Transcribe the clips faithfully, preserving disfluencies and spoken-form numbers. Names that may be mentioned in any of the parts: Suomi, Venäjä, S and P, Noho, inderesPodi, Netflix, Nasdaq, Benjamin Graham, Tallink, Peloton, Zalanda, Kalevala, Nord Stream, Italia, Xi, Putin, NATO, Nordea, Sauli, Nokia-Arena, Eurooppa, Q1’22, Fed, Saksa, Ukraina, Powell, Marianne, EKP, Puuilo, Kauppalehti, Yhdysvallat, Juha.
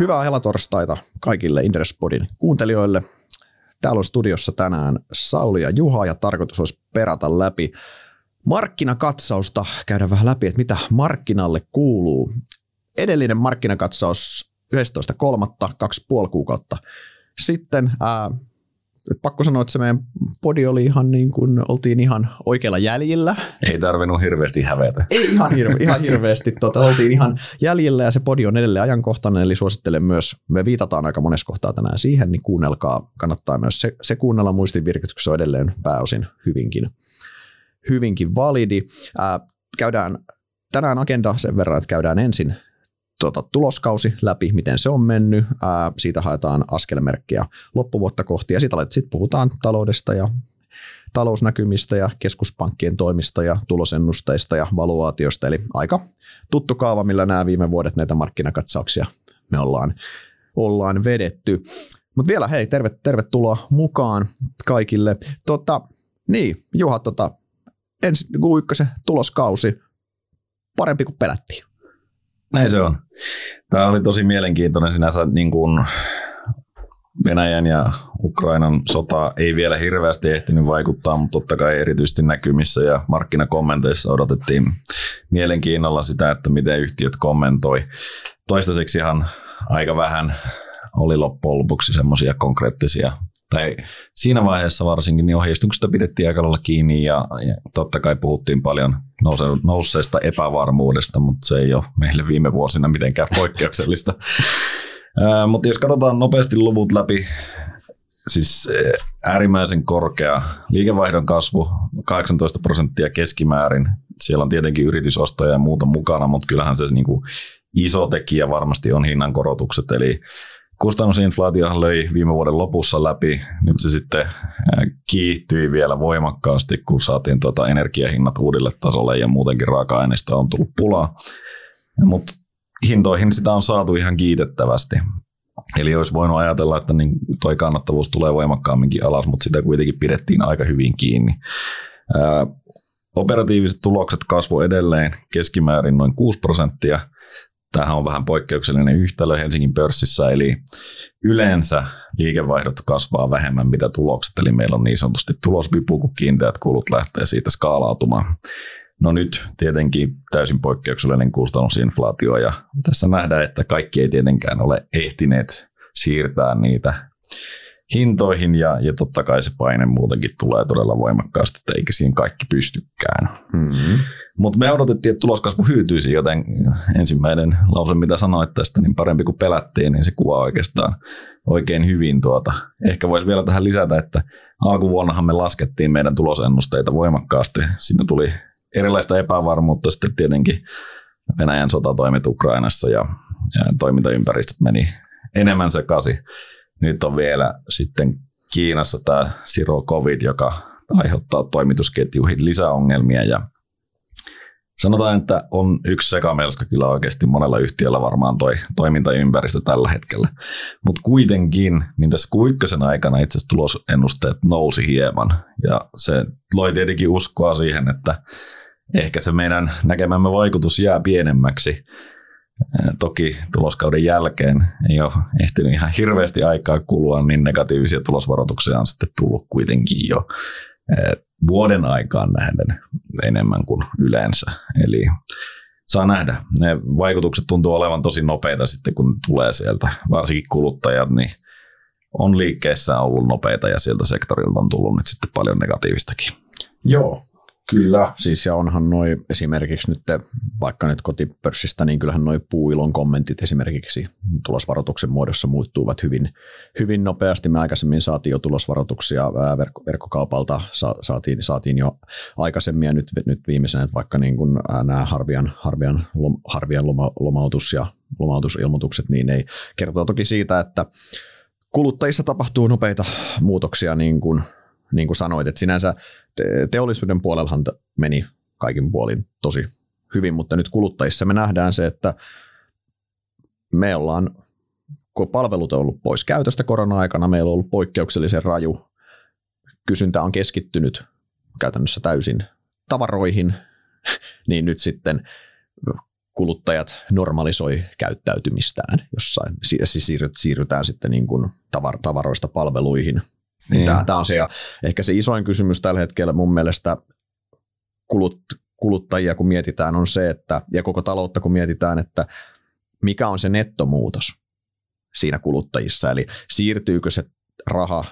Hyvää helatorstaita kaikille inderesPodin kuuntelijoille. Täällä on studiossa tänään Sauli ja Juha ja tarkoitus olisi perata läpi markkinakatsausta. Käydään vähän läpi, että mitä markkinalle kuuluu. Edellinen markkinakatsaus yhdestoista kolmatta, kaksi puoli kuukautta sitten. Ää, pakko sanoa, että se meidän podi oli ihan niin kuin, oltiin ihan oikealla jäljillä. Ei tarvinnut hirveästi hävetä. Ei ihan, hirve, ihan hirveästi, tuota, oltiin ihan jäljillä ja se podi on edelleen ajankohtainen, eli suosittelen myös, me viitataan aika monessa kohtaa tänään siihen, niin kuunnelkaa, kannattaa myös se, se kuunnella muistinvirkitys, kun se on edelleen pääosin hyvinkin, hyvinkin validi. Ää, käydään tänään agenda sen verran, että käydään ensin Tuota, tuloskausi läpi, miten se on mennyt, Ää, siitä haetaan askelmerkkiä loppuvuotta kohti ja sitten sit puhutaan taloudesta ja talousnäkymistä ja keskuspankkien toimista ja tulosennusteista ja valuaatiosta, eli aika tuttu kaava, millä nämä viime vuodet näitä markkinakatsauksia me ollaan, ollaan vedetty. Mutta vielä hei, terve, tervetuloa mukaan kaikille. Tota, niin, Juha, tota, ensi Q yksi tuloskausi parempi kuin pelättiin. Näin se on. Tämä oli tosi mielenkiintoinen sinänsä, niin kuin Venäjän ja Ukrainan sota ei vielä hirveästi ehtinyt vaikuttaa, mutta totta kai erityisesti näkymissä ja markkinakommenteissa odotettiin mielenkiinnolla sitä, että miten yhtiöt kommentoi. Toistaiseksi ihan aika vähän oli loppujen lopuksi semmoisia konkreettisia, tai siinä vaiheessa varsinkin niin ohjeistuksesta pidettiin aika lailla kiinni ja, ja totta kai puhuttiin paljon nouse- nousseesta epävarmuudesta, mutta se ei ole meille viime vuosina mitenkään poikkeuksellista. Ää, mutta jos katsotaan nopeasti luvut läpi, siis äärimmäisen korkea liikevaihdon kasvu, kahdeksantoista prosenttia keskimäärin. Siellä on tietenkin yritysostoja ja muuta mukana, mutta kyllähän se niin kuin iso tekijä varmasti on hinnankorotukset, eli kustannusinflaatiohan löi viime vuoden lopussa läpi, nyt se sitten kiihtyi vielä voimakkaasti, kun saatiin tuota energiahinnat uudelle tasolle ja muutenkin raaka-aineista on tullut pulaa, mutta hintoihin sitä on saatu ihan kiitettävästi. Eli olisi voinut ajatella, että niin toi kannattavuus tulee voimakkaamminkin alas, mutta sitä kuitenkin pidettiin aika hyvin kiinni. Ää, operatiiviset tulokset kasvoi edelleen keskimäärin noin kuusi prosenttia. Tämähän on vähän poikkeuksellinen yhtälö Helsingin pörssissä, eli yleensä liikevaihdot kasvaa vähemmän mitä tulokset, eli meillä on niin sanotusti tulosvipu, kun kiinteät kulut lähtee siitä skaalautumaan. No nyt tietenkin täysin poikkeuksellinen kustannusinflaatio, ja tässä nähdään, että kaikki ei tietenkään ole ehtineet siirtää niitä hintoihin, ja, ja totta kai se paine muutenkin tulee todella voimakkaasti, että eikä siihen kaikki pystykään. Mm-hmm. Mutta me odotettiin, että tuloskasvu hyytyisi, joten ensimmäinen lause, mitä sanoit tästä, niin parempi kuin pelättiin, niin se kuvaa oikeastaan oikein hyvin. Tuota. Ehkä voisi vielä tähän lisätä, että alkuvuonnahan me laskettiin meidän tulosennusteita voimakkaasti. Siinä tuli erilaista epävarmuutta sitten tietenkin Venäjän sotatoimet Ukrainassa ja, ja toimintaympäristöt meni enemmän sekaisin. Nyt on vielä sitten Kiinassa tämä Zero Covid, joka aiheuttaa toimitusketjuihin lisäongelmia ja sanotaan, että on yksi sekamelska kyllä oikeasti monella yhtiöllä varmaan toi toimintaympäristö tällä hetkellä. Mutta kuitenkin niin tässä Q yksi aikana itse asiassa tulosennusteet nousi hieman. Ja se loi tietenkin uskoa siihen, että ehkä se meidän näkemämme vaikutus jää pienemmäksi. Toki tuloskauden jälkeen ei ole ehtinyt ihan hirveästi aikaa kulua, niin negatiivisia tulosvaroituksia on sitten tullut kuitenkin jo vuoden aikaan nähden enemmän kuin yleensä. Eli saa nähdä. Ne vaikutukset tuntuu olevan tosi nopeita sitten, kun tulee sieltä. Varsinkin kuluttajat niin on liikkeessä ollut nopeita ja sieltä sektorilta on tullut nyt sitten paljon negatiivistakin. Joo, kyllä. Siis ja onhan noi esimerkiksi nyt, vaikka nyt kotipörssistä, niin kyllähän noi Puuilon kommentit esimerkiksi tulosvaroituksen muodossa muuttuivat hyvin, hyvin nopeasti. Me aikaisemmin saatiin jo tulosvaroituksia verkko, verkkokaupalta, sa, saatiin, saatiin jo aikaisemmin ja nyt, nyt viimeisenä, että vaikka niin kuin nämä harvian, harvian, lom, harvian loma, lomautus ja lomautusilmoitukset, niin ei kertoo toki siitä, että kuluttajissa tapahtuu nopeita muutoksia niin kuin Niin kuin sanoit, että sinänsä teollisuuden puolellahan meni kaikin puolin tosi hyvin, mutta nyt kuluttajissa me nähdään se, että me ollaan, kun palvelut on ollut pois käytöstä korona-aikana, meillä on ollut poikkeuksellisen raju, kysyntä on keskittynyt käytännössä täysin tavaroihin, niin nyt sitten kuluttajat normalisoi käyttäytymistään jossain. Siis siirrytään sitten niin kuin tavaroista palveluihin. Niin. Tämä on se. Ehkä se isoin kysymys tällä hetkellä mun mielestä kulut, kuluttajia, kun mietitään, on se, että, ja koko taloutta, kun mietitään, että mikä on se nettomuutos siinä kuluttajissa. Eli siirtyykö se raha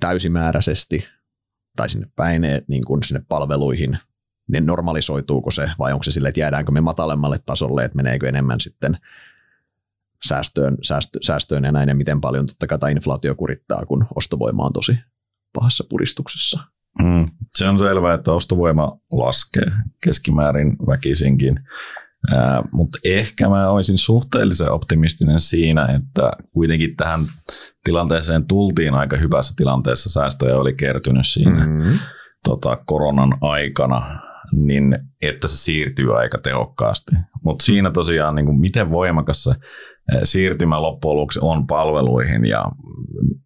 täysimääräisesti tai sinne päin niin kuin sinne palveluihin, ne normalisoituuko se vai onko se sille, että jäädäänkö me matalemmalle tasolle, että meneekö enemmän sitten säästöön, säästö, säästöön ja näin, ja miten paljon totta kai tämä inflaatio kurittaa, kun ostovoima on tosi pahassa puristuksessa. Mm, se on selvää, että ostovoima laskee keskimäärin väkisinkin, äh, mutta ehkä mä olisin suhteellisen optimistinen siinä, että kuitenkin tähän tilanteeseen tultiin aika hyvässä tilanteessa, säästöjä oli kertynyt siinä mm-hmm. tota, koronan aikana, niin että se siirtyy aika tehokkaasti. Mutta siinä tosiaan, niin kuin miten voimakas se siirtymä loppujen lopuksi on palveluihin, ja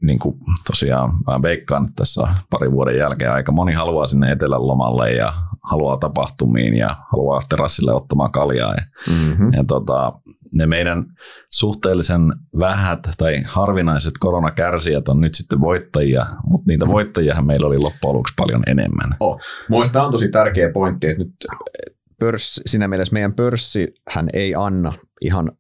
niin kuin tosiaan mä veikkaan tässä pari vuoden jälkeen aika moni haluaa sinne etelän lomalle ja haluaa tapahtumiin ja haluaa terassille ottamaan kaljaa. Ja, mm-hmm. ja tota, ne meidän suhteellisen vähät tai harvinaiset koronakärsijät on nyt sitten voittajia, mutta niitä voittajiahan meillä oli loppujen lopuksi paljon enemmän. Oh. Mielestäni on tosi tärkeä pointti, että nyt pörssi, siinä mielessä meidän pörssihän ei anna ihan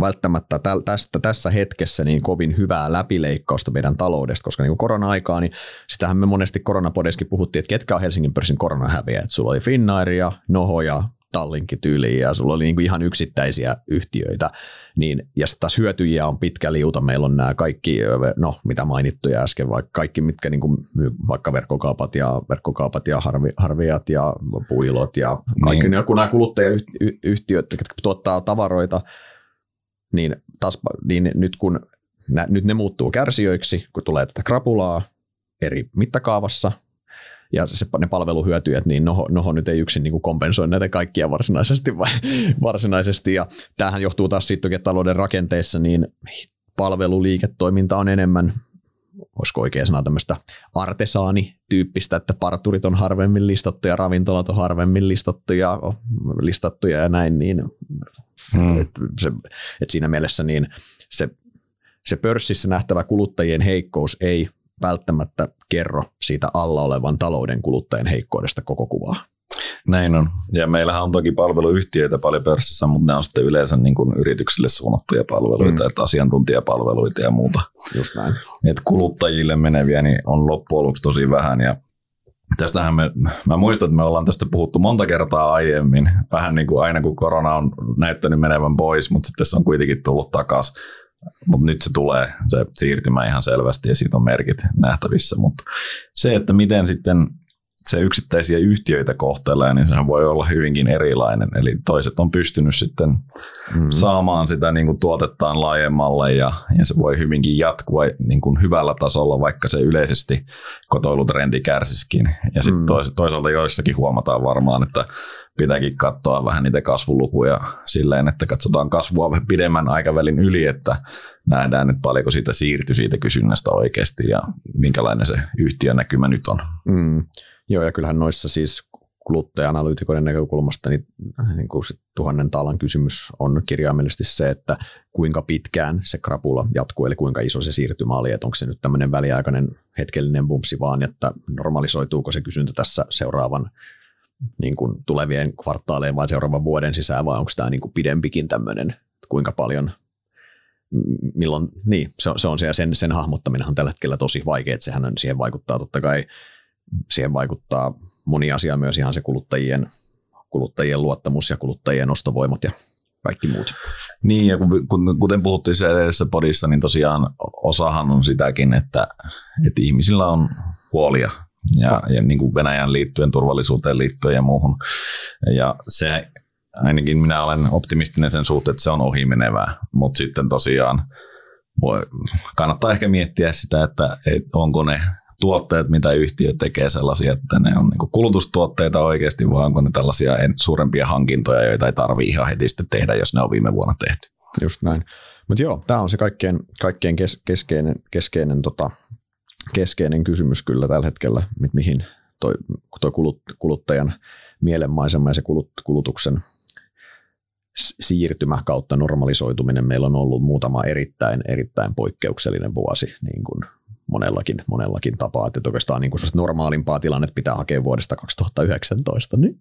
välttämättä tästä, tässä hetkessä niin kovin hyvää läpileikkausta meidän taloudesta, koska niin kuin korona-aikaa, niin sitähän me monesti koronapodeskin puhuttiin, että ketkä on Helsingin pörssin koronahäviäjät. Sulla oli Finnair ja Noho ja Tallinkin tyyliin ja sulla oli niin kuin ihan yksittäisiä yhtiöitä. Niin, ja sitten taas hyötyjiä on pitkä liuta. Meillä on nämä kaikki, no mitä mainittuja äsken, vaikka kaikki, mitkä niin kuin myy, vaikka verkkokaupat ja, verkkokaupat ja harvi, harviat ja puilot ja kaikki niin. Nämä kuluttajayhtiöt, jotka tuottaa tavaroita, Niin, taas, niin nyt kun nä, nyt ne muuttuu kärsijöiksi, kun tulee tätä krapulaa eri mittakaavassa, ja se, ne palveluhyötyjät, niin noho, noho nyt ei yksin niin kuin kompensoi näitä kaikkia varsinaisesti. Vai, varsinaisesti. Ja tämähän johtuu taas siitä, että talouden rakenteissa niin palveluliiketoiminta on enemmän, olisiko oikein sanoa tämmöistä artesaanityyppistä, että parturit on harvemmin listattu ja ravintolat on harvemmin listattu ja, listattuja ja näin, niin hmm. et, se, et siinä mielessä niin se, se pörssissä nähtävä kuluttajien heikkous ei välttämättä kerro siitä alla olevan talouden kuluttajien heikkoudesta koko kuvaa. Näin on. Ja meillähän on toki palveluyhtiöitä paljon pörssissä, mutta ne on sitten yleensä niin kuin yrityksille suunnattuja palveluita, mm. että asiantuntijapalveluita ja muuta. Just näin. Että kuluttajille meneviä niin on loppujen lopuksi tosi vähän. Ja tästähän me, mä muistan, että me ollaan tästä puhuttu monta kertaa aiemmin, vähän niin kuin aina kun korona on näyttänyt menevän pois, mutta sitten se on kuitenkin tullut takaisin. Mutta nyt se tulee se siirtymä ihan selvästi ja siitä on merkit nähtävissä. Mutta se, että miten sitten se yksittäisiä yhtiöitä kohtelee, niin sehän voi olla hyvinkin erilainen. Eli toiset on pystynyt sitten mm-hmm. saamaan sitä niin kuin tuotettaan laajemmalle ja, ja se voi hyvinkin jatkua niin kuin hyvällä tasolla, vaikka se yleisesti kotoilutrendi kärsisikin. Ja sitten mm-hmm. toisaalta joissakin huomataan varmaan, että pitääkin katsoa vähän niitä kasvulukuja silleen, että katsotaan kasvua vähän pidemmän aikavälin yli, että nähdään, että paljonko siitä siirtyy siitä kysynnästä oikeasti ja minkälainen se yhtiönäkymä nyt on. Mm. Joo, ja kyllähän noissa siis kuluttaja-analyytikoiden näkökulmasta niin, niin kuin se tuhannen taalan kysymys on kirjaimellisesti se, että kuinka pitkään se krapula jatkuu, eli kuinka iso se siirtymä oli, että onko se nyt tämmöinen väliaikainen hetkellinen bumpsi vaan, että normalisoituuko se kysyntä tässä seuraavan niin kuin tulevien kvartaaleen vai seuraavan vuoden sisään, vai onko tämä niin kuin pidempikin tämmöinen, kuinka paljon, milloin, niin se on, se on se, ja sen, sen hahmottaminen on tällä hetkellä tosi vaikea, että sehän on, siihen vaikuttaa totta kai, siihen vaikuttaa moni asia myös ihan se kuluttajien, kuluttajien luottamus ja kuluttajien ostovoimat ja kaikki muut. Niin, ja kuten puhuttiin se edellisessä podissa, niin tosiaan osahan on sitäkin, että, että ihmisillä on huolia ja, ja niin kuin Venäjän liittyen, turvallisuuteen liittyen ja muuhun. Ja se, ainakin minä olen optimistinen sen suhteen, että se on ohimenevää, mutta sitten tosiaan voi, kannattaa ehkä miettiä sitä, että et onko ne tuotteet, mitä yhtiö tekee sellaisia, että ne on niinku kulutustuotteita oikeasti, vai onko ne tällaisia suurempia hankintoja, joita ei tarvitse ihan heti sitten tehdä, jos ne on viime vuonna tehty. Just näin. Mutta joo, tämä on se kaikkein, kaikkein kes, keskeinen, keskeinen, tota, keskeinen kysymys kyllä tällä hetkellä, mihin tuo kulut, kuluttajan mielenmaisema ja se kulut, kulutuksen siirtymä kautta normalisoituminen meillä on ollut muutama erittäin, erittäin poikkeuksellinen vuosi niin kuin monellakin, monellakin tapaa. Että oikeastaan niin kuin normaalimpaa tilannetta pitää hakea vuodesta kaksituhattayhdeksäntoista, niin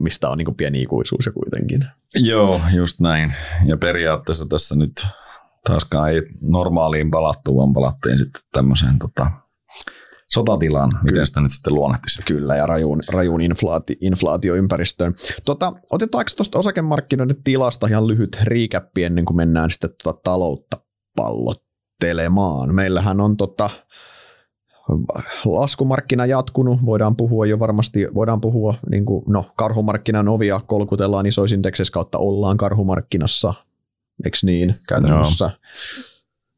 mistä on niin kuin pieni ikuisuus jo kuitenkin. Joo, just näin. Ja periaatteessa tässä nyt taaskaan ei normaaliin palattu, vaan palattiin sitten tämmöiseen tota, sotatilaan, miten Kyllä. sitä nyt sitten luonnehtisi. Kyllä, ja rajuun, rajuun inflaati, inflaatioympäristöön. Tota, otetaanko tuosta osakemarkkinoiden tilasta ihan lyhyt riikäppi ennen kuin mennään sitten tuota taloutta pallottelemaan? Meillähän on tota, laskumarkkina jatkunut, voidaan puhua jo varmasti, voidaan puhua, niin kuin, no karhumarkkinan ovia kolkutellaan isoissa indekseissä kautta ollaan karhumarkkinassa. Eikö niin käytännössä? No.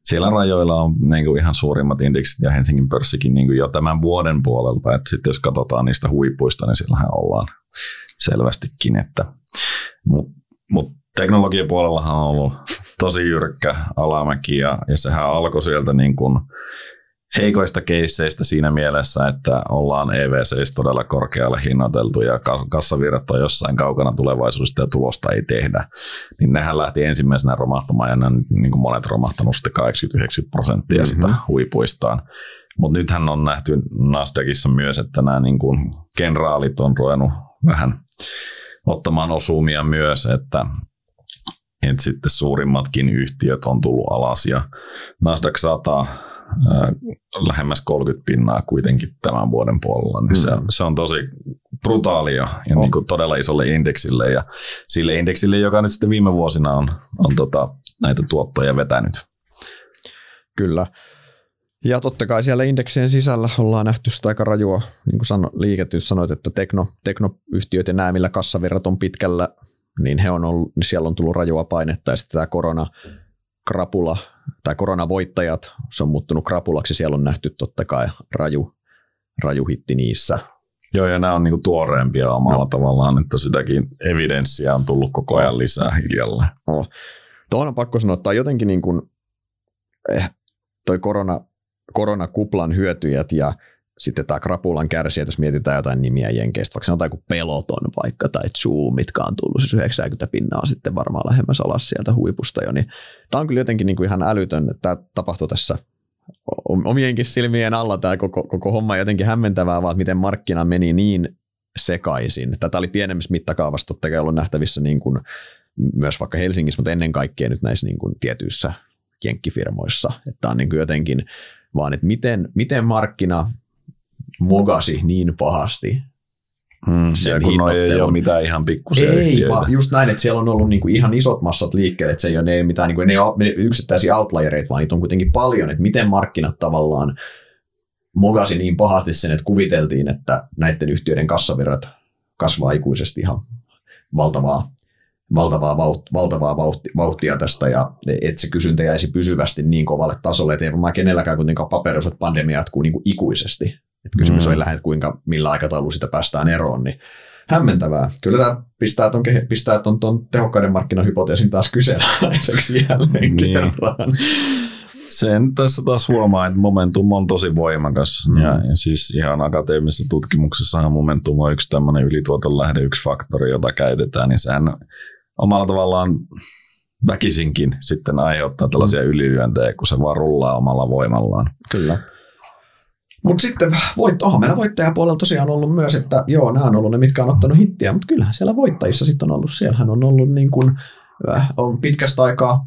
Siellä rajoilla on niin kuin ihan suurimmat indeksit ja Helsingin pörssikin niin kuin jo tämän vuoden puolelta. Että sit jos katsotaan niistä huipuista, niin sillähän ollaan selvästikin. Mutta mut teknologian puolellahan on ollut tosi jyrkkä alamäki ja, ja sehän alkoi sieltä niin kuin heikoista keisseistä siinä mielessä, että ollaan E V C:ssä todella korkealle hinnoiteltu ja kassavirrat on jossain kaukana tulevaisuudesta ja tulosta ei tehdä. Niin nehän lähti ensimmäisenä romahtamaan ja nämä niin kuin monet romahtanut sitten kahdeksankymmentä yhdeksänkymmentä prosenttia mm-hmm. sitä huipuistaan. Mutta nythän on nähty Nasdaqissa myös, että nämä niin kuin kenraalit on ruvennut vähän ottamaan osumia myös, että et sitten suurimmatkin yhtiöt on tullut alas ja Nasdaq sata lähemmäs kolmekymmentä pinnaa kuitenkin tämän vuoden puolella, niin se, mm. se on tosi brutaalia ja niin kuin todella isolle indeksille ja sille indeksille, joka nyt sitten viime vuosina on, on tota, näitä tuottoja vetänyt. Kyllä. Ja totta kai siellä indeksien sisällä ollaan nähty sitä aika rajua, niin kuin sano, liiketys sanoit, että tekno, teknoyhtiöt ja nämä, millä kassavirrat on pitkällä, niin he on ollut, siellä on tullut rajua painetta ja sitten tämä korona krapula tai koronavoittajat, se on muuttunut krapulaksi, siellä on nähty totta kai raju, raju hitti niissä. Joo, ja nämä on niinku tuoreempia omalla no. tavallaan, että sitäkin evidenssiä on tullut koko ajan lisää hiljalleen. No. Tuohon on pakko sanoa, että on jotenkin niin kuin, eh, toi korona, koronakuplan hyötyjät ja sitten tämä krapulan kärsijät, jos mietitään jotain nimiä jenkeistä, vaikka sanotaan kuin Peloton vaikka tai Zoom, mitkä on tullut, siis yhdeksänkymmentä pinnaa sitten varmaan lähemmäs alas sieltä huipusta jo, niin tämä on kyllä jotenkin niin kuin ihan älytön, tämä tapahtui tässä omienkin silmien alla tämä koko, koko homma jotenkin hämmentävää, vaan miten markkina meni niin sekaisin. Tätä oli pienemmässä mittakaavassa totta kai ollut nähtävissä niin kuin myös vaikka Helsingissä, mutta ennen kaikkea nyt näissä niin kuin tietyissä jenkkifirmoissa, että on niin kuin jotenkin vaan, että miten, miten markkina mogasi niin pahasti. Hmm, ja kun noi ei ole mitään ihan pikkusia ei, yhtiöitä. Ei, just näin, että siellä on ollut niinku ihan isot massat liikkeelle, että se ei ole, ne ei mitään, niinku, ne ei ole yksittäisiä outliereita, vaan niitä on kuitenkin paljon, että miten markkinat tavallaan mogasi niin pahasti sen, että kuviteltiin, että näiden yhtiöiden kassavirrat kasvaa ikuisesti ihan valtavaa, valtavaa, vauht, valtavaa vauhti, vauhtia tästä, ja että se kysyntä jäisi pysyvästi niin kovalle tasolle, että ei varmaan kenelläkään kuitenkaan paperus, että pandemia jatkuu niinku ikuisesti. Että kysymys mm. oli lähdet, kuinka millä aikataululla sitä päästään eroon, niin hämmentävää. Kyllä tämä pistää ton, pistää ton, ton tehokkaiden markkinahypoteesin taas kyseenalaiseksi jälleen kerran. Sen tässä taas huomaa, että momentum on tosi voimakas. Mm. Ja, ja siis ihan akateemisessa tutkimuksessahan momentum on yksi tämmöinen ylituoton lähde, yksi faktori, jota käytetään, niin sehän omalla tavallaan väkisinkin sitten aiheuttaa tällaisia ylilyöntejä, kun se vaan rullaa omalla voimallaan. Kyllä. Mutta sitten voit, oha, meillä voittajapuolella tosiaan on ollut myös, että joo, nämä on ollut ne, mitkä on ottanut hittiä, mutta kyllähän siellä voittajissa sitten on ollut, siellähän on ollut niin kuin, on pitkästä aikaa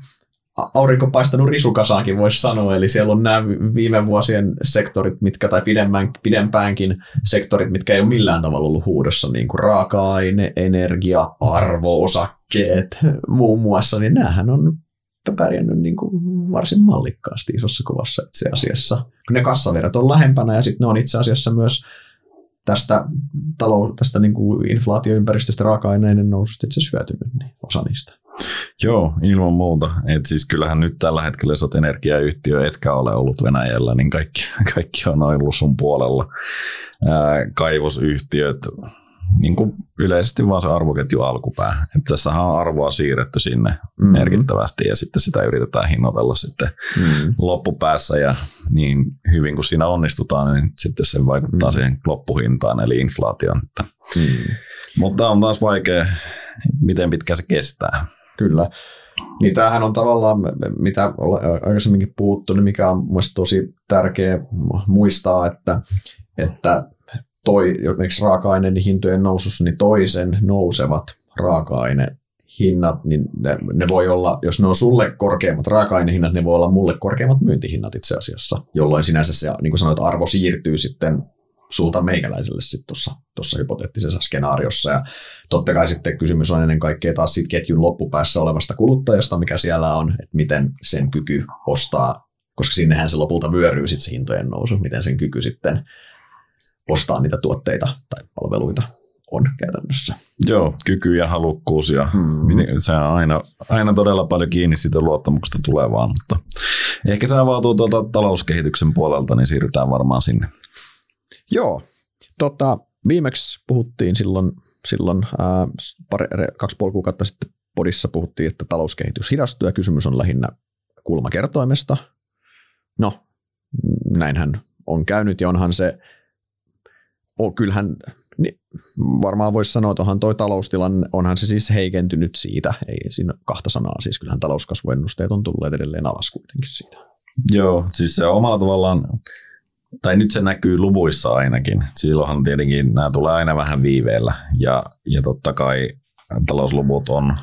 aurinko paistanut risukasaakin, voisi sanoa, eli siellä on nämä viime vuosien sektorit, mitkä, tai pidemmän, pidempäänkin sektorit, mitkä ei ole millään tavalla ollut huudossa, niin kuin raaka-aine, energia, arvo-osakkeet, muun muassa, niin näähän on pärjännyt niin kuin varsin mallikkaasti isossa kuvassa itse asiassa. Kun ne kassavirrat on lähempänä ja sitten ne on itse asiassa myös tästä, talou- tästä niin kuin inflaatioympäristöstä raaka-aineiden noususta itse asiassa hyötynyt, niin osa niistä. Joo, ilman muuta. Et siis kyllähän nyt tällä hetkellä, jos olet energiayhtiö, etkä ole ollut Venäjällä, niin kaikki, kaikki on ollut sun puolella. Ää, kaivosyhtiöt, niin kuin yleisesti vaan se arvoketju alkupää. Että tässähän on arvoa siirretty sinne mm-hmm. merkittävästi ja sitten sitä yritetään hinnoitella sitten mm-hmm. loppupäässä ja niin hyvin kun siinä onnistutaan, niin sitten se vaikuttaa mm-hmm. siihen loppuhintaan eli inflaatioon. Mm-hmm. Mutta on taas vaikea miten pitkä se kestää. Kyllä. Niin tämähän on tavallaan, mitä ollaan aikaisemminkin puhuttu, niin mikä on mielestäni tosi tärkeä muistaa, että, että toi, esimerkiksi raaka-aineen hintojen nousussa, niin toisen nousevat raaka-aineen hinnat, niin ne, ne voi olla, jos ne on sulle korkeammat raaka-ainehinnat, ne voi olla mulle korkeammat myyntihinnat itse asiassa, jolloin sinänsä se, niin kuin sanoit, arvo siirtyy sitten sulta meikäläiselle sitten tuossa hypoteettisessa skenaariossa. Ja totta kai sitten kysymys on ennen kaikkea taas sit ketjun loppupäässä olevasta kuluttajasta, mikä siellä on, että miten sen kyky ostaa, koska sinnehän se lopulta vyöryy sitten se hintojen nousu, miten sen kyky sitten ostaa niitä tuotteita tai palveluita on käytännössä. Joo, kyky ja halukkuus. Ja mm-hmm. Se on aina, aina todella paljon kiinni siitä luottamuksesta tulevaan, mutta ehkä se avautuu tuolta talouskehityksen puolelta, niin siirrytään varmaan sinne. Joo, tota, viimeksi puhuttiin silloin, silloin ää, pari, kaksi puoli kuukautta sitten podissa puhuttiin, että talouskehitys hidastuu ja kysymys on lähinnä kulmakertoimesta. No, näinhän on käynyt ja onhan se, oh, kyllähän niin, varmaan voisi sanoa, että onhan toi taloustilanne, onhan se siis heikentynyt siitä, ei siinä kahta sanaa, siis kyllähän talouskasvuennusteet on tulleet edelleen alas kuitenkin siitä. Joo, siis se omalla tavallaan... Tai nyt se näkyy luvuissa ainakin. Silloinhan tietenkin nämä tulee aina vähän viiveellä. Ja, ja totta kai talousluvut on,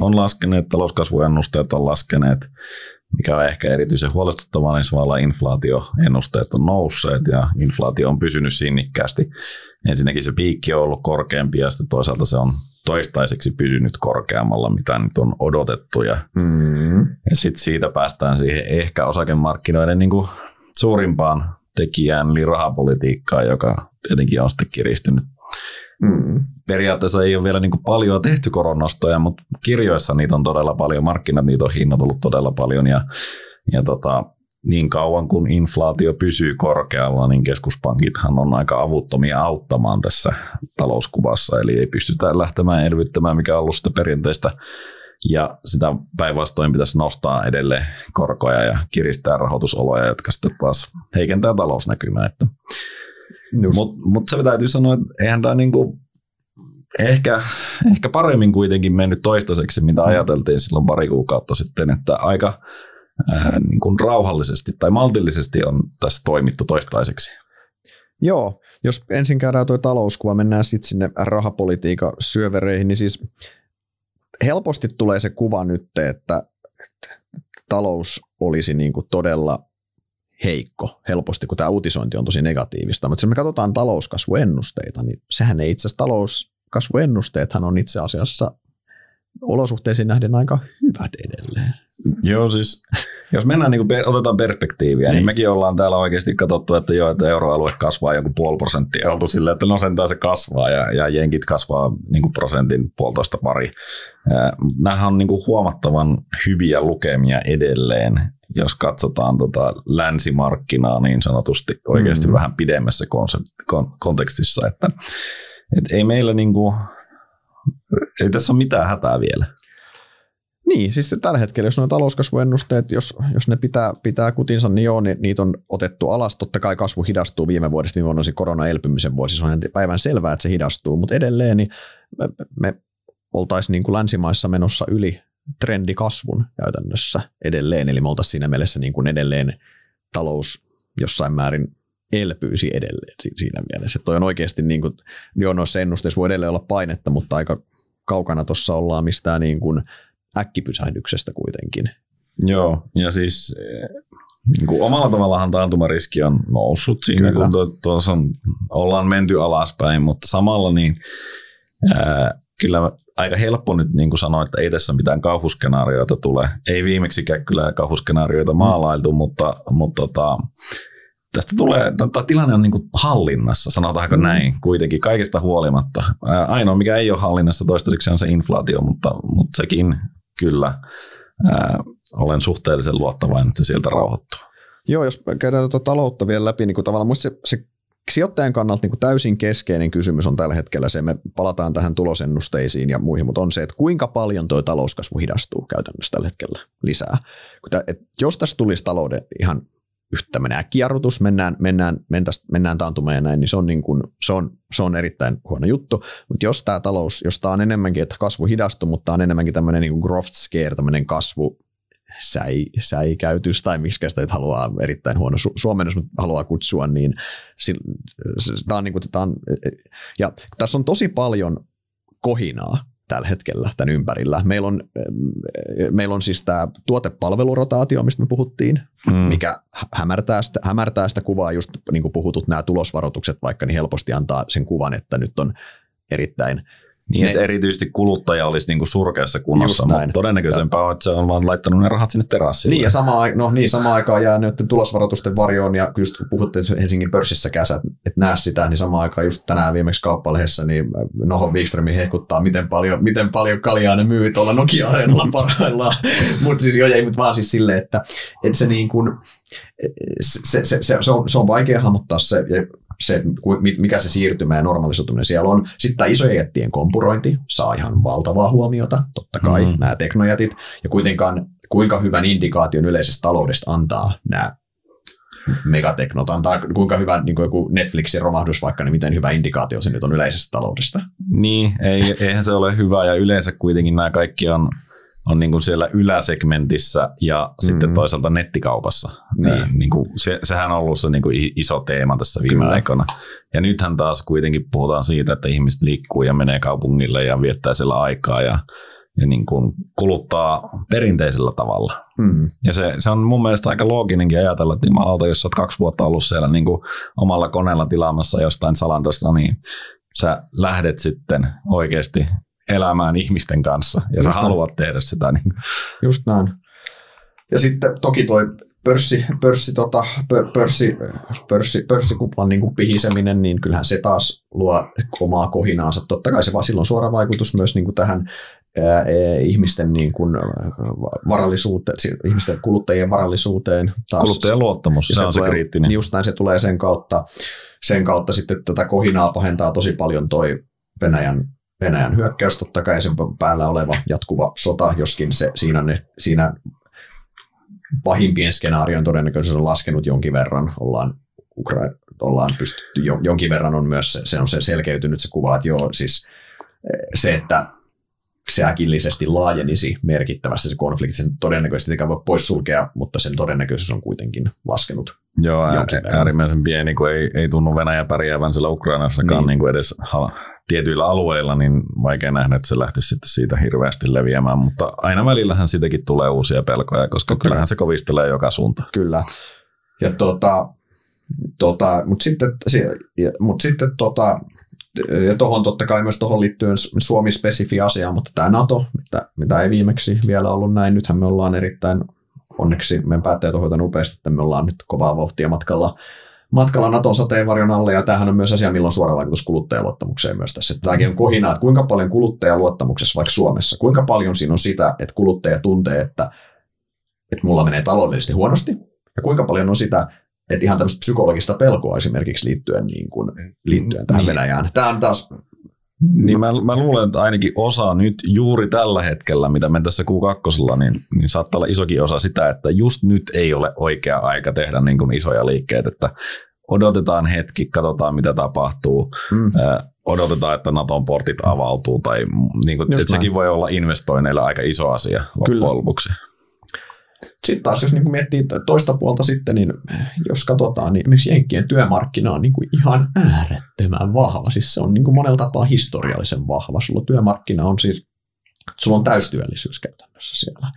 on laskeneet, talouskasvuennusteet on laskeneet, mikä on ehkä erityisen huolestuttavaa, niin samalla inflaatioennusteet on nousseet ja inflaatio on pysynyt sinnikkäästi. Ensinnäkin se piikki on ollut korkeampi ja sitten toisaalta se on toistaiseksi pysynyt korkeammalla, mitä nyt on odotettu. Ja, mm. ja sitten siitä päästään siihen ehkä osakemarkkinoiden niin kuin suurimpaan tekijään, eli rahapolitiikkaa, joka tietenkin on sitten kiristynyt. Mm. Periaatteessa ei ole vielä niin kuin paljon tehty koronnostoja, mutta kirjoissa niitä on todella paljon, markkinat niitä on hinnoitellut todella paljon, ja, ja tota, niin kauan kun inflaatio pysyy korkealla, niin keskuspankithan on aika avuttomia auttamaan tässä talouskuvassa, eli ei pystytä lähtemään elvyttämään, mikä on ollut sitä perinteistä, ja sitä päinvastoin pitäisi nostaa edelleen korkoja ja kiristää rahoitusoloja, jotka sitten taas heikentää talousnäkymää. Mutta mut se täytyy sanoa, että eihän tämä niinku ehkä, ehkä paremmin kuitenkin mennyt toistaiseksi, mitä ajateltiin silloin pari kuukautta sitten, että aika ää, niinku rauhallisesti tai maltillisesti on tässä toimittu toistaiseksi. Joo, jos ensin käydään tuo talouskuva, mennään sitten sinne rahapolitiikan syövereihin, niin siis... Helposti tulee se kuva nyt, että talous olisi niin kuin todella heikko, helposti, kun tämä uutisointi on tosi negatiivista. Mutta jos me katsotaan talouskasvuennusteita, niin sehän ei itse asiassa, talouskasvuennusteethan on itse asiassa olosuhteisiin nähden aika hyvät edelleen. Joo, siis jos mennään, niin kuin otetaan perspektiiviä, niin. niin mekin ollaan täällä oikeasti katsottu, että joo, että euroalue kasvaa joku puoli prosenttia. Oltu silleen, että no sentään se kasvaa ja, ja jenkit kasvaa niin kuin prosentin puolitoista pari. Nämähän on niin kuin huomattavan hyviä lukemia edelleen, jos katsotaan tota länsimarkkinaa niin sanotusti oikeasti mm. vähän pidemmässä kontekstissa. Että, et ei meillä niin kuin, ei tässä ole mitään hätää vielä. Niin, siis tällä hetkellä, jos nuo talouskasvuennusteet, jos, jos ne pitää, pitää kutinsa, niin joo, niin niitä on otettu alas. Totta kai kasvu hidastuu viime vuodesta, viime vuonna se koronaelpymisen vuosi, se on päivän selvää, että se hidastuu, mutta edelleen niin me, me oltaisiin niin kuin länsimaissa menossa yli trendikasvun käytännössä edelleen, eli me oltaisiin siinä mielessä niin kuin edelleen talous jossain määrin elpyisi edelleen siinä mielessä. Että toi on oikeasti, niin kuin, joo, noissa ennusteissa voi edelleen olla painetta, mutta aika kaukana tuossa ollaan mistään niin kuin äkkipysähdyksestä kuitenkin. Joo, ja siis niin kuin omalla tavallaan taantumariski on noussut siinä, kyllä, kun tuossa on, ollaan menty alaspäin, mutta samalla niin ää, kyllä aika helppo nyt niin kuin sanoa, että ei tässä mitään kauhuskenaarioita tule. Ei viimeksikään kyllä kauhuskenaarioita maalailtu, mutta, mutta tota, tästä tulee, tämä tilanne on niin kuin hallinnassa, sanotaanko mm. näin, kuitenkin kaikesta huolimatta. Ää, ainoa, mikä ei ole hallinnassa toistaiseksi, on se inflaatio, mutta, mutta sekin kyllä, ää, olen suhteellisen luottavainen, että se sieltä rauhoittuu. Joo, jos käydään tuota taloutta vielä läpi, niin kuin tavallaan musta se, se sijoittajan kannalta niin täysin keskeinen kysymys on tällä hetkellä se, me palataan tähän tulosennusteisiin ja muihin, mutta on se, että kuinka paljon tuo talouskasvu hidastuu käytännössä tällä hetkellä lisää. Jos tässä tulisi talouden ihan yhtä tämmöinen äkkijarrutus, mennään, mennään, mennään taantumaan ja näin, niin se on, niin kuin, se on, se on erittäin huono juttu. Mutta jos tämä talous, jos tämä on enemmänkin, että kasvu hidastuu, mutta tämä on enemmänkin tämmöinen niin kuin growth scare, tämmöinen kasvu, säi, säikäytys tai miksi sitä haluaa erittäin huono su- suomennus, mutta haluaa kutsua, niin tämä on, niin kuin, tämä on, ja tässä on tosi paljon kohinaa tällä hetkellä tämän ympärillä. Meillä on, meillä on siis tämä tuotepalvelurotaatio, mistä me puhuttiin, hmm. mikä hämärtää sitä, hämärtää sitä kuvaa, just niin kuin puhutut nämä tulosvaroitukset vaikka, niin helposti antaa sen kuvan, että nyt on erittäin... Niin, että erityisesti kuluttaja olisi niinku surkeassa kunnossa, mutta todennäköisempää on, että se on vaan laittanut ne rahat sinne terassille. Niin, ja sama, no, niin, samaan aikaan jää näiden tulosvaroitusten varjoon, ja just kun puhutte Helsingin pörssissä käsät, että näe sitä, niin samaan aikaan just tänään viimeksi Kauppalehdessä, niin Noho Wikströmi hehkuttaa, miten paljon, miten paljon kaljaa ne myy tuolla Nokia-Arenalla parhaillaan. Mutta siis jo ei, mutta vaan siis silleen, että et se, niin kun, se, se, se, se, on, se on vaikea hahmottaa se, se, mikä se siirtymä ja normalisoituminen siellä on. Sitten tämä isojen jättien kompurointi saa ihan valtavaa huomiota, totta kai, mm-hmm. nämä teknojätit. Ja kuitenkaan kuinka hyvän indikaation yleisestä taloudesta antaa nämä megateknot, antaa kuinka hyvä niin kuin joku Netflixin romahdus vaikka, niin miten hyvä indikaatio se nyt on yleisestä taloudesta. Niin, ei, eihän se ole hyvä, ja yleensä kuitenkin nämä kaikki on... on niin kuin siellä yläsegmentissä ja sitten mm-hmm. toisaalta nettikaupassa. Niin. Niin kuin se, sehän on ollut se niin kuin iso teema tässä viime Kyllä. aikoina. Ja nythän taas kuitenkin puhutaan siitä, että ihmiset liikkuu ja menee kaupungille ja viettää siellä aikaa ja, ja niin kuin kuluttaa perinteisellä tavalla. Mm-hmm. Ja se, se on mun mielestä aika looginenkin ajatella, että jumalauta, jos olet kaksi vuotta ollut siellä niin kuin omalla koneella tilaamassa jostain Zalandosta, niin sä lähdet sitten oikeasti elämään ihmisten kanssa, ja sä haluat tehdä sitä. Niin. Just näin. Ja sitten toki toi pörssi, pörssi, tota, pör, pörssi, pörssi, pörssikuplan niin kuin pihiseminen, niin kyllähän se taas luo omaa kohinaansa. Totta kai se vaan silloin suora vaikutus myös niin kuin tähän ää, ihmisten niin kuin varallisuuteen, ihmisten kuluttajien varallisuuteen. Kuluttajien luottamus, se, se on tulee, se kriittinen. Just näin, se tulee sen kautta. Sen kautta sitten tätä kohinaa pahentaa tosi paljon toi Venäjän Venäjän hyökkäys, totta kai sen päällä oleva jatkuva sota, joskin se, siinä, ne, siinä pahimpien skenaarioon todennäköisesti on laskenut jonkin verran. Ollaan, Ukra- ollaan pystytty, jonkin verran on myös, se on se selkeytynyt se kuva, että joo, siis se, että se äkillisesti laajenisi merkittävästi se konflikti, sen todennäköisesti ei voi poissulkea, mutta sen todennäköisyys on kuitenkin laskenut. Joo, äärimmäisen pieni, kun ei, ei tunnu Venäjä pärjäävän siellä Ukrainassakaan niin. niin kuin edes tietyillä alueilla, niin vaikea nähdä, että se lähtisi sitten siitä hirveästi leviämään, mutta aina välillähän siitäkin tulee uusia pelkoja, koska Kyllä. kyllähän se kovistelee joka suuntaan. Kyllä. Ja tuota, tuota, mutta sitten, mut sitten tuota, ja tuohon totta kai myös tuohon liittyen Suomi-spesifi asia, mutta tämä NATO, mitä, mitä ei viimeksi vielä ollut näin, nythän me ollaan erittäin, onneksi meidän päättäjät on hoitanut upeasti, että me ollaan nyt kovaa vauhtia matkalla Matkalla Naton sateenvarjon alle, ja tämähän on myös asia, milloin on suora vaikutus kuluttajaluottamukseen myös tässä. Tämäkin on kohinaa, että kuinka paljon kuluttajaluottamuksessa vaikka Suomessa, kuinka paljon siinä on sitä, että kuluttaja tuntee, että, että mulla menee taloudellisesti huonosti, ja kuinka paljon on sitä, että ihan tämmöistä psykologista pelkoa esimerkiksi liittyen, niin kuin, liittyen tähän niin. Venäjään. Tämä on taas... Niin mä, mä luulen, että ainakin osa nyt juuri tällä hetkellä, mitä me tässä Q kaksi, niin, niin saattaa olla isokin osa sitä, että just nyt ei ole oikea aika tehdä niin kuin isoja liikkeitä, että odotetaan hetki, katsotaan mitä tapahtuu, mm. odotetaan, että Naton portit avautuu, tai niin kuin, että sekin voi olla investoinneille aika iso asia loppujen lopuksi. Sitten taas, jos niin miettii toista puolta sitten, niin jos katsotaan, niin esimerkiksi Jenkkien työmarkkina on niin kuin ihan äärettömän vahva. Siis se on niin kuin monella tapaa historiallisen vahva. Sulla työmarkkina on siis, sulla on täystyöllisyys käytännössä siellä.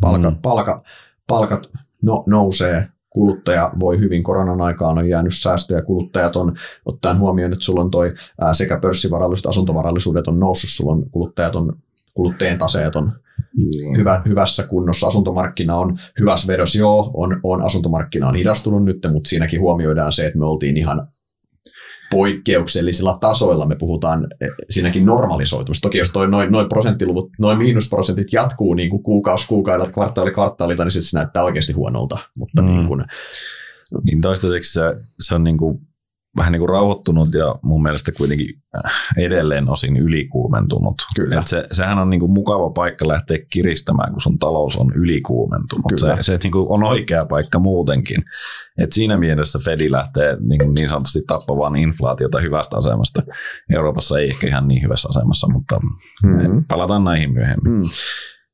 Palkat, mm. palkat, palkat no, nousee, kuluttaja voi hyvin, koronan aikaan on jäänyt säästöjä, kuluttajat on, ottaen huomioon, että sulla on toi ää, sekä pörssivarallisuudet, asuntovarallisuudet on noussut, sulla on kuluttajat on, kuluttajien taseet on Hyvä, hyvässä kunnossa, asuntomarkkina on hyvässä vedossa, joo, on, on, asuntomarkkina on hidastunut nyt, mutta siinäkin huomioidaan se, että me oltiin ihan poikkeuksellisilla tasoilla, me puhutaan siinäkin normalisoitumista. Toki jos toi noin noi prosenttiluvut, noin miinusprosentit jatkuu niin kuin kuukausi kuukaudelta, kvartaali kvartaalilta, niin sitten se näyttää oikeasti huonolta. Mutta mm. niin kun... niin toistaiseksi se, se on niin kuin vähän niin kuin rauhoittunut ja mun mielestä kuitenkin edelleen osin ylikuumentunut. Kyllä. Et se, sehän on niin kuin mukava paikka lähteä kiristämään, kun sun talous on ylikuumentunut. Kyllä. Se, se niin kuin on oikea paikka muutenkin. Et siinä mielessä Fed lähtee niin, kuin niin sanotusti tappamaan inflaatiota hyvästä asemasta. Euroopassa ei ehkä ihan niin hyvässä asemassa, mutta mm-hmm. palataan näihin myöhemmin. Mm.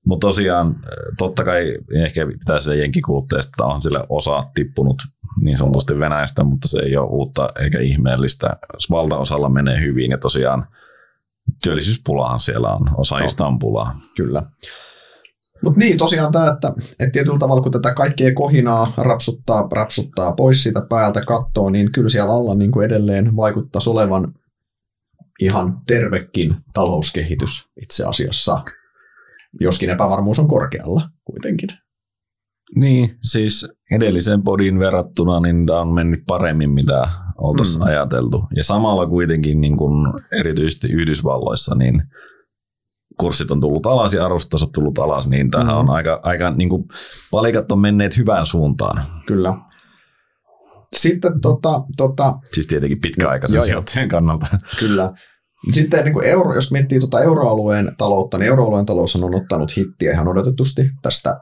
Mutta tosiaan, totta kai ehkä pitää sitä jenkkikuluttajasta, onhan sille osa tippunut niin sanotusti Venäjästä, mutta se ei ole uutta eikä ihmeellistä. Valtaosalla menee hyvin ja tosiaan työllisyyspulahan siellä on, osaajista on pulaa. Kyllä. Mutta niin, tosiaan tämä, että, että tietyllä tavalla kun tätä kaikkea kohinaa rapsuttaa, rapsuttaa pois siitä päältä kattoo, niin kyllä siellä alla niin kuin edelleen vaikuttaisi olevan ihan tervekin talouskehitys itse asiassa. Joskin epävarmuus on korkealla kuitenkin. Niin, siis edellisen podin verrattuna niin tämä on mennyt paremmin, mitä oltaisiin mm. ajateltu. Ja samalla kuitenkin niin kun erityisesti Yhdysvalloissa niin kurssit on tullut alas ja arvostus on tullut alas, niin tämähän mm. on aika, aika niin kun palikat on menneet hyvään suuntaan. Kyllä. Sitten tota, tota, siis tietenkin pitkäaikaisen sijoittajan kannalta. Kyllä. Sitten niin kuin euro, jos miettii tuota euroalueen taloutta, niin euroalueen talous on ottanut hittiä ihan odotetusti tästä,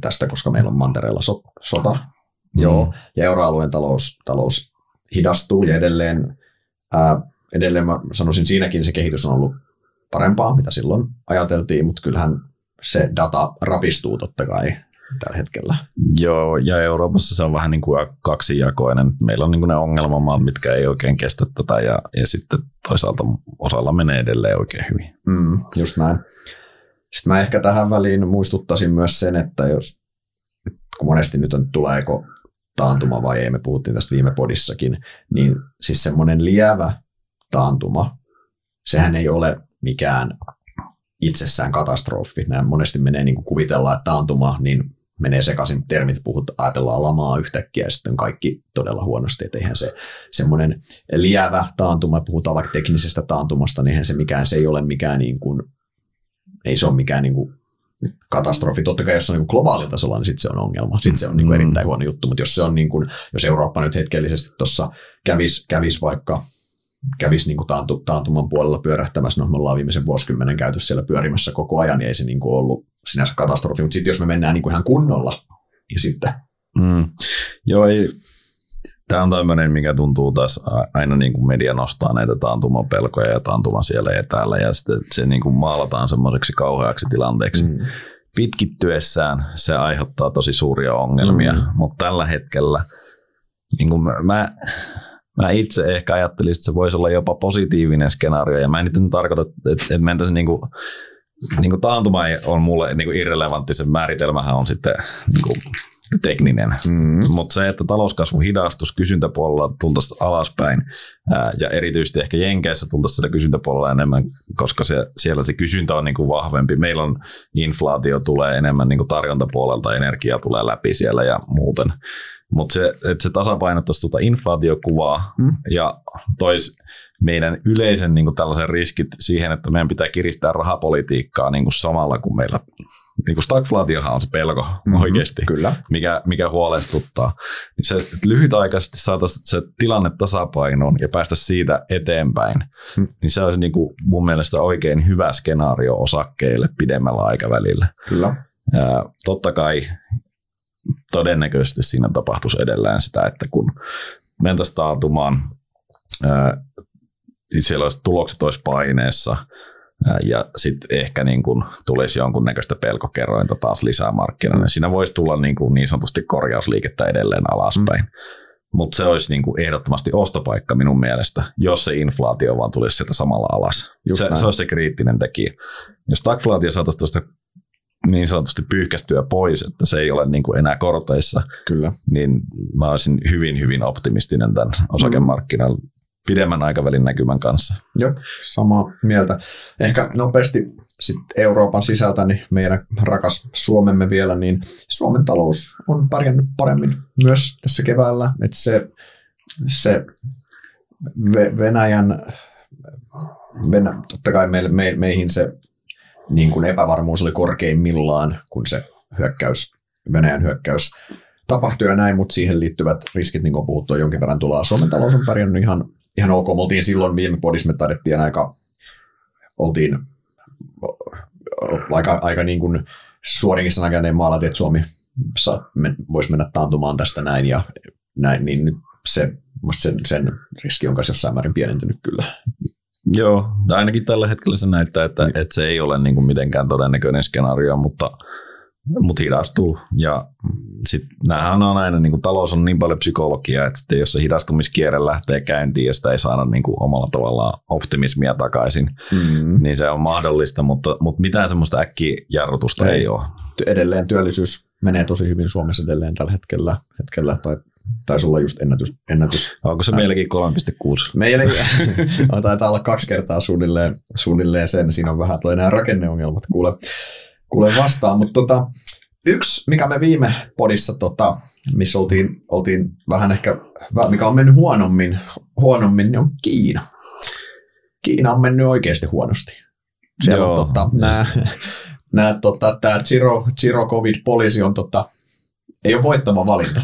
tästä koska meillä on mantereella so, sota. Mm. Joo. Ja euroalueen talous, talous hidastuu ja edelleen, ää, edelleen mä sanoisin, siinäkin se kehitys on ollut parempaa, mitä silloin ajateltiin, mutta kyllähän se data rapistuu totta kai tällä hetkellä. Joo, ja Euroopassa se on vähän niin kuin kaksijakoinen. Meillä on niin kuin ne ongelmamaat, mitkä ei oikein kestä tätä, ja, ja sitten toisaalta osalla menee edelleen oikein hyvin. Mm, just näin. Sitten mä ehkä tähän väliin muistuttaisin myös sen, että jos, kun monesti nyt on, tuleeko taantuma vai ei, me puhuttiin tästä viime podissakin, niin siis semmoinen lievä taantuma, sehän ei ole mikään itsessään katastrofi. Näin monesti menee niin kuin kuvitellaan, että taantuma, niin menee sekaisin termit, puhut, ajatellaan lamaa yhtäkkiä ja sitten kaikki todella huonosti, että eihän se semmoinen lievä taantuma, puhutaan vaikka teknisestä taantumasta, niin eihän se mikään, se ei ole mikään niin kuin, ei se ole mikään niin kuin katastrofi. Totta kai jos se on niin kuin globaalilla tasolla, niin sitten se on ongelma, sitten se on niin kuin erittäin huono juttu, mutta jos se on niin kuin, jos Eurooppa nyt hetkellisesti tuossa kävisi kävis vaikka kävisi niin taantu, taantuman puolella pyörähtämässä, no me ollaan viimeisen vuosikymmenen käytössä siellä pyörimässä koko ajan, niin ei se niin kuin ollut sinänsä katastrofi, mutta sitten jos me mennään niin kuin ihan kunnolla, niin sitten. Mm. Joo, ei. Tämä on tämmöinen, mikä tuntuu taas aina niin kuin media nostaa näitä taantumapelkoja ja taantuma siellä ja täällä, ja sitten se niin kuin maalataan semmoiseksi kauheaksi tilanteeksi. Mm. Pitkittyessään se aiheuttaa tosi suuria ongelmia, mm. mutta tällä hetkellä niin kuin mä... mä Mä itse ehkä ajattelin, että se voisi olla jopa positiivinen skenaario, ja mä en nyt tarkoita, että, että mentäisiin niin kuin, niin kuin taantuma on mulle niin kuin irrelevantti, sen määritelmähän on sitten niin kuin tekninen. Mm-hmm. Mutta se, että talouskasvu hidastus kysyntäpuolella tultaisiin alaspäin, ää, ja erityisesti ehkä Jenkeissä tultaisiin sitä kysyntäpuolella enemmän, koska se, siellä se kysyntä on niin kuin vahvempi. Meillä on inflaatio tulee enemmän niin kuin tarjontapuolelta, energia tulee läpi siellä ja muuten. Mutta se, että se tasapainottaisi tuota inflaatiokuvaa mm. ja toisi meidän yleisen niin kuin tällaisen riskit siihen, että meidän pitää kiristää rahapolitiikkaa niin kuin samalla, kun meillä niin kuin stagflaatiohan on se pelko mm-hmm, oikeasti, kyllä. Mikä, mikä huolestuttaa. Niin se, että lyhytaikaisesti saataisiin se tilanne tasapainoon ja päästä siitä eteenpäin, mm. niin se olisi niin kuin mun mielestä oikein hyvä skenaario osakkeille pidemmällä aikavälillä. Kyllä. Ja totta kai todennäköisesti siinä tapahtuisi edelleen sitä, että kun mentäisiin taantumaan, siellä olisi tulokset olisi paineessa ja sitten ehkä niin kun tulisi jonkunnäköistä pelkokerrointa taas lisää markkinoille. Mm. Siinä voisi tulla niin, kuin niin sanotusti korjausliikettä edelleen alaspäin, mm. mutta se olisi niin kuin ehdottomasti ostopaikka minun mielestä, jos se inflaatio vaan tulisi sieltä samalla alas. Se, se olisi se kriittinen tekijä. Jos stagflaatio saataisiin tuosta niin sanotusti pyyhkästyä pois, että se ei ole niin kuin enää korteissa, kyllä. Niin mä olisin hyvin, hyvin optimistinen tämän osakemarkkinan pidemmän aikavälin näkymän kanssa. Joo, samaa mieltä. Ehkä nopeasti sit Euroopan sisältä, niin meidän rakas Suomemme vielä, niin Suomen talous on pärjännyt paremmin myös tässä keväällä, että se, se Venäjän, Venä, totta kai me, me, meihin se niin kuin epävarmuus oli korkeimmillaan, kun se hyökkäys, Venäjän hyökkäys tapahtuu ja näin, mutta siihen liittyvät riskit, niin kuin puhuttu, jonkin verran tullaan. Suomen talous on pärjännyt ihan, ihan ok. Me oltiin silloin viime podissa, me taidettiin aika, oltiin aika, aika niin kuin suorinkin sanakääneen maalat, että Suomi voisi mennä taantumaan tästä näin ja näin, niin se, musta sen, sen riski on myös jossain määrin pienentynyt kyllä. Joo, ainakin tällä hetkellä se näyttää, että, niin. että se ei ole niin kuin mitenkään todennäköinen skenaario, mutta mut hidastuu. Ja sit näähän on aina, niin kuin talous on niin paljon psykologiaa, että sitten jos se hidastumiskierre lähtee käyntiin ja sitä ei saada niin kuin omalla tavallaan optimismia takaisin, mm. niin se on mahdollista, mutta, mutta mitään semmoista äkkijarrutusta ei, ei ole. Edelleen työllisyys menee tosi hyvin Suomessa edelleen tällä hetkellä, hetkellä tai taisi olla just ennätys. ennätys. Onko se meilläkin kolme pilkku kuusi? Meilläkin. Taitaa olla kaksi kertaa suunnilleen, suunnilleen sen. Siinä on vähän, tulee nämä rakenneongelmat kuule, kuule vastaan. Mutta tota, yksi, mikä me viime podissa, tota, missä oltiin, oltiin vähän ehkä, mikä on mennyt huonommin, huonommin niin on Kiina. Kiina on mennyt oikeasti huonosti. Siellä joo, on tota, nää, nää, tota, tämä zero, zero covid-poliisi on, tota, ei ole voittava valinta.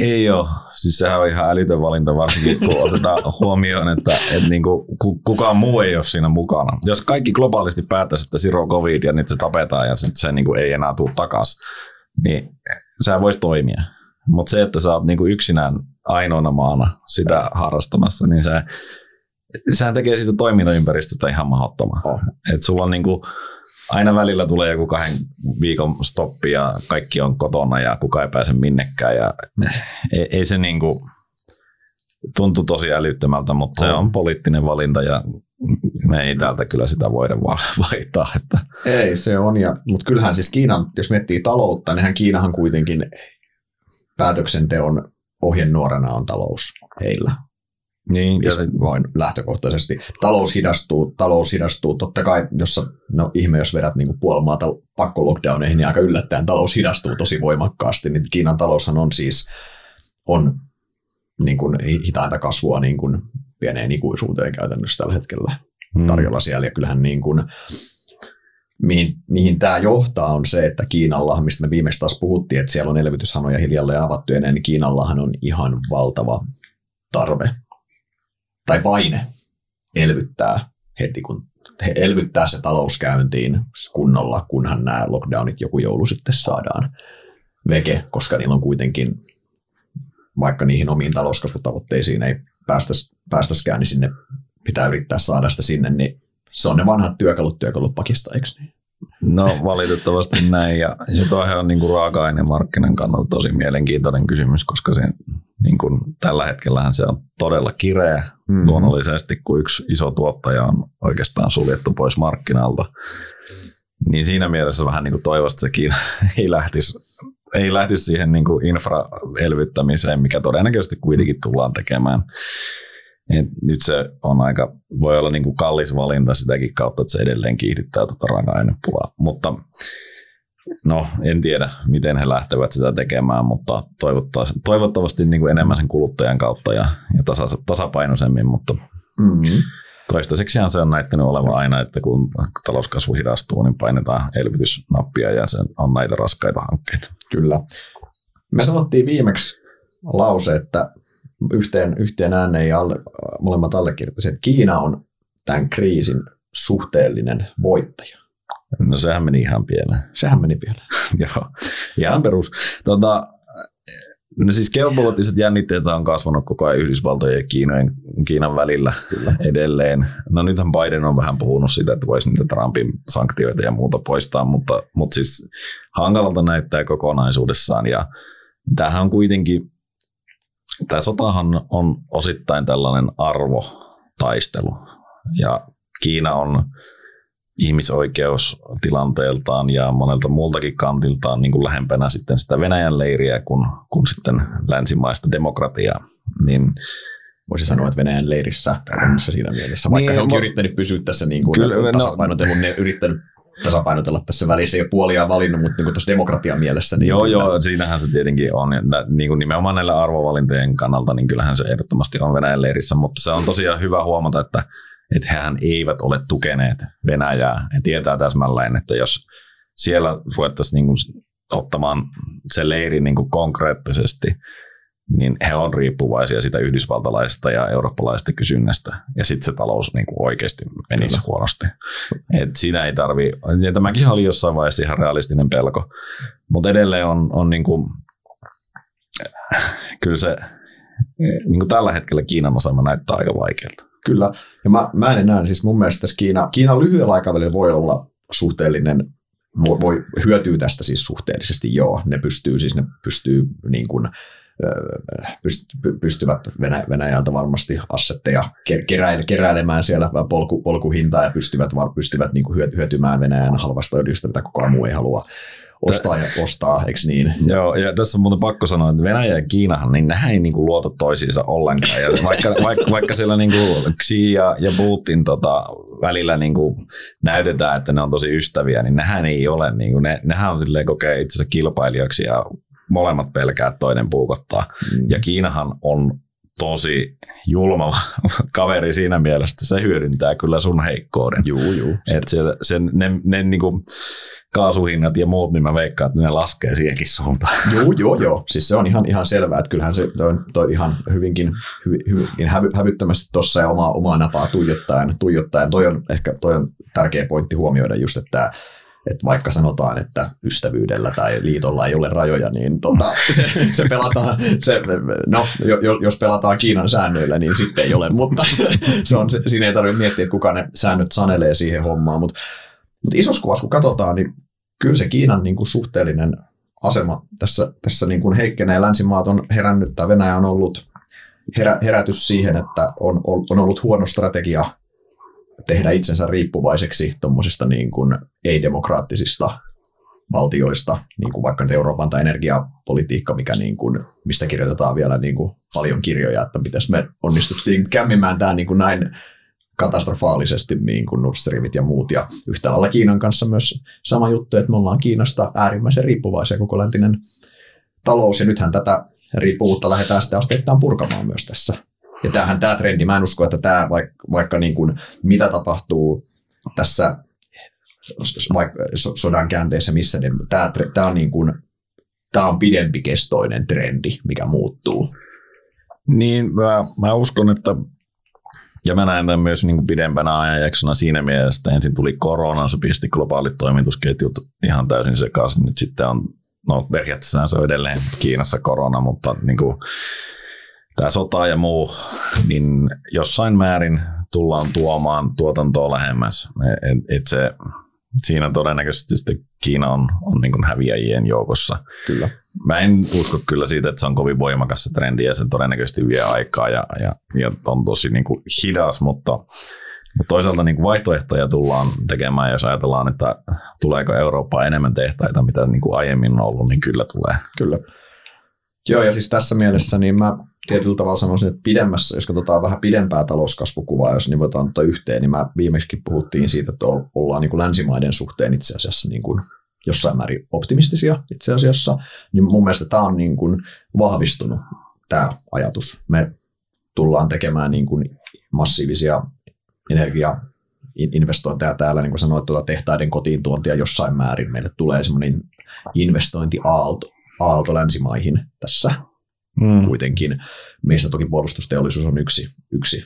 Ei ole. Siis sehän on ihan älytön valinta, varsinkin kun otetaan huomioon, että, että niin kuin kukaan muu ei ole siinä mukana. Jos kaikki globaalisti päättäisi, että zero covid ja nyt se tapetaan ja sitten se niin kuin ei enää tule takaisin, niin sehän voisi toimia. Mutta se, että sä oot niin kuin yksinään ainoana maana sitä harrastamassa, niin se, sehän tekee siitä toimintaympäristöstä ihan mahdottomaa. Oh. Et sulla on niin kuin aina välillä tulee joku kahden viikon stoppi ja kaikki on kotona ja kukaan ei pääse minnekään. Ja ei, ei se niinku tuntu tosi älyttömältä, mutta se on poliittinen valinta ja me ei täältä kyllä sitä voida vaihtaa. Että. Ei se on, ja, mutta kyllähän siis Kiinan, jos miettii taloutta, niin Kiinahan kuitenkin päätöksenteon ohjenuorana on talous heillä. Niin, ja se vain lähtökohtaisesti. Talous hidastuu, talous hidastuu. Totta kai, jos sä, no ihme, jos vedät niin kuin puoli maata pakkolockdowneihin, niin aika yllättäen talous hidastuu tosi voimakkaasti. Niin Kiinan taloushan on siis on, niin kuin, hitainta kasvua niin kuin pieneen ikuisuuteen käytännössä tällä hetkellä tarjolla siellä. Ja kyllähän niin kuin, mihin, mihin tämä johtaa on se, että Kiinalla, mistä me viimeksi taas puhuttiin, että siellä on elvytyshanoja hiljalleen avattu enää, niin Kiinallahan on ihan valtava tarve tai paine elvyttää heti, kun he elvyttää se talouskäyntiin kunnolla, kunhan nämä lockdownit joku joulu sitten saadaan veke, koska niillä on kuitenkin, vaikka niihin omiin talouskasvutavoitteisiin ei päästä, päästäskään, niin sinne pitää yrittää saada sitä sinne, niin se on ne vanhat työkalut työkalupakista, eikö niin? No valitettavasti näin, ja, ja toihan on niin kuin raaka-ainemarkkinan kannalta tosi mielenkiintoinen kysymys, koska se, niin kuin, tällä hetkellähän se on todella kireä mm-hmm. luonnollisesti, kun yksi iso tuottaja on oikeastaan suljettu pois markkinalta. Niin siinä mielessä vähän niin kuin toivosta, että sekin ei lähtisi, ei lähtisi siihen niin kuin infraelvyttämiseen, mikä todennäköisesti kuitenkin tullaan tekemään. Et nyt se on aika, voi olla niin kuin kallis valinta sitäkin kautta, että se edelleen kiihdyttää tuota raaka-ainepulaa. Mutta no, en tiedä, miten he lähtevät sitä tekemään, mutta toivottavasti, toivottavasti niin kuin enemmän sen kuluttajan kautta ja, ja tasa, tasapainoisemmin. Mutta mm-hmm. toistaiseksihan se on näyttänyt olevan aina, että kun talouskasvu hidastuu, niin painetaan elvytysnappia ja se on näitä raskaita hankkeita. Kyllä. Me sanottiin viimeksi lause, että Yhteen, yhteen ääneen ja alle, molemmat allekirjoittaisivat, että Kiina on tämän kriisin suhteellinen voittaja. No sehän meni ihan pieleen. Sehän meni pieleen. Joo, ihan perus. Tota, no siis geopoliittiset jännitteet on kasvanut koko ajan Yhdysvaltojen ja Kiinan, Kiinan välillä Kyllä. edelleen. No nythän Biden on vähän puhunut siitä, että voisi niitä Trumpin sanktioita ja muuta poistaa, mutta, mutta siis hankalalta näyttää kokonaisuudessaan. Ja tämähän on kuitenkin tämä sotahan on osittain tällainen arvotaistelu, ja Kiina on ihmisoikeustilanteeltaan ja monelta muultakin kantiltaan niin kuin lähempänä sitten sitä Venäjän leiriä kuin, kuin sitten länsimaista demokratiaa. Niin voisi sanoa, että Venäjän leirissä käytännössä siinä mielessä, vaikka niin, he onkin ma- yrittänyt pysyä tässä niin kuin kyllä, tasapainotelun, no. ne yrittänyt tasapainotella tässä välissä ja puolia valinnut, mutta niin tuossa demokratian mielessä. Niin joo, kyllä. joo, siinähän se tietenkin on. Niin nimenomaan näillä arvovalintojen kannalta, niin kyllähän se ehdottomasti on Venäjän leirissä, mutta se on tosiaan hyvä huomata, että, että hehän eivät ole tukeneet Venäjää. He tietää täsmälleen, että jos siellä ruvettaisiin niin ottamaan se leiri niin kuin konkreettisesti, niin he on riippuvaisia sitä yhdysvaltalaisesta ja eurooppalaisesta kysynnästä. Ja sitten se talous niin kuin oikeasti menisi Kyllä. huonosti. Et siinä ei tarvii, ja tämäkin oli jossain vaiheessa ihan realistinen pelko. Mutta edelleen on, on niin kuin, kyllä se niin kuin tällä hetkellä Kiinan osama näyttää aika vaikealta. Kyllä. Ja mä, mä en enää, siis mun mielestä tässä Kiina, Kiinan lyhyellä aikavälillä voi olla suhteellinen, voi hyötyä tästä siis suhteellisesti, joo. Ne pystyy siis, ne pystyy niin kuin, pystyvät Venäjältä varmasti assetteja keräilemään siellä polku, polkuhintaa ja pystyvät, pystyvät niin kuin hyötymään Venäjän halvasta öljystä, mitä kukaan muu ei halua ostaa ja ostaa, eikö niin? Joo, ja tässä on muuten pakko sanoa, että Venäjä ja Kiinahan, niin nehän ei niin kuin luota toisiinsa ollenkaan. Ja vaikka, vaikka, vaikka siellä niin kuin Xi ja, ja Putin tota, välillä niin kuin näytetään, että ne on tosi ystäviä, niin nehän ei ole. Niin kuin ne, nehän on silleen kokee itsensä kilpailijaksi ja molemmat pelkää, toinen puukottaa. Mm. Ja Kiinahan on tosi julma kaveri siinä mielessä, että se hyödyntää kyllä sun heikkouden. Juu, juu. Että ne, ne niin kuin kaasuhinnat ja muut, niin mä veikkaan, että ne laskee siihenkin suuntaan. Joo, joo, joo. Siis se on ihan, ihan selvää, että kyllähän se toi, toi ihan hyvinkin, hy, hyvinkin hävy, hävyttömästi tuossa ja omaa, omaa napaa tuijottaen. tuijottaen. Toi on ehkä toi on tärkeä pointti huomioida just, että että vaikka sanotaan, että ystävyydellä tai liitolla ei ole rajoja, niin tota, se, se pelataan, se, no, jos pelataan Kiinan säännöillä, niin sitten ei ole, mutta se on, siinä ei tarvitse miettiä, että kuka ne säännöt sanelee siihen hommaan, mutta mut isossa kuvassa, kun katsotaan, niin kyllä se Kiinan niin kuin suhteellinen asema tässä, tässä niin kuin heikkenee. Länsimaat on herännyt, tai Venäjä on ollut herä, herätys siihen, että on, on ollut huono strategia tehdä itsensä riippuvaiseksi tommosista niin kuin ei-demokraattisista valtioista, niin kuin vaikka nyt Euroopan tai energiapolitiikka, mikä niin kuin, mistä kirjoitetaan vielä niin kuin paljon kirjoja, että pitäisi me onnistuttiin kämmimään tämä niin kuin näin katastrofaalisesti, niin kuin Nord Streamit ja muut. Ja yhtä lailla Kiinan kanssa myös sama juttu, että me ollaan Kiinasta äärimmäisen riippuvaisia koko läntinen talous, ja nythän tätä riippuvuutta lähdetään sitten asteittain purkamaan myös tässä. Ja tämähän tämä trendi, mä en usko, että tämä vaikka, vaikka niin kuin, mitä tapahtuu tässä vaikka sodan käänteessä, missä niin tämä, tämä, on niin kuin, tämä on pidempikestoinen trendi, mikä muuttuu. Niin, mä, mä uskon, että, ja mä näen tämän myös niin kuin pidempänä ajanjaksona siinä mielessä, että ensin tuli korona, se pisti globaalit toimitusketjut ihan täysin sekaisin, nyt sitten on, no periaatteessa se on edelleen Kiinassa korona, mutta niin kuin, tämä sota ja muu, niin jossain määrin tullaan tuomaan tuotantoa lähemmäs. Et, et se, siinä todennäköisesti Kiina on, on niin kuin häviäjien joukossa. Kyllä. Mä en usko kyllä siitä, että se on kovin voimakas se trendi ja se todennäköisesti vie aikaa ja, ja, ja on tosi niin kuin hidas, mutta, mutta toisaalta niin kuin vaihtoehtoja tullaan tekemään. Jos ajatellaan, että tuleeko Eurooppaan enemmän tehtaita, mitä niin kuin aiemmin on ollut, niin kyllä tulee. Kyllä. Joo, ja siis tässä mielessä niin mä tietyllä tavalla sanoisin, että pidemmässä, jos katsotaan vähän pidempää talouskasvukuvaa, jos nivotaan ottaa yhteen, niin mä viimeksikin puhuttiin siitä, että ollaan niin kuin länsimaiden suhteen itse asiassa niin kuin jossain määrin optimistisia itse asiassa, niin mun mielestä tämä on niin kuin vahvistunut, tämä ajatus. Me tullaan tekemään niin kuin massiivisia energiainvestointeja täällä, niin kuin sanoit, tuota tehtaiden kotiin tuontia jossain määrin. Meille tulee semmoinen investointiaalto. Aalto länsimaihin tässä hmm. kuitenkin. Meistä toki puolustusteollisuus on yksi. yksi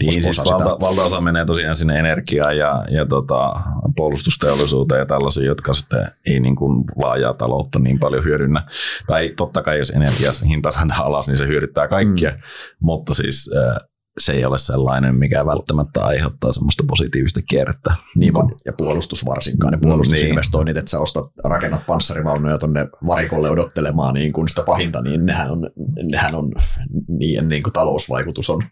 niin, osa siis valta, valtaosa menee tosiaan sinne energiaan ja, ja tota, puolustusteollisuuteen ja tällaisiin, jotka sitten ei niin kuin laajaa taloutta niin paljon hyödynnä. Tai totta kai jos energiassa hinta saadaan alas, niin se hyödyttää kaikkia, hmm. mutta siis se ei ole sellainen, mikä välttämättä aiheuttaa semmoista positiivista kierrettä. Niin, ja puolustus varsinkaan, ne puolustusinvestoinnit, että sä ostat, rakennat panssarivaunuja tuonne varikolle odottelemaan niin kuin sitä pahinta, niin nehän on, nehän on niin, niin kuin talousvaikutus on.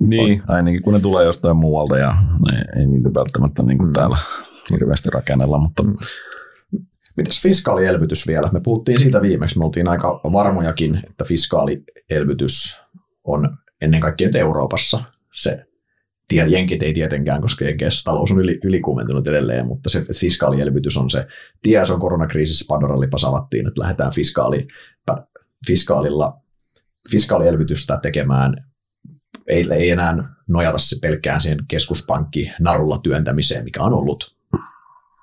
Niin, on. Ainakin kun ne tulee jostain muualta ja ne, ei niitä välttämättä niin kuin mm. täällä hirveästi rakennella, mutta... Mites fiskaalielvytys vielä? Me puhuttiin siitä viimeksi, me oltiin aika varmojakin, että fiskaalielvytys on... Ennen kaikkea nyt Euroopassa se, Jenkit ei tietenkään, koska Jenkeissä talous on yli, ylikuumentunut edelleen, mutta se fiskaalielvytys on se tie, se on koronakriisissä, Pandoran lipas avattiin, että lähdetään fiskaali, fiskaalilla, fiskaalielvytystä tekemään, ei, ei enää nojata se pelkkään siihen keskuspankki narulla työntämiseen, mikä on ollut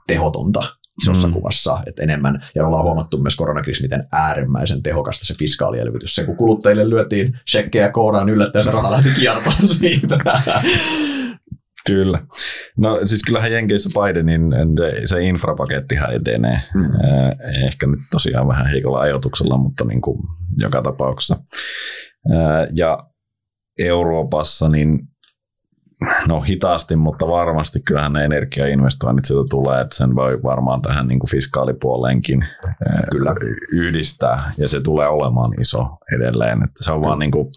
tehotonta isossa mm. kuvassa, että enemmän, ja ollaan huomattu myös koronakriisi, miten äärimmäisen tehokasta se fiskaalielvytys, se kun kuluttajille lyötiin shekkejä koodaan yllättäen, se raha lähti kiertoon siitä. Kyllä. No siis kyllähän Jenkeissä Bidenin se infrapakettihan etenee. Mm. Ehkä nyt tosiaan vähän heikolla ajatuksella, mutta niin kuin joka tapauksessa. Ja Euroopassa niin no hitaasti, mutta varmasti kyllähän ne energiainvestoinnit sieltä tulee, että sen voi varmaan tähän niin kuin fiskaalipuoleenkin kyllä yhdistää ja se tulee olemaan iso edelleen, että se on vaan niin kuin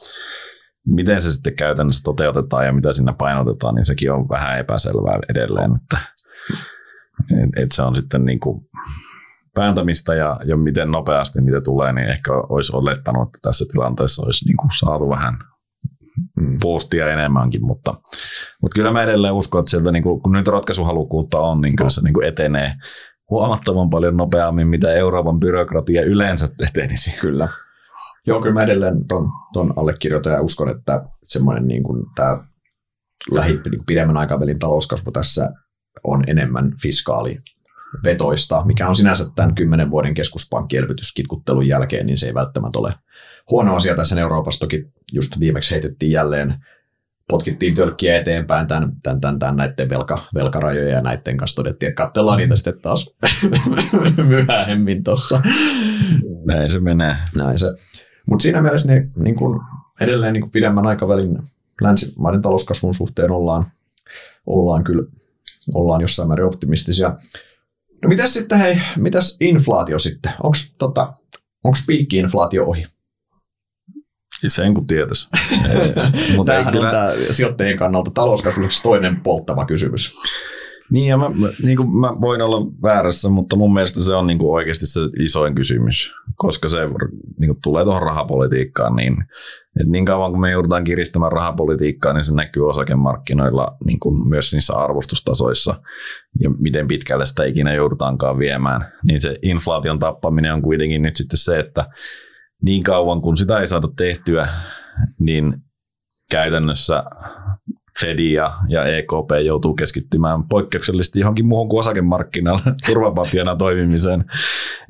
miten se sitten käytännössä toteutetaan ja mitä siinä painotetaan, niin sekin on vähän epäselvää edelleen, että et, et se on sitten niin kuin pääntämistä ja, ja miten nopeasti niitä tulee, niin ehkä olisi olettanut, että tässä tilanteessa olisi niin kuin saatu vähän postia enemmänkin, mutta, mutta kyllä mä edelleen uskon, että sieltä, niin kuin, kun nyt ratkaisuhalukkuutta on, niin kyllä se niin kuin etenee huomattavan paljon nopeammin, mitä Euroopan byrokratia yleensä etenisi. Kyllä. Joo, kyllä mä edelleen ton, ton allekirjoitan ja uskon, että semmoinen niin kuin tämä lähi, niin kuin pidemmän aikavälin talouskasvu tässä on enemmän fiskaali vetoista, mikä on sinänsä tämän kymmenen vuoden keskuspankkielvytyskitkuttelun jälkeen, niin se ei välttämättä ole huono asia tässä Euroopassa. Toki just viimeksi heitettiin jälleen, potkittiin tölkkiä eteenpäin tämän, tämän, tämän, tämän näiden velka, velkarajoja ja näiden kanssa todettiin, että katsellaan niitä sitten taas myöhemmin tuossa. Näin se menee. Näin se. Mutta siinä mielessä ne, niin kun edelleen niin kun pidemmän aikavälin länsimaiden talouskasvun suhteen ollaan, ollaan kyllä ollaan jossain määrin optimistisia. No mitäs sitten hei, mitäs inflaatio sitten? Onko tota, piikki inflaatio ohi? Sen kun tietäisi. Tämähän kyllä on tämä sijoittajien kannalta talouskasvulliseksi toinen polttava kysymys. Niin, ja mä, niin kuin mä voin olla väärässä, mutta mun mielestä se on niin kuin oikeasti se isoin kysymys, koska se niin kuin tulee tuohon rahapolitiikkaan. Niin, että niin kauan kun me joudutaan kiristämään rahapolitiikkaa, niin se näkyy osakemarkkinoilla niin kuin myös niissä arvostustasoissa ja miten pitkälle sitä ikinä joudutaankaan viemään. Niin se inflaation tappaminen on kuitenkin nyt sitten se, että niin kauan kun sitä ei saada tehtyä, niin käytännössä Fed ja, ja E K P joutuu keskittymään poikkeuksellisesti johonkin muuhun kuin osakemarkkinalla turvapatiana toimimiseen.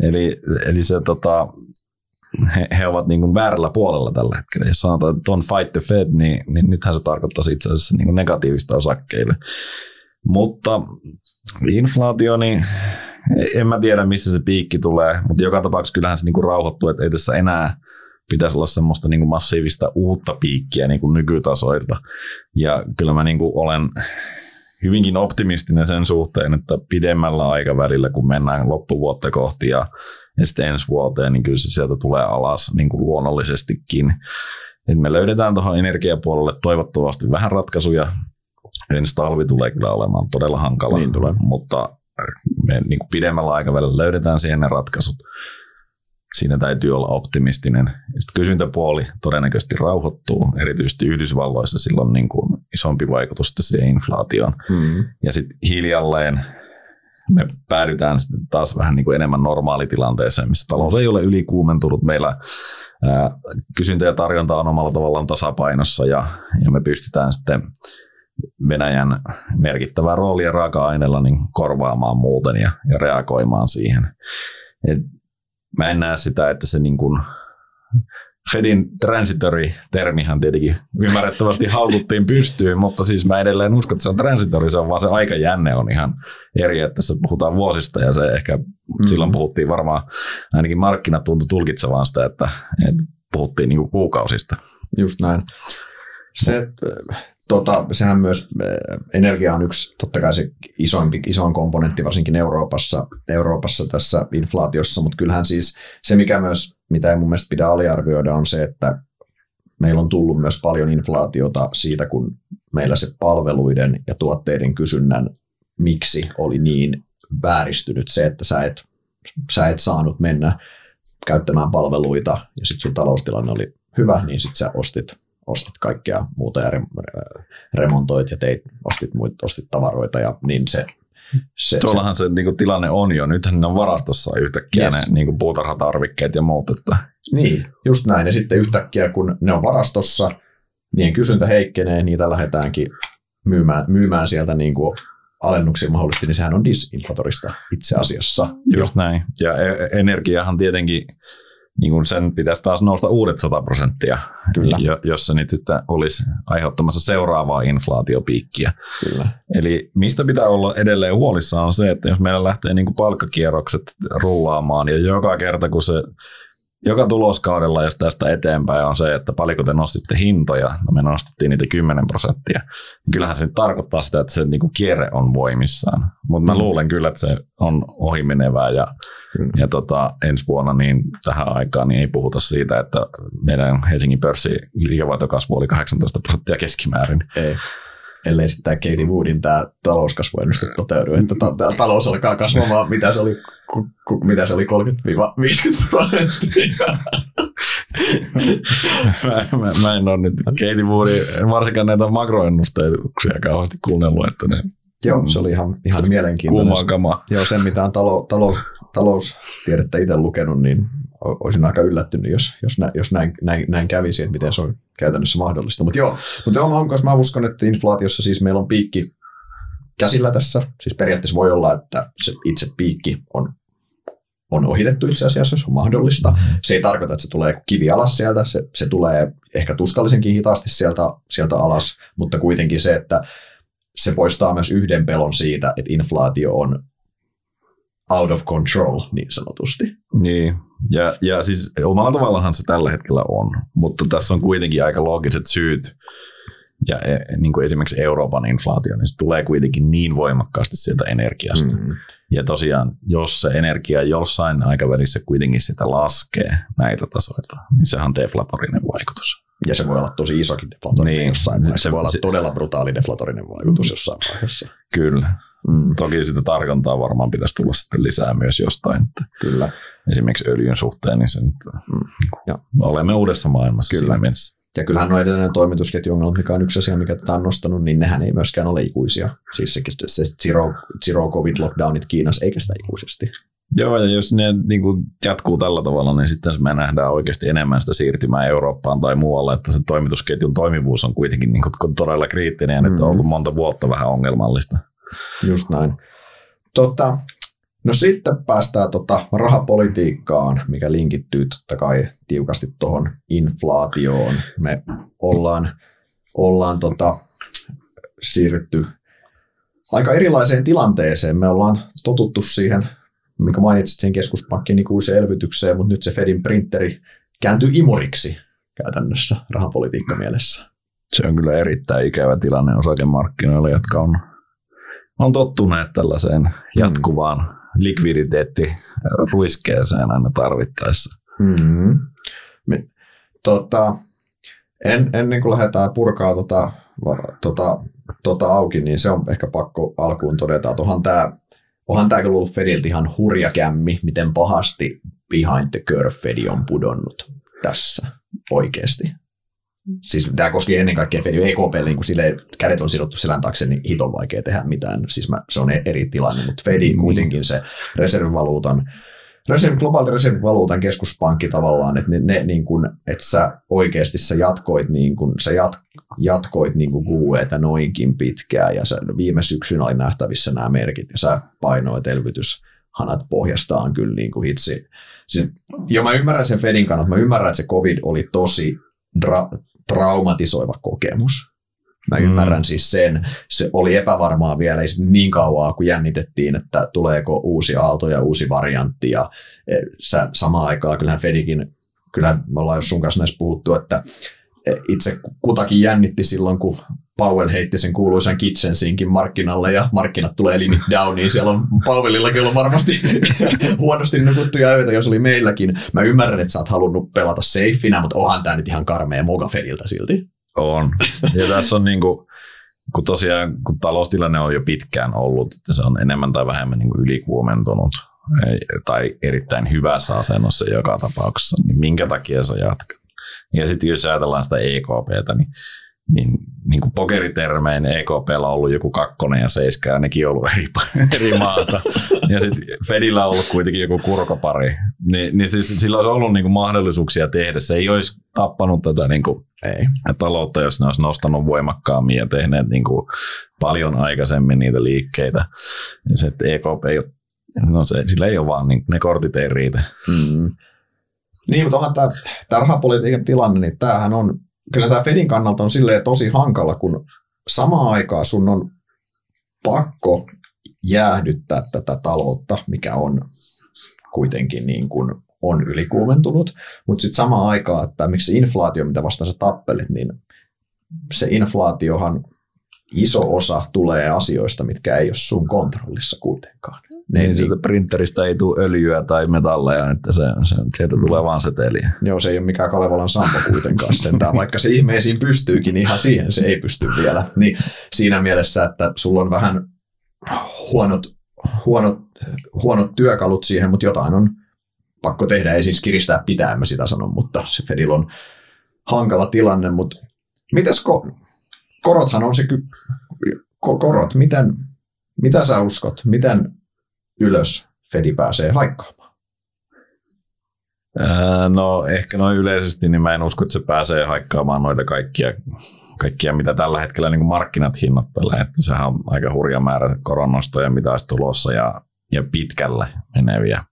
Eli, eli se, tota, he, he ovat niin kuin väärällä puolella tällä hetkellä. Jos sanotaan, että on fight the Fed, niin, niin nythän se tarkoittaisi itse asiassa niin kuin negatiivista osakkeille. Mutta inflaatio, niin en mä tiedä, missä se piikki tulee, mutta joka tapauksessa kyllähän se niin kuin rauhoittuu, että ei tässä enää pitäisi olla semmoista niin kuin massiivista uutta piikkiä niin kuin nykytasoilta. Ja kyllä mä niin kuin olen hyvinkin optimistinen sen suhteen, että pidemmällä aikavälillä, kun mennään loppuvuotta kohti ja, ja sitten ensi vuoteen, niin kyllä se sieltä tulee alas niin kuin luonnollisestikin. Et me löydetään tuohon energiapuolelle toivottavasti vähän ratkaisuja. Ensi talvi tulee kyllä olemaan todella hankala, niin tulee, mutta me niin kuin pidemmällä aikavälillä löydetään siihen ne ratkaisut. Siinä täytyy olla optimistinen. Sitten kysyntäpuoli todennäköisesti rauhoittuu, erityisesti Yhdysvalloissa sillä on niin kuin isompi vaikutus siihen inflaatioon. Mm-hmm. Ja sitten hiljalleen me päädytään sitten taas vähän niin kuin enemmän normaalitilanteeseen, missä talous ei ole ylikuumentunut. Meillä ää, kysyntä ja tarjonta on omalla tavallaan tasapainossa ja, ja me pystytään sitten Venäjän merkittävää roolia raaka-aineella niin korvaamaan muuten ja, ja reagoimaan siihen. Et mä en näe sitä, että se niin kuin Fedin transitory-termihan tietenkin ymmärrettävästi haukuttiin pystyyn, mutta siis mä edelleen uskon, että se on transitory, se on vaan se aikajänne on ihan eri, että tässä puhutaan vuosista ja se ehkä mm. silloin puhuttiin varmaan, ainakin markkinat tuntui tulkitsevaan sitä, että, että puhuttiin niin kuin kuukausista. Just näin. Se, tota, sehän myös energia on yksi totta kai se isoimpi, isoin komponentti varsinkin Euroopassa, Euroopassa tässä inflaatiossa, mutta kyllähän siis se, mikä myös, mitä ei mun mielestä pidä aliarvioida, on se, että meillä on tullut myös paljon inflaatiota siitä, kun meillä se palveluiden ja tuotteiden kysynnän miksi oli niin vääristynyt se, että sä et, sä et saanut mennä käyttämään palveluita ja sitten sun taloustilanne oli hyvä, niin sitten sä ostit ostit kaikkea muuta ja remontoit ja teit, ostit, muit, ostit tavaroita ja niin se. se Tuollahan se, se niin kuin tilanne on jo, nythän ne on varastossa yhtäkkiä yes. ne niin kuin puutarhatarvikkeet ja muut. Että. Niin, just näin ja sitten yhtäkkiä kun ne on varastossa, niin kysyntä heikkenee, niitä lähdetäänkin myymään, myymään sieltä niin kuin alennuksia mahdollisesti, niin sehän on disinflatorista itse asiassa. Just jo. Näin. Ja energiahan tietenkin, niin kuin sen pitäisi taas nousta uudet sata prosenttia, jos se nyt olisi aiheuttamassa seuraavaa inflaatiopiikkiä. Kyllä. Eli mistä pitää olla edelleen huolissaan on se, että jos meillä lähtee niin kuin palkkakierrokset rullaamaan, ja joka kerta kun se, joka tuloskaudella, jos tästä eteenpäin on se, että paljonko te nostitte hintoja, no me nostettiin niitä kymmenen prosenttia, niin kyllähän se tarkoittaa sitä, että se niin kuin kierre on voimissaan. Mutta mä luulen kyllä, että se on ohimenevää ja, mm. ja tota, ensi vuonna niin tähän aikaan niin ei puhuta siitä, että meidän Helsingin pörssi liikevaihto-kasvu oli kahdeksantoista prosenttia keskimäärin. Ei. Ellei sitten tämä Cathie Woodin tämä talouskasvuennuste toteudu, että ta- ta- talous alkaa kasvamaan, mitä se oli, ku- ku- mitä se oli kolmekymmentä viisikymmentä prosenttia. mä, mä, mä en ole nyt Cathie Woodin, varsinkaan näitä makroennusteuksia kauheasti kuunnellut, että ne... Joo, se oli ihan, ihan se mielenkiintoinen. Joo, sen mitä on talou- talous- taloustiedettä itse lukenut, niin olisin aika yllättynyt, jos, jos, nä, jos näin, näin, näin kävisi, että miten se on käytännössä mahdollista. Mutta joo, mut joo mä uskon, että inflaatiossa siis meillä on piikki käsillä tässä. Siis periaatteessa voi olla, että se itse piikki on, on ohitettu itse asiassa, jos on mahdollista. Se ei tarkoita, että se tulee kivi alas sieltä. Se, se tulee ehkä tuskallisenkin hitaasti sieltä, sieltä alas, mutta kuitenkin se, että se poistaa myös yhden pelon siitä, että inflaatio on out of control, niin sanotusti. Niin, ja, ja siis omalla tavallahan se tällä hetkellä on, mutta tässä on kuitenkin aika loogiset syyt. Ja niin kuin esimerkiksi Euroopan inflaatio, niin se tulee kuitenkin niin voimakkaasti sieltä energiasta. Mm. Ja tosiaan, jos se energia jossain aikavälissä kuitenkin sitä laskee näitä tasoita, niin sehän on deflatorinen vaikutus. Ja se voi olla tosi isokin deflatorinen niin, jossain vaiheessa. Se voi olla se, todella brutaali deflatorinen vaikutus jossain vaiheessa. Kyllä. Mm. Toki sitä tarkontaa varmaan pitäisi tulla sitten lisää myös jostain. Kyllä. Esimerkiksi öljyn suhteen, niin se nyt, mm. olemme uudessa maailmassa kyllä. Siinä mielessä. Ja kyllähän nuo edelleen toimitusketjuongelmat, mikä on yksi asia, mikä tätä on nostanut, niin nehän ei myöskään ole ikuisia. Siis se, se zero, zero covid-lockdownit Kiinassa ei kestä ikuisesti. Joo, ja jos ne niin kuin jatkuu tällä tavalla, niin sitten me nähdään oikeasti enemmän sitä siirtymää Eurooppaan tai muualle, että se toimitusketjun toimivuus on kuitenkin niin kuin todella kriittinen ja nyt mm-hmm. on ollut monta vuotta vähän ongelmallista. Just näin. Tota, no sitten päästään tota rahapolitiikkaan, mikä linkittyy totta kai tiukasti tuohon inflaatioon. Me ollaan, ollaan tota, siirrytty aika erilaiseen tilanteeseen. Me ollaan totuttu siihen, minkä mainitsit sen keskuspankkien ikuiseen elvytykseen, mutta nyt se Fedin printeri kääntyy imuriksi käytännössä rahapolitiikka mielessä. Se on kyllä erittäin ikävä tilanne osakemarkkinoilla, jotka on, on tottuneet tällaiseen jatkuvaan mm. likviditeettiruiskeeseen aina tarvittaessa. Mm-hmm. Me, tota, en, ennen kuin lähdetään purkaa tota, tota, tota auki, niin se on ehkä pakko alkuun todeta, että onhan tämä Onhan tämä kyllä ollut Fediltä ihan hurja kämmi, miten pahasti behind the curve Fedi on pudonnut tässä oikeasti. Siis tämä koski ennen kaikkea Fediä. E K P:lle, niin kun sille kädet on sidottu selän taakse, niin hit on vaikea tehdä mitään. Siis mä, se on eri tilanne, mutta Fedi kuitenkin se reservivaluutan, reserv, globaali reservivaluutan keskuspankki tavallaan, että, ne, ne, niin kun, että sä oikeasti sä jatkoit, niin kun, sä jat, jatkoit niin kun Q E:tä noinkin pitkään ja sä, viime syksyn oli nähtävissä nämä merkit ja sä painoit elvytyshanat pohjastaan kyllä niin kuin hitsi. Siis, jo mä ymmärrän sen Fedin kannalta, mä ymmärrän, että se COVID oli tosi dra- traumatisoiva kokemus. Mä ymmärrän mm. siis sen. Se oli epävarmaa vielä, ei niin kauaa, kun jännitettiin, että tuleeko uusi aalto ja uusi variantti. Ja sä, samaan aikaan kyllähän Fedikin, kyllähän me ollaan jo sun kanssa näissä puhuttu, että itse kutakin jännitti silloin, kun Powell heitti sen kuuluisan kitsensinkin markkinalle ja markkinat tulee limit downiin. Siellä on Powellilla kyllä varmasti huonosti nukuttuja öitä, jos oli meilläkin. Mä ymmärrän, että sä oot halunnut pelata seifinä, mutta onhan tää nyt ihan karmea moga Fediltä silti. On. Ja tässä on niin kuin, kun tosiaan kun taloustilanne on jo pitkään ollut, että se on enemmän tai vähemmän niin kuin ylikuumentunut tai erittäin hyvässä asennossa joka tapauksessa, niin minkä takia se jatkaa? Ja sitten jos ajatellaan sitä E K P:tä, niin niin, niin kuin pokeritermein E K P:llä on ollut joku kakkonen ja seiskää, nekin on ollut eri, eri maata. Ja sitten Fedillä on ollut kuitenkin joku kurkopari. Ni, niin siis sillä olisi ollut niin kuin mahdollisuuksia tehdä. Se ei olisi tappanut tätä niin kuin ei. taloutta, jos ne olisi nostanut voimakkaammin ja tehneet niin kuin paljon aikaisemmin niitä liikkeitä. Ja se, että E K P ei ole, no se, sillä ei ole vaan, niin ne kortit ei riitä. Mm. Niin, mutta onhan tämä, tämä rahapolitiikan tilanne, niin tämähän on, kyllä tämä Fedin kannalta on silleen tosi hankala, kun samaan aikaan sun on pakko jäähdyttää tätä taloutta, mikä on kuitenkin niin kuin on ylikuumentunut, mutta sitten samaan aikaan, että miksi inflaatio, mitä vastaan sä tappelit, niin se inflaatiohan iso osa tulee asioista, mitkä ei ole sun kontrollissa kuitenkaan. Niin, niin sieltä printeristä ei tule öljyä tai metalleja, että se, se, sieltä tulee vaan seteliä. Joo, se ei ole mikään Kalevalan Sampo kuitenkaan sentään, vaikka se ihmeisiin pystyykin, ihan siihen se ei pysty vielä. Niin siinä mielessä, että sulla on vähän huonot, huonot, huonot työkalut siihen, mutta jotain on pakko tehdä. Ei siis kiristää pitää, mä sitä sanon, mutta se Fedillä on hankala tilanne. Mutta mitäs ko- korothan on se ky- korot, miten, mitä sä uskot, miten ylös Fedi pääsee haikkaamaan? Öö, no ehkä noin yleisesti, niin mä en usko, että se pääsee haikkaamaan noita kaikkia, kaikkia mitä tällä hetkellä niin kuin markkinat hinnoittelee. Että sehän on aika hurja määrä koronnostoja, mitä olisi tulossa ja, ja pitkälle meneviä.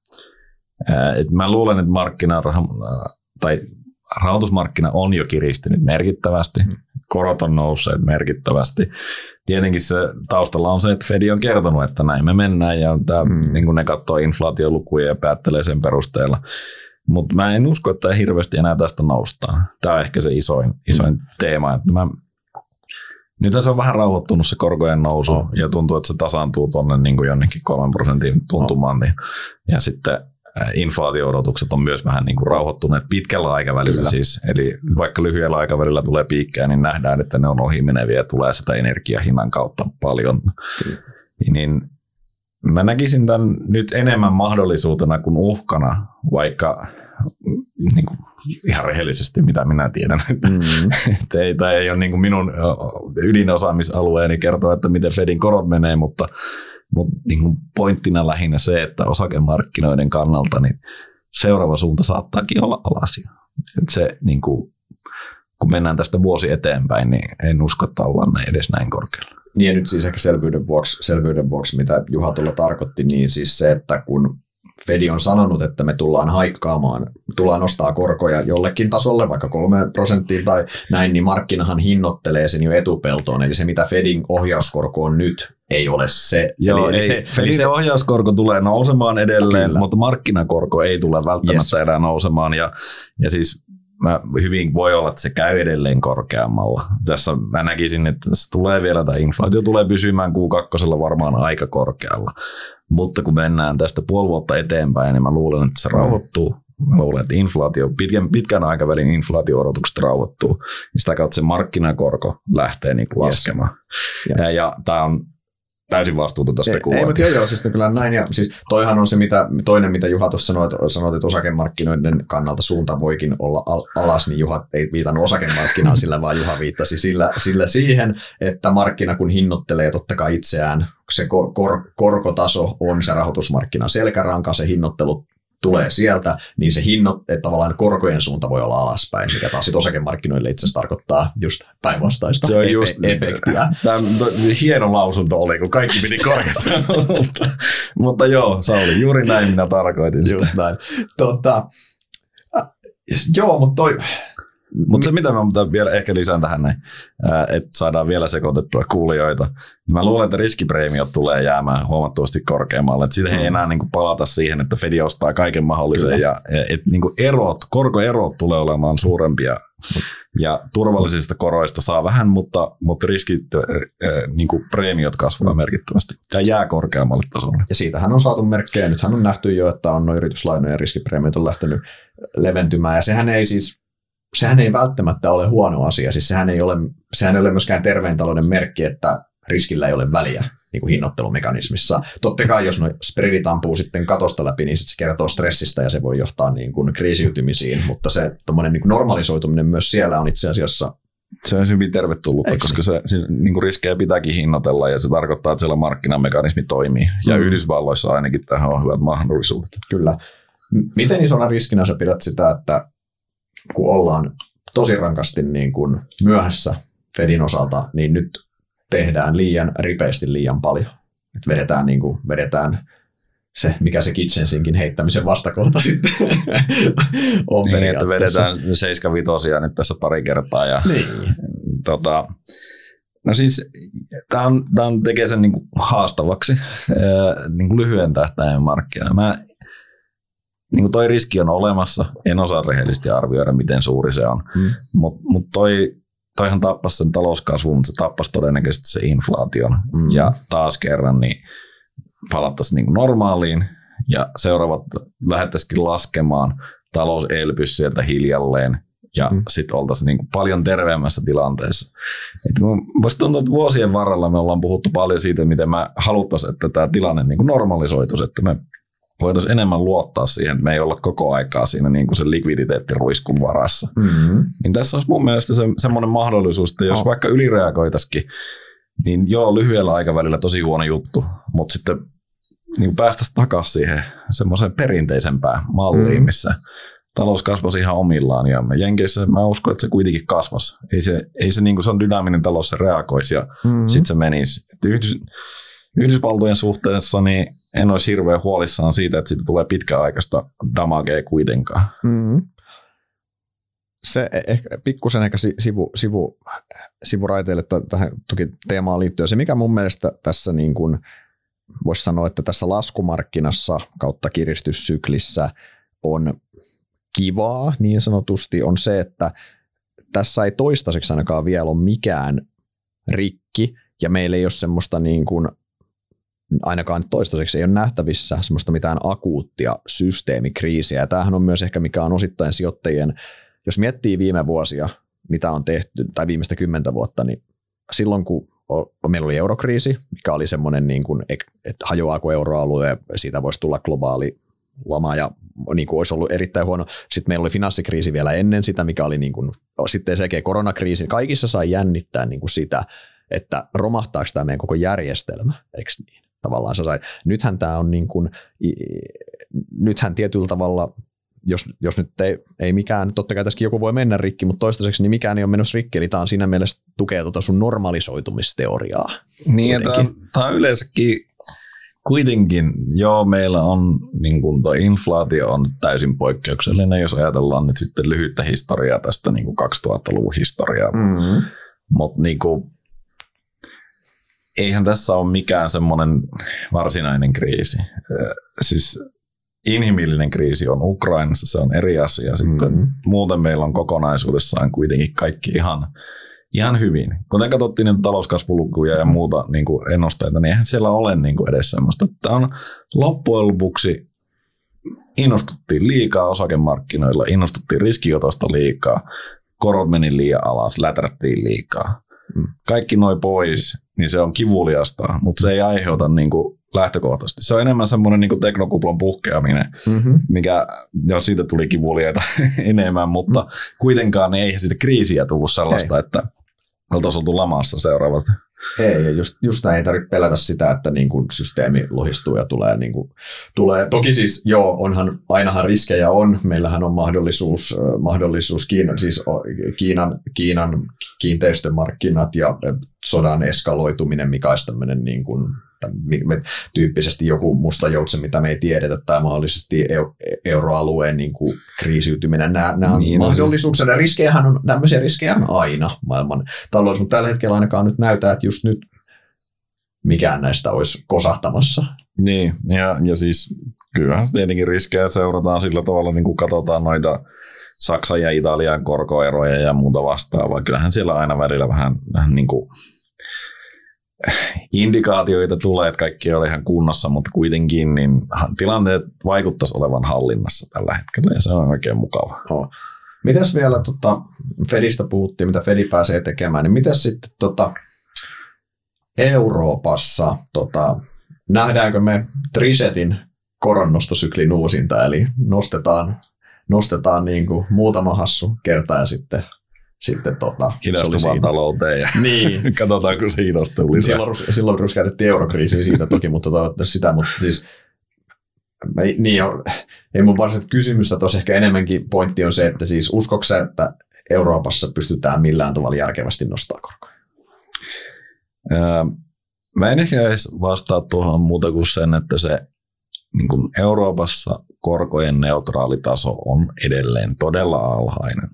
Öö, et mä luulen, että markkina, tai rahoitusmarkkina on jo kiristynyt merkittävästi. Korot on nousseet merkittävästi. Tietenkin se taustalla on se, että Fed on kertonut, että näin me mennään ja tämä, mm. niin kun ne katsoo inflaatiolukuja ja päättelee sen perusteella. Mutta mä en usko, että hirveästi enää tästä noustaan. Tämä on ehkä se isoin, isoin mm. teema. Että mä... Nyt se on vähän rauhoittunut se korkojen nousu oh. ja tuntuu, että se tasaantuu tuonne niin jonnekin kolmen prosentin tuntumaan. Oh. Ja sitten inflaatio-odotukset on myös vähän niin kuin rauhoittuneet pitkällä aikavälillä. Kyllä. Siis. Eli vaikka lyhyellä aikavälillä tulee piikkejä, niin nähdään, että ne on ohimeneviä ja tulee sitä energiahinnan kautta paljon. Kyllä. Niin mä näkisin tämän nyt enemmän mahdollisuutena kuin uhkana, vaikka niin kuin ihan rehellisesti, mitä minä tiedän. Mm-hmm. Että ei, tämä ei ole niin kuin minun ydinosaamisalueeni kertoa, että miten Fedin korot menee, mutta Mutta niin pointtina lähinnä se, että osakemarkkinoiden kannalta niin seuraava suunta saattaakin olla alasia. Et se, niin kuin, kun mennään tästä vuosi eteenpäin, niin en usko, että ollaan edes näin korkealla. Niin ja nyt siis ehkä selvyyden vuoksi, selvyyden vuoksi, mitä Juha tuolla tarkoitti, niin siis se, että kun Fed on sanonut, että me tullaan haikkaamaan, tullaan nostaa korkoja jollekin tasolle, vaikka kolmeen prosenttiin tai näin, niin markkinahan hinnoittelee sen jo etupeltoon. Eli se, mitä Fedin ohjauskorko on nyt, ei ole se. Joo, eli, ei, se, Fedin... se ohjauskorko tulee nousemaan edelleen, Kyllä. mutta markkinakorko ei tule välttämättä yes. enää nousemaan. Ja, ja siis mä hyvin voi olla, että se käy edelleen korkeammalla. Tässä mä näkisin, että tässä tulee vielä, tämä inflaatio tulee pysymään Q kaksi varmaan aika korkealla. Mutta kun mennään tästä puoli vuotta eteenpäin, niin mä luulen, että se rauhoittuu. Mä luulen, että inflaatio, pitkän, pitkän aikavälin inflaatio-odotukset rauhoittuu. Sitä kautta se markkinakorko lähtee niin kuin laskemaan. Yes. Ja, ja tämä on täysin vastuutonta spekulointia. Ei, mutta joo, joo, siis kyllä näin. Ja siis toihan on se, mitä, toinen, mitä Juha tuossa sanoi, sanoi, että osakemarkkinoiden kannalta suunta voikin olla al- alas, niin Juha ei viitannut osakemarkkinaan sillä, vaan Juha viittasi sillä, sillä siihen, että markkina kun hinnoittelee totta kai itseään, se kor- kor- korkotaso on se rahoitusmarkkinan selkäranka, se hinnoittelu tulee sieltä, niin se hinno, että tavallaan korkojen suunta voi olla alaspäin, mikä taas sitten osakemarkkinoille itse asiassa tarkoittaa just päinvastaista se on efe- just efektiä. Tämä hieno lausunto oli, kun kaikki piti korkeata. mutta, mutta joo, Sauli, juuri näin minä tarkoitin sitä. Just näin. Tota, joo, mutta toi... Mutta se, mitä mä vielä ehkä lisään tähän näin, että saadaan vielä sekoitettua kuulijoita, mä luulen, että riskipreemiot tulee jäämään huomattavasti korkeammalle. Et siitä ei enää niinku palata siihen, että Fed ostaa kaiken mahdollisen. Kyllä. Ja et niinku erot, korkoerot tulee olemaan suurempia. Ja turvallisista koroista saa vähän, mutta, mutta riskit, äh, niinku preemiot kasvaa merkittävästi ja jää korkeammalle tasolle. Ja siitähän on saatu merkkejä. Nythän on nähty jo, että on noin yrityslainoja ja riskipreemiot on lähtenyt leventymään. Ja sehän ei siis... Sehän ei välttämättä ole huono asia, siis sehän ei ole, sehän ei ole myöskään terveen talouden merkki, että riskillä ei ole väliä niin kuin hinnoittelumekanismissa. Totta kai jos noi spreadit ampuu sitten katosta läpi, niin sit se kertoo stressistä ja se voi johtaa niin kuin kriisiytymisiin, mutta se tommoinen niin kuin normalisoituminen myös siellä on itse asiassa Se on hyvin tervetullutta, Eks koska se, se niin riskejä pitääkin hinnoitella ja se tarkoittaa, että siellä markkinamekanismi toimii. Ja mm. Yhdysvalloissa ainakin tähän on hyvät mahdollisuudet. Kyllä. Miten isona riskinä sä pidät sitä, että kun ollaan tosi rankasti niin kuin myöhässä Fedin osalta, niin nyt tehdään liian ripeästi liian paljon. Nyt vedetään, niin kuin, vedetään se, mikä se kitsensinkin heittämisen vastakohta sitten on niin, periaatteessa. Vedetään seitsemän viisi nyt tässä pari kertaa. Ja, niin. tota, no siis, tämä on, on tekee sen niin kuin haastavaksi niin kuin lyhyen tähtäimen markkinaan. Mä Niin toi riski on olemassa, en osaa rehellisesti arvioida, miten suuri se on, mm. mutta mut toi, toihan tappasi sen talouskasvun, mutta se tappasi todennäköisesti se inflaation. Mm. Ja taas kerran niin palattaisiin niin kuin normaaliin ja seuraavat lähdettäisikin laskemaan, talous elpyisi sieltä hiljalleen ja mm. sitten oltaisiin niin kuin paljon terveemmässä tilanteessa. Voisi tuntua, että vuosien varrella me ollaan puhuttu paljon siitä, miten me haluttaisiin, että tämä tilanne niin kuin normalisoituisi, että me voitaisiin enemmän luottaa siihen, että me ei olla koko aikaa siinä niin kuin sen likviditeettiruiskun varassa. Mm-hmm. Niin tässä olisi mun mielestä se, semmoinen mahdollisuus, että jos oh. vaikka ylireagoitaisikin, niin joo, lyhyellä aikavälillä tosi huono juttu, mutta sitten niin päästäisiin takaisin siihen semmoiseen perinteisempään malliin, mm-hmm. missä talous kasvasi ihan omillaan. Ja Jenkeissä mä uskon, että se kuitenkin kasvasi. Ei se, ei se, niin kuin se on dynaaminen talous, se reagoisi ja mm-hmm. sitten se menisi. Yhdys, Yhdysvaltojen suhteessa niin en olisi hirveän huolissaan siitä, että siitä tulee pitkäaikaista damagea kuitenkaan. Mm-hmm. Se ehkä pikkusen ehkä sivu, sivu, sivuraiteille tähän toki teemaan liittyen. Se, mikä mun mielestä tässä niin kuin voisi sanoa, että tässä laskumarkkinassa kautta kiristyssyklissä on kivaa niin sanotusti, on se, että tässä ei toistaiseksi ainakaan vielä ole mikään rikki ja meillä ei ole semmoista niin kuin ainakaan toistaiseksi ei ole nähtävissä semmoista mitään akuuttia systeemikriisiä. Ja tämähän on myös ehkä mikä on osittain sijoittajien, jos miettii viime vuosia, mitä on tehty, tai viimeistä kymmentä vuotta, niin silloin kun meillä oli eurokriisi, mikä oli semmoinen, niin kuin, että hajoaako euroalue, siitä voisi tulla globaali lama ja niin kuin olisi ollut erittäin huono. Sitten meillä oli finanssikriisi vielä ennen sitä, mikä oli niin kuin, sitten sekin koronakriisi. Kaikissa sai jännittää niin kuin sitä, että romahtaako tämä meidän koko järjestelmä, eikö niin? Tavallaan sä sait. Nythän tämä on niin kuin, nythän tietyllä tavalla, jos, jos nyt ei, ei mikään, totta kai tässäkin joku voi mennä rikki, mutta toistaiseksi niin mikään ei ole menossa rikki, eli tämä on siinä mielessä tukee tuota sun normalisoitumisteoriaa. Niin, tämä on yleensäkin kuitenkin, joo, meillä on niin kuin tuo inflaatio on täysin poikkeuksellinen, jos ajatellaan nyt sitten lyhyttä historiaa tästä niin kuin kaksituhattaluvun historiaa, mm-hmm. mutta niin kuin eihän tässä ole mikään semmoinen varsinainen kriisi. Siis inhimillinen kriisi on Ukrainassa, se on eri asia. Sitten mm-hmm. muuten meillä on kokonaisuudessaan kuitenkin kaikki ihan, ihan hyvin. Kuten katsottiin niitä talouskasvulukuja ja muuta niin kuin ennusteita, niin eihän siellä ole niin kuin edes semmoista. Tämä on loppujen lopuksi, innostuttiin liikaa osakemarkkinoilla, innostuttiin riskiotosta liikaa, korot meni liian alas, lätärättiin liikaa. Kaikki noi pois, niin se on kivuliasta, mutta se ei aiheuta niin kuin lähtökohtaisesti. Se on enemmän semmoinen niin kuin teknokuplan puhkeaminen, mm-hmm. mikä jo siitä tuli kivuliaita enemmän, mutta mm-hmm. kuitenkaan ei siitä kriisiä tullut sellaista, ei. Että oltaisiin oltu lamassa seuraavat. Ei, ja just, just näin ei tarvitse pelätä sitä, että niin kuin systeemi lohistuu ja tulee, niin kuin, tulee. Toki siis, joo, onhan, ainahan riskejä on. Meillähän on mahdollisuus, mahdollisuus Kiinan, siis Kiinan, Kiinan kiinteistömarkkinat ja sodan eskaloituminen, mikä olisi tämmöinen niin kuin, tyyppisesti joku musta joutsen, mitä me ei tiedetä, tai mahdollisesti euroalueen niin kuin kriisiytyminen. Nämä, nämä niin, mahdollisuuksia ja riskejähän on, tämmöisiä riskejä on aina maailman taloudessa, mutta tällä hetkellä ainakaan nyt näyttää, että just nyt mikään näistä olisi kosahtamassa. Niin, ja, ja siis kyllähän tietenkin riskejä seurataan sillä tavalla, niin kuin katsotaan noita Saksan ja Italian korkoeroja ja muuta vastaavaa. Kyllähän siellä aina välillä vähän, vähän niin kuin indikaatioita tulee, että kaikki ei ole ihan kunnossa, mutta kuitenkin niin tilanteet vaikuttaisi olevan hallinnassa tällä hetkellä ja se on oikein mukava. No. Mitäs vielä tota, Fedistä puhuttiin, mitä Fed pääsee tekemään, niin mitäs sitten tota, Euroopassa tota, nähdäänkö me Trisetin koronnostosyklin uusinta, eli nostetaan, nostetaan niin kuin muutama hassu kertaa ja sitten sitten tota hidastuvaan talouteen ja niin. Katsotaan, kun se hidastuu lisää. Silloin, silloin ruskäätettiin eurokriisiä siitä toki, mutta toivottavasti sitä, mutta siis ei, niin on, ei mun varsinaista kysymystä, tuossa ehkä enemmänkin pointti on se, että siis uskoksa, että Euroopassa pystytään millään tavalla järkevästi nostamaan korkoja? Öö, mä en ehkä edes vastaa tuohon muuta kuin sen, että se niin kuin Euroopassa korkojen neutraalitaso on edelleen todella alhainen.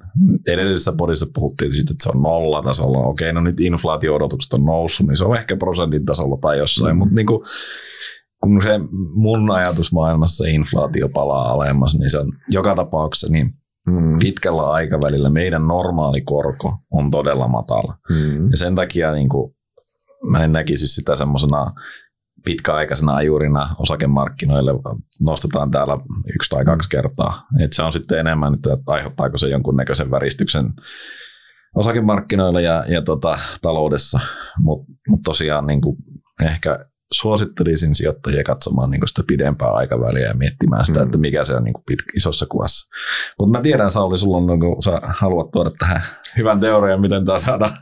Edellisessä podissa puhuttiin siitä, että se on nollatasolla. Okei, no nyt inflaatio-odotukset on noussut, niin se on ehkä prosentin tasolla tai jossain, mm. mutta niin kuin, kun se mun ajatusmaailmassa inflaatio palaa alemmas, niin se on joka tapauksessa niin mm. pitkällä aikavälillä meidän normaali korko on todella matala. Mm. Ja sen takia niin kuin, mä en näkisi sitä semmoisena pitkäaikaisena ajurina osakemarkkinoille, nostetaan täällä yksi tai kaksi kertaa. Et se on sitten enemmän, että aiheuttaako se jonkunnäköisen väristyksen osakemarkkinoilla ja, ja tota, taloudessa. Mutta mut tosiaan niin kuin, ehkä suosittelisin sijoittajia katsomaan niin kuin sitä pidempää aikaväliä ja miettimään sitä, mm. että mikä se on niin kuin pit, isossa kuvassa. Mutta mä tiedän, Sauli, sulla on, kun sä haluat tuoda tähän hyvän teorian, miten tämä saadaan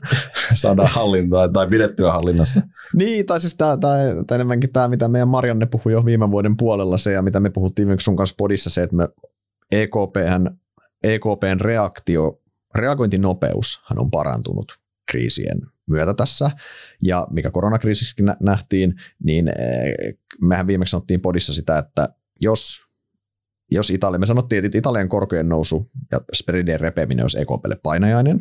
saada hallintaan tai pidettyä hallinnassa. Niin, tai siis tämä, tai, tai enemmänkin tämä, mitä meidän Marianne puhui jo viime vuoden puolella, se ja mitä me puhuttiin myös sun kanssa podissa, se, että me E K P:n, E K P:n reaktio, reagointinopeushan on parantunut kriisien myötä tässä, ja mikä koronakriisissäkin nähtiin, niin mehän viimeksi sanottiin podissa sitä, että jos, jos Italia, me sanottiin, että Italian korkojen nousu ja spreadien repeäminen olisi E K P:lle painajainen,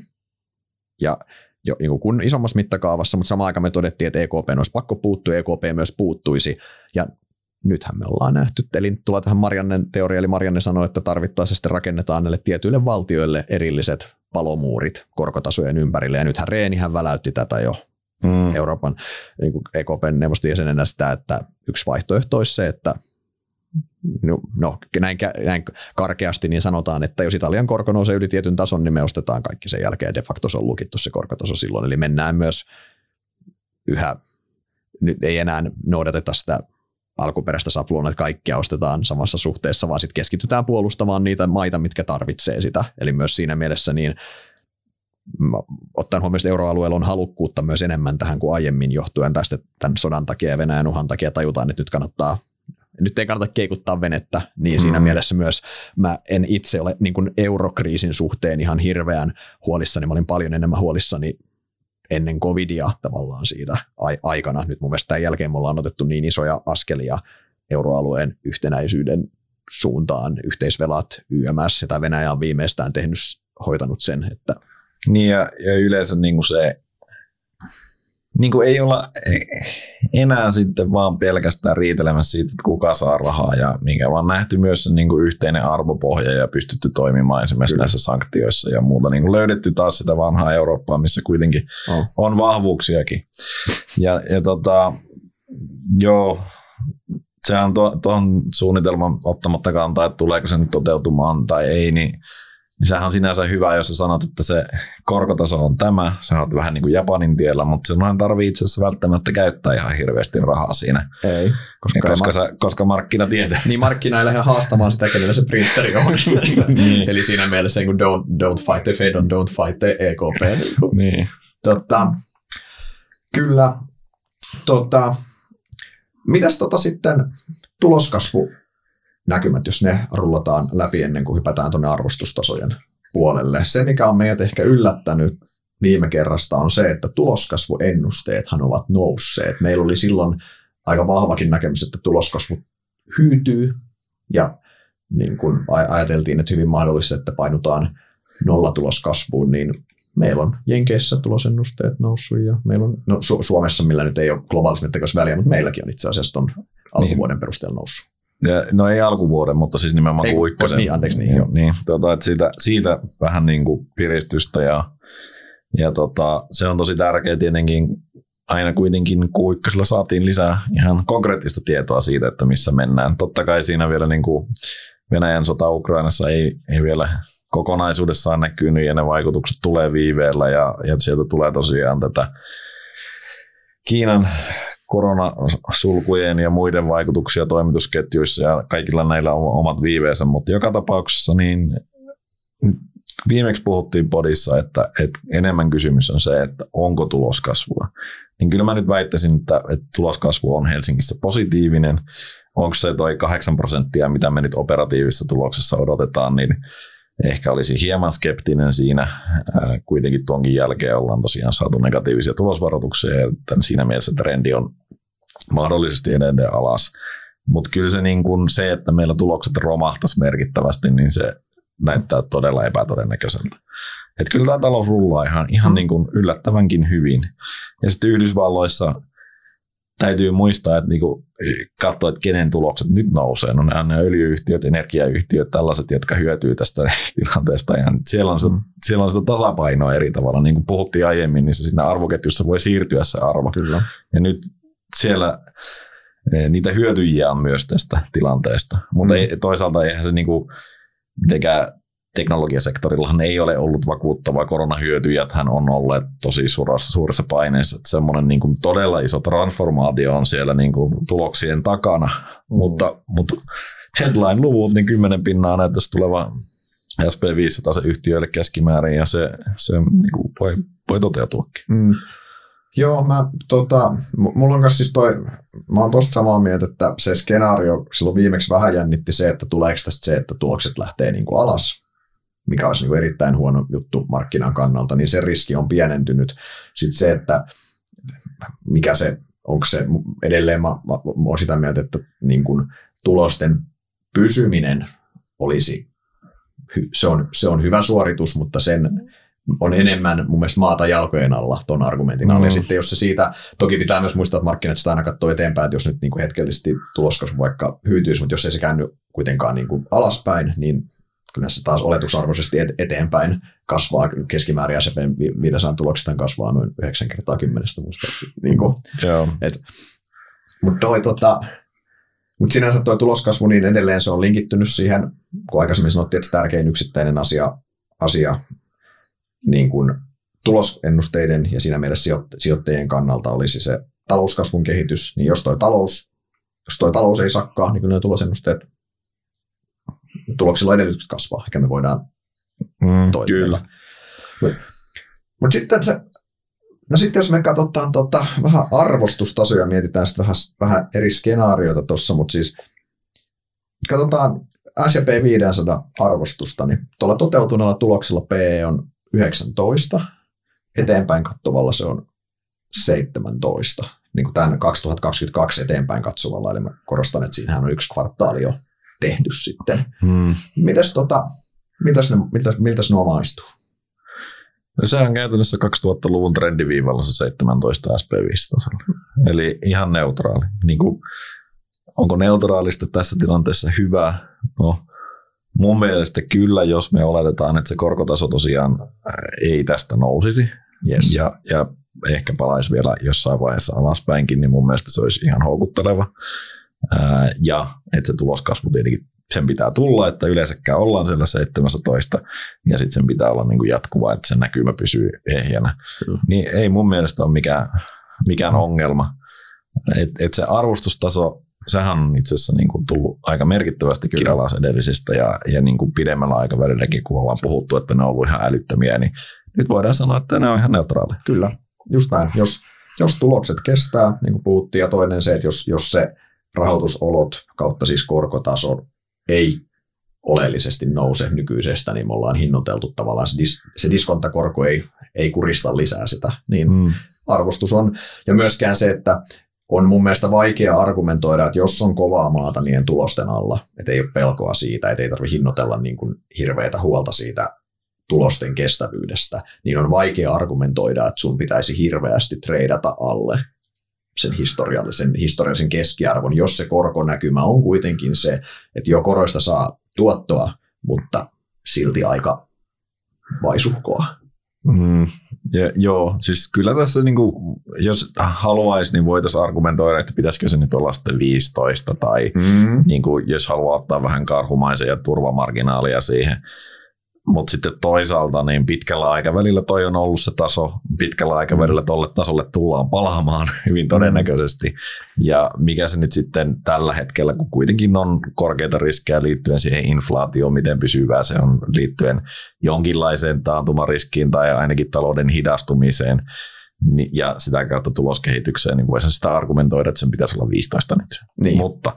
ja jo, niin kuin isommassa mittakaavassa, mutta samaan aikaan me todettiin, että E K P olisi pakko puuttua, E K P myös puuttuisi, ja nythän me ollaan nähty, eli tulee tähän Mariannen teoria, eli Marianne sanoi, että tarvittaessa sitten rakennetaan näille tietyille valtioille erilliset palomuurit korkotasojen ympärille, ja nythän Reenihän väläytti tätä jo mm. Euroopan niin kuin E K P:n neuvoston jäsenenä sitä, että yksi vaihtoehto olisi se, että no, no näin, näin karkeasti niin sanotaan, että jos Italian korko nousee yli tietyn tason, niin me ostetaan kaikki sen jälkeen, de facto se on lukittu se korkotaso silloin, eli mennään myös yhä, nyt ei enää noudateta sitä alkuperäistä sapluuna, että kaikkia ostetaan samassa suhteessa, vaan sitten keskitytään puolustamaan niitä maita, mitkä tarvitsee sitä. Eli myös siinä mielessä, niin ottaen huomioon, että euroalueella on halukkuutta myös enemmän tähän kuin aiemmin johtuen tästä tämän sodan takia ja Venäjän uhan takia tajutaan, että nyt kannattaa, nyt ei kannata keikuttaa venettä, niin siinä mm. mielessä myös mä en itse ole niin kuin eurokriisin suhteen ihan hirveän huolissani, mä olin paljon enemmän huolissani ennen covidia tavallaan siitä aikana. Nyt mun mielestä tämän jälkeen me ollaan otettu niin isoja askelia euroalueen yhtenäisyyden suuntaan, yhteisvelat, Y M S, ja Venäjä on viimeistään tehnyt, hoitanut sen. Että niin ja, ja yleensä niin kuin se niin kuin ei olla enää sitten vaan pelkästään riitelemässä siitä, että kuka saa rahaa ja minkä, vaan nähty myös se niin kuin yhteinen arvopohja ja pystytty toimimaan esimerkiksi Kyllä. näissä sanktioissa ja muuta. Niin kuin löydetty taas sitä vanhaa Eurooppaa, missä kuitenkin oh. on vahvuuksiakin. Ja, ja tota, joo, sehän tuohon suunnitelman ottamatta kantaa, että tuleeko se nyt toteutumaan tai ei, niin sehän on sinänsä hyvä, jos sä sanot, että se korkotaso on tämä, sä oot vähän niin kuin Japanin tiellä, mutta sinun tarvii itse asiassa välttämättä käyttää ihan hirveästi rahaa siinä. Ei, koska, koska, mark- koska markkina tietää. Niin markkina ei lähde haastamaan sitä, kenellä se printeri on. niin. Eli siinä mielessä niin kuin don't, don't fight the Fed on don't fight the E K P. niin. Totta, kyllä. Totta, mitäs tota sitten tuloskasvu? Näkymät, jos ne rullataan läpi ennen kuin hypätään tuonne arvostustasojen puolelle. Se, mikä on meidät ehkä yllättänyt viime kerrasta, on se, että tuloskasvuennusteethan ovat nousseet. Meillä oli silloin aika vahvakin näkemys, että tuloskasvu hyytyy, ja niin kuin ajateltiin, että hyvin mahdollista, että painutaan nollatuloskasvuun, niin meillä on Jenkeissä tulosennusteet noussut, ja meillä on, no Su- Suomessa, millä nyt ei ole globaalismittekossa väliä, mutta meilläkin on itse asiassa ton alkuvuoden perusteella noussut. Ja, no ei alkuvuoden, mutta siis nimenomaan Q ykkösen. Niin, anteeksi, niin joo. Niin, tota, että siitä, siitä vähän niin kuin piristystä ja, ja tota, se on tosi tärkeä tietenkin. Aina kuitenkin Q ykkösellä saatiin lisää ihan konkreettista tietoa siitä, että missä mennään. Totta kai siinä vielä niin kuin Venäjän sota Ukrainassa ei, ei vielä kokonaisuudessaan näkynyt ja ne vaikutukset tulee viiveellä ja, ja sieltä tulee tosiaan tätä Kiinan koronasulkujen ja muiden vaikutuksia toimitusketjuissa ja kaikilla näillä on omat viiveensä, mutta joka tapauksessa niin viimeksi puhuttiin podissa, että, että enemmän kysymys on se, että onko tuloskasvua. Niin kyllä mä nyt väittäisin, että, että tuloskasvu on Helsingissä positiivinen. Onko se toi kahdeksan prosenttia, mitä me nyt operatiivisessa tuloksessa odotetaan, niin ehkä olisi hieman skeptinen siinä. Kuitenkin tuonkin jälkeen ollaan tosiaan saatu negatiivisia tulosvaroituksia ja siinä mielessä trendi on mahdollisesti edelleen alas. Mutta kyllä se, niin kun se, että meillä tulokset romahtaisi merkittävästi, niin se näyttää todella epätodennäköiseltä. Et kyllä tämä talous rullaa ihan, ihan niin kuin yllättävänkin hyvin. Ja sitten Yhdysvalloissa täytyy muistaa, että niin kuin katsoa, että kenen tulokset nyt nousee. No ne on ne öljy-yhtiöt, energiayhtiöt, tällaiset, jotka hyötyy tästä tilanteesta. Ja siellä on sitä, siellä on sitä tasapainoa eri tavalla. Niin kuin puhuttiin aiemmin, niin se siinä arvoketjussa voi siirtyä se arvo. Kyllä. Ja nyt siellä niitä hyötyjiä on myös tästä tilanteesta. Mutta mm. toisaalta eihän se niin kuin mitenkään teknologiasektorillahan ei ole ollut vakuuttavaa. Koronahyötyjäthän on olleet tosi suurassa, suurissa paineissa. Että semmoinen niin kuin todella iso transformaatio on siellä niin kuin tuloksien takana. Mm. Mutta, mutta headline-luvut, niin kymmenen pinnaa näyttäisi tulevan S and P viisisataa se yhtiöille keskimäärin, ja se, se niin kuin voi, voi toteutuakin. Mm. Joo, mä, tota, mulla on siis toi, mä oon tosta samaa mieltä, että se skenaario silloin viimeksi vähän jännitti se, että tuleeko tästä se, että tulokset lähtee niin kuin alas, mikä olisi niin kuin erittäin huono juttu markkinan kannalta, niin se riski on pienentynyt. Sitten se, että mikä se, onko se edelleen, mä, mä oon sitä mieltä, että niin kuin tulosten pysyminen olisi, se on, se on hyvä suoritus, mutta sen on enemmän mun mielestä maata jalkojen alla ton argumentin alla. Mm. Sitten jos se siitä, toki pitää myös muistaa, että markkinat sitä aina katsoo eteenpäin, että jos nyt niin kuin hetkellisesti tuloskasvu vaikka hyytyisi, mutta jos ei se käänny kuitenkaan niin kuin alaspäin, niin kyllä se taas oletusarvoisesti eteenpäin kasvaa. Keskimäärin S and P viisisadan tuloksista kasvaa noin yhdeksän kertaa kymmenestä muista. Niin kuin, yeah. et, mut toi, tota, mut sinänsä tuo tuloskasvu, niin edelleen se on linkittynyt siihen, kun aikaisemmin sanottiin, että se tärkein yksittäinen asia, asia niin kuin tulosennusteiden ja siinä mielessä sijoittajien kannalta olisi se talouskasvun kehitys, niin jos tuo talous, jos tuo talous ei sakkaa, niin kyllä ne tulosennusteet, tuloksilla edellytykset kasvaa, eikä me voidaan mm, toitella. Mutta sitten, se, no sitten jos me katsotaan tota, vähän arvostustasoja, mietitään sitten vähän, vähän eri skenaarioita tuossa, mutta siis katsotaan S and P viisisadan arvostusta, niin tuolla toteutuneella tuloksella P E on yhdeksäntoista, eteenpäin katsovalla se on seitsemäntoista, niin kuin tämän kaksituhattakaksikymmentäkaksi eteenpäin katsovalla, eli mä korostan, että siinähän on yksi kvartaali jo tehty sitten. Hmm. Mitäs, tota, mitäs, ne, mitäs, mitäs nuo maistuu? No sehän on käytännössä kaksituhattaluvun trendiviivalla se seitsemäntoista S and P viisisataa, eli ihan neutraali. Niin kuin, onko neutraalista tässä tilanteessa hyvä? No. Mun mielestä kyllä, jos me oletetaan, että se korkotaso tosiaan ei tästä nousisi yes. ja, ja ehkä palaisi vielä jossain vaiheessa alaspäinkin, niin mun mielestä se olisi ihan houkutteleva. Ää, ja että se tuloskasvu tietenkin, sen pitää tulla, että yleensäkään ollaan siellä seitsemäntoista ja sitten sen pitää olla niin kuin jatkuva, että se näkymä pysyy ehjänä. Mm. Niin ei mun mielestä ole mikään, mikään ongelma. Että et se arvostustaso, sehän on itse asiassa niin kuin tullut aika merkittävästikin alas edellisistä ja, ja niin kuin pidemmällä aikavälilläkin, kun ollaan puhuttu, että ne on ollut ihan älyttömiä, niin nyt voidaan sanoa, että ne on ihan neutraaleja. Kyllä, just näin. Jos, jos tulokset kestää, niin kuin puhuttiin, ja toinen se, että jos, jos se rahoitusolot kautta siis korkotaso ei oleellisesti nouse nykyisestä, niin me ollaan hinnoiteltu tavallaan, se, dis, se diskonttakorko ei, ei kurista lisää sitä, niin mm. arvostus on. Ja myöskään se, että on mun mielestä vaikea argumentoida, että jos on kovaa maata niiden tulosten alla, että ei ole pelkoa siitä, että ei tarvitse hinnoitella niin kuin hirveätä huolta siitä tulosten kestävyydestä, niin on vaikea argumentoida, että sun pitäisi hirveästi treidata alle sen historiallisen, historiallisen keskiarvon, jos se korkonäkymä on kuitenkin se, että jo koroista saa tuottoa, mutta silti aika vaisuhkoa. Mm, ja, joo, siis kyllä tässä, niin kuin, jos haluaisi, niin voitaisiin argumentoida, että pitäisikö se nyt olla sitten viisitoista, tai mm. niin kuin, jos haluaa ottaa vähän karhumaisen ja turvamarginaalia siihen, Mutta sitten toisaalta niin pitkällä aikavälillä toi on ollut se taso, pitkällä aikavälillä tolle tasolle tullaan palaamaan hyvin todennäköisesti. Ja mikä se nyt sitten tällä hetkellä, kun kuitenkin on korkeita riskejä liittyen siihen inflaatioon, miten pysyvää se on liittyen jonkinlaiseen taantumariskiin tai ainakin talouden hidastumiseen ja sitä kautta tuloskehitykseen, niin voisi sitä argumentoida, että sen pitäisi olla viisitoista nyt. Niin. Mutta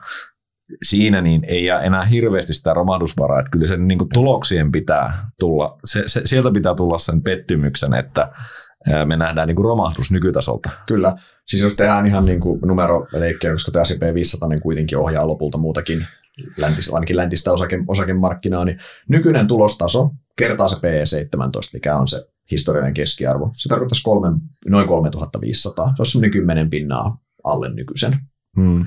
siinä niin ei jää enää hirveästi sitä romahdusvaraa, että kyllä sen niin kuin tuloksien pitää tulla, se, se, sieltä pitää tulla sen pettymyksen, että me nähdään niin kuin romahdus nykytasolta. Kyllä, siis jos tehdään ihan niin kuin numeroleikkejä, koska tämä S and P viisisataa niin kuitenkin ohjaa lopulta muutakin, läntistä, ainakin läntistä osake, osakemarkkinaa, niin nykyinen tulostaso kertaa se P E seitsemäntoista, mikä on se historiallinen keskiarvo. Se tarkoittaisi kolme, noin kolmetuhattaviisisataa, se olisi semmoinen kymmenen pinnaa alle nykyisen. Hmm.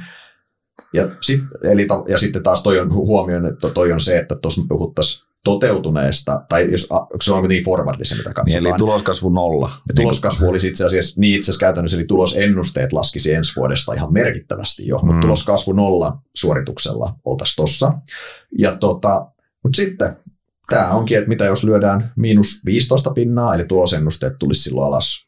Ja, sit, eli, ja sitten taas toi on, huomioon, että toi on se, että tuossa me puhuttaisiin toteutuneesta, tai jos se on kuitenkin forwardissa, mitä katsotaan. Eli tuloskasvu nolla. Ja tuloskasvu olisi itse asiassa, niin itse asiassa käytännössä, eli tulosennusteet laskisi ensi vuodesta ihan merkittävästi jo, mm. mutta tuloskasvu nolla suorituksella oltaisiin tuossa. Tota, mutta sitten tämä onkin, että mitä jos lyödään miinus viisitoista pinnaa, eli tulosennusteet tulisi silloin alas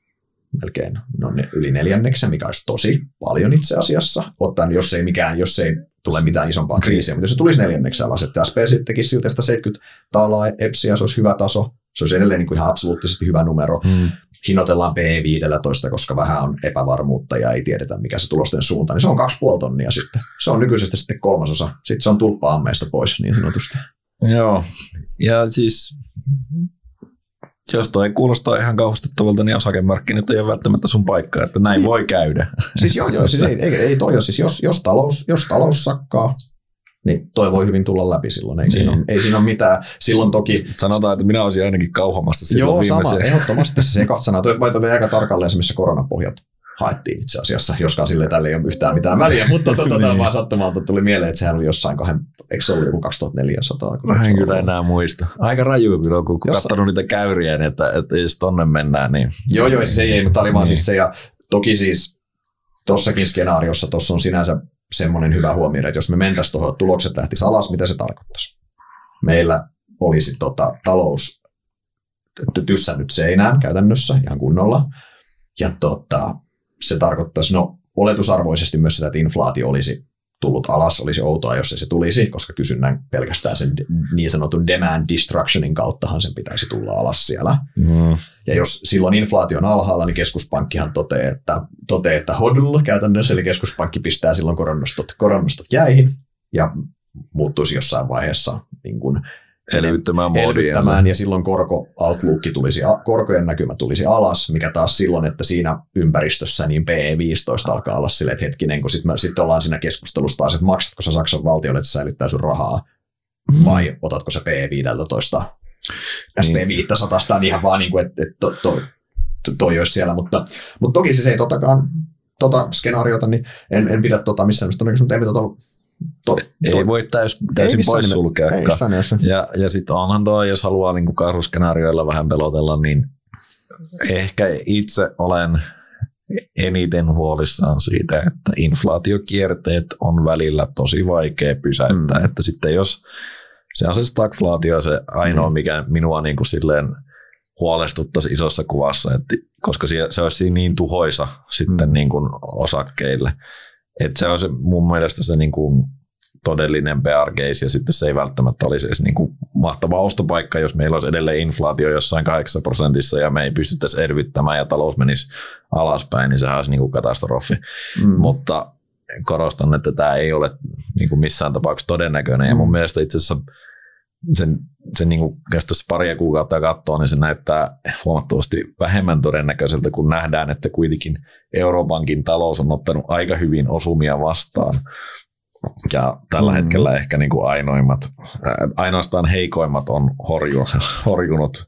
melkein no ne, yli neljänneksen, mikä olisi tosi paljon itse asiassa, ottaen, jos ei, mikään, jos ei tule mitään isompaa kriisiä, mutta jos se tulisi neljänneksen alas, että S and P sittenkin silti sitä seitsemänkymmentä taalaa epsiä, se olisi hyvä taso, se olisi edelleen niin kuin ihan absoluuttisesti hyvä numero. Hmm. Hinnoitellaan P E viisitoista, koska vähän on epävarmuutta ja ei tiedetä, mikä se tulosten suunta, niin se on kaksi pilkku viisi tonnia sitten. Se on nykyisestä sitten kolmasosa, sitten se on tulppa-ammeista pois niin sanotusti. Joo, ja siis... Jos toi ei kuulostaa ihan kauhistuttavalta, niin osakemarkkinat ei ole välttämättä sun paikkaa, että näin voi käydä. Siis joo, joo siis ei, ei, ei toi ole. Siis jos, jos, talous, jos talous sakkaa, niin toi voi hyvin tulla läpi silloin. Ei, niin. siinä, ole, ei siinä ole mitään. Silloin toki... Sanotaan, että minä olisin ainakin kauhamassa silloin joo, viimeiseen. Joo, sama. Ehdottomasti se eka sana. Toi oli aika tarkalleen se, missä koronapohjat haettiin itse asiassa. Joskaan sille tälle ei ole yhtään mitään väliä, mutta tota, niin. Vaan sattumalta tuli mieleen, että sehän oli jossain kahden, eikö se ollut joku kaksituhattaneljäsataa? Mä en kyllä enää muista. Aika raju kyllä, kun Jossa... katsonut niitä käyriä, niin että, että jos tonne mennään, niin... Joo, joo, se ei, mutta oli vaan siis se, ja toki siis tuossakin skenaariossa tuossa on sinänsä semmoinen hyvä huomio, että jos me mentäisiin tuohon, tulokset lähtisi alas, mitä se tarkoittaisi? Meillä olisi tota, talous tyssännyt seinään käytännössä ihan kunnolla, ja tota... Se tarkoittaisi, no oletusarvoisesti myös sitä, että inflaatio olisi tullut alas, olisi outoa, jos ei se tulisi, koska kysynnän pelkästään sen niin sanotun demand destructionin kauttahan sen pitäisi tulla alas siellä. Mm. Ja jos silloin inflaatio on alhaalla, niin keskuspankkihan toteaa, että, toteaa, että hodl käytännössä, eli keskuspankki pistää silloin koronnostot, koronnostot jäihin ja muuttuisi jossain vaiheessa niin kuin elvyttämään, elvyttämään ja silloin korko-outlookki tulisi, korkojen näkymä tulisi alas, mikä taas silloin, että siinä ympäristössä niin P E viisitoista alkaa olla silleen, että hetkinen, kun sitten sit ollaan siinä keskustelussa taas, että maksatko sä Saksan valtiolle, että säilyttää sun rahaa, vai otatko sä P E viisitoista, S and P viisisataa, niin ihan vaan niin kuin, että et to, to, to, toi olisi siellä, mutta, mutta toki siis ei totakaan tota skenaariota, niin en, en pidä tota missään todennäköisesti, mutta ei mitään ollut. To, to, ei voi täys, täysin poissulkea. Ja, ja sitten onhan tuo, jos haluaa niin karhuskenaarioilla vähän pelotella, niin ehkä itse olen eniten huolissaan siitä, että inflaatiokierteet on välillä tosi vaikea pysäyttää. Mm. Että sitten jos, se on se stagflaatio se ainoa, mikä minua niin kuin silleen huolestuttaisi isossa kuvassa, että, koska se olisi niin tuhoisa sitten mm. niin kuin osakkeille. Että se on se, mun mielestä se niin kuin todellinen bear case, ja sitten se ei välttämättä olisi edes niin kuin mahtava ostopaikka, jos meillä olisi edelleen inflaatio jossain kahdeksan prosentissa ja me ei pystyttäisi elvyttämään ja talous menisi alaspäin, niin sehän olisi niin kuin katastrofi. Mm. Mutta korostan, että tämä ei ole niin kuin missään tapauksessa todennäköinen, mm. ja mun mielestä itse asiassa sen, sen niin kuin, jos tässä paria kuukautta katsoo, niin se näyttää huomattavasti vähemmän todennäköiseltä, kun nähdään, että kuitenkin Euroopankin talous on ottanut aika hyvin osumia vastaan. Ja tällä mm-hmm. hetkellä ehkä niin kuin ainoimmat, ää, ainoastaan heikoimmat on horju, horjunut.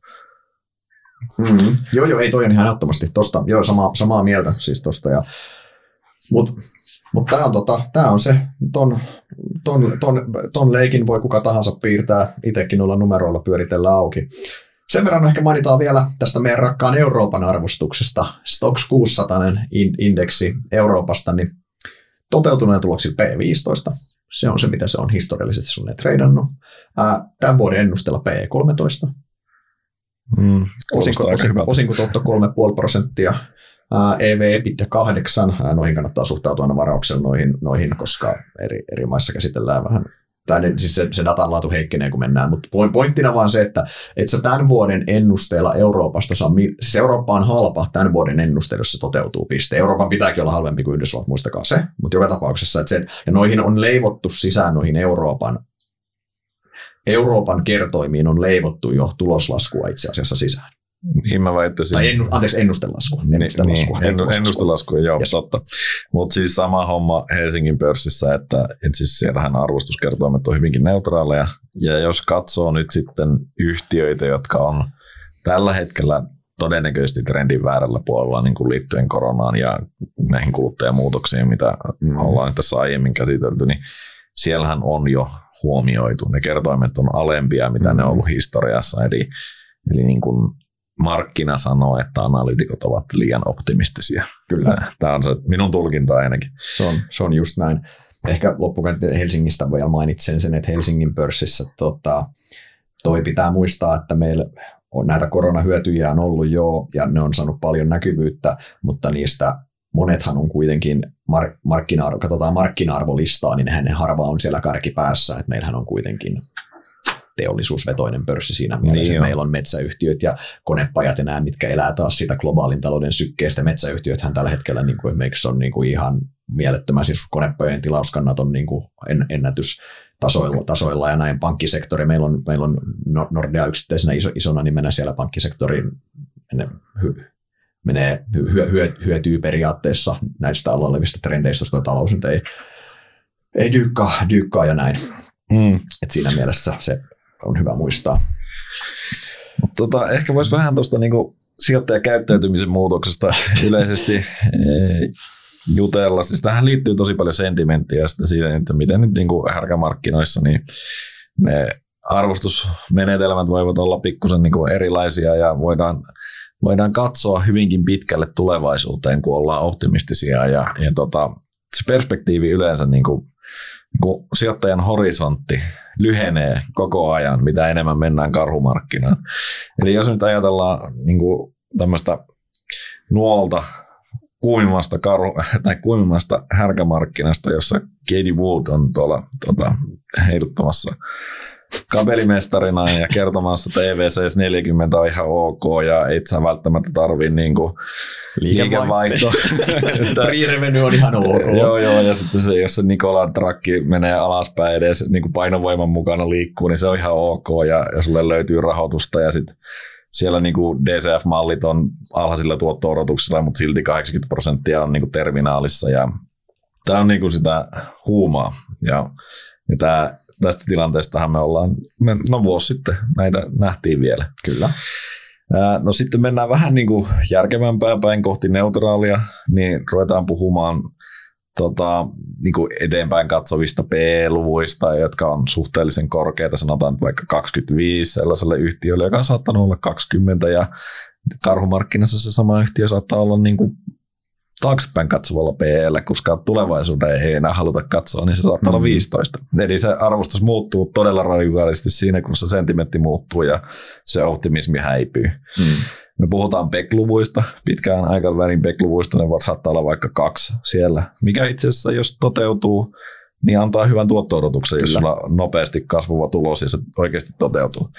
Mm-hmm. Joo, joo, ei toi on ihan ehdottomasti tosta. Joo, sama, samaa mieltä siis tosta. Ja... Mut, mut tää on, tota, tää on se, ton, ton, ton, ton leikin voi kuka tahansa piirtää, itsekin noilla numeroilla pyöritellä auki. Sen verran ehkä mainitaan vielä tästä meidän rakkaan Euroopan arvostuksesta, Stoxx kuusisataa indeksi Euroopasta, niin toteutuneen tuloksi P E viisitoista, se on se mitä se on historiallisesti sulle treidannut. Tämän vuoden ennusteella P E kolmetoista, Mm, osinko, osinko, osinkotuotto kolme pilkku viisi prosenttia, E V/EBITDA kahdeksan, noihin kannattaa suhtautua aina varauksella noihin, noihin koska eri, eri maissa käsitellään vähän, tai ne, siis se, se datan laatu heikkenee kun mennään, mutta pointtina vaan se, että et sä tämän vuoden ennusteella Euroopasta saa, siis Eurooppa on halpa tämän vuoden ennusteella, jos se toteutuu, piste. Euroopan pitääkin olla halvempi kuin Yhdysvallat, muistakaa se, mutta joka tapauksessa, että se, ja noihin on leivottu sisään noihin Euroopan, Euroopan kertoimiin on leivottu jo tuloslaskua itse asiassa sisään. Niin mä väittäisin. Tai ennu, anteeksi, ennustelaskua. Ennustelaskua, niin, ennustelaskua. ennustelaskua joo, yes. Totta. Mutta siis sama homma Helsingin pörssissä, että et siis siellähän arvostuskertoimet on hyvinkin neutraaleja. Ja jos katsoo nyt sitten yhtiöitä, jotka on tällä hetkellä todennäköisesti trendin väärällä puolella niin kuin liittyen koronaan ja näihin kuluttajamuutoksiin, mitä mm. ollaan tässä aiemmin käsitelty, niin siellähän on jo huomioitu. Ne kertoimet on alempia, mitä mm. ne on ollut historiassa. Eli, eli niin kuin markkina sanoo, että analyytikot ovat liian optimistisia. Kyllä. Tämä on se, minun tulkinta ainakin. Se on, se on just näin. Ehkä loppukäteen Helsingistä vielä mainitsen sen, että Helsingin pörssissä tota, toi pitää muistaa, että meillä on näitä koronahyötyjä on ollut jo, ja ne on saanut paljon näkyvyyttä, mutta niistä monethan on kuitenkin, mark- markkina-arvo, katsotaan markkina-arvolistaa, niin hänen harva on siellä kärkipäässä, että meillähän on kuitenkin teollisuusvetoinen pörssi siinä mielessä, niin meillä on metsäyhtiöt ja konepajat ja nämä, mitkä elää taas sitä globaalin talouden sykkeestä. Metsäyhtiöthän tällä hetkellä niin kuin esimerkiksi on niin kuin ihan mielettömän, siis konepajojen tilauskannat on niin kuin ennätystasoilla tasoilla ja näin pankkisektori. Meillä on, meillä on Nordea yksittäisenä iso, isona nimenä siellä pankkisektoriin menee, hyö, hyö, hyötyy periaatteessa näistä alla olevista trendeistä, koska talous nyt ei, ei dyykkaa, dyykkaa ja näin. Mm. Et siinä mielessä se on hyvä muistaa. Tota, ehkä voisi vähän tuosta niinku sijoittajakäyttäytymisen muutoksesta yleisesti jutella. Siis tähän liittyy tosi paljon sentimenttiä siitä, että miten nyt niinku härkämarkkinoissa niin ne arvostusmenetelmät voivat olla pikkusen niinku erilaisia ja voidaan, voidaan katsoa hyvinkin pitkälle tulevaisuuteen, kun ollaan optimistisia. Ja, ja tota, se perspektiivi yleensä niinku, kun sijoittajan horisontti lyhenee koko ajan, mitä enemmän mennään karhumarkkinaan. Eli jos nyt ajatellaan niin kuin tämmöistä nuolta kuumimmasta, karhu, tai kuumimmasta härkämarkkinasta, jossa Cathie Wood on tuolla tuota, heiluttamassa kapelimestarina ja kertomassa, että E V C S neljäkymmentä on ihan ok ja et sä välttämättä tarvii niinku liikevaihto. Pre-revenue on ihan ok. Joo, joo, ja sitten se, jos se Nikolan trakki menee alaspäin edes niinku painovoiman mukana liikkuu, niin se on ihan ok ja, ja sulle löytyy rahoitusta ja sitten siellä niinku D C F-mallit on alhaisilla tuotto-odotuksilla, mutta silti kahdeksankymmentä prosenttia on niinku terminaalissa ja tää on niinku sitä huumaa ja, ja tää tästä tilanteestahan me ollaan, no vuosi sitten näitä nähtiin vielä. Kyllä. No sitten mennään vähän niin kuin järkevämpään päin kohti neutraalia, niin ruvetaan puhumaan tota, niin kuin eteenpäin katsovista P E-luvuista, jotka on suhteellisen korkeita, sanotaan vaikka kaksikymmentäviisi sellaiselle yhtiölle, joka on saattanut olla kaksikymmentä ja karhumarkkinassa se sama yhtiö saattaa olla niin kuin taaksepäin katsovalla P E:llä, koska tulevaisuuden ei enää haluta katsoa, niin se saattaa mm. olla viisitoista. Eli se arvostus muuttuu todella radikaalisti siinä, kun se sentimentti muuttuu ja se optimismi häipyy. Mm. Me puhutaan P E C-luvuista, pitkään aikavälin P E C-luvuista, ne saattaa olla vaikka kaksi siellä, mikä itse asiassa, jos toteutuu, niin antaa hyvän tuotto-odotuksen, jos sulla on nopeasti kasvava tulos ja se oikeasti toteutuu.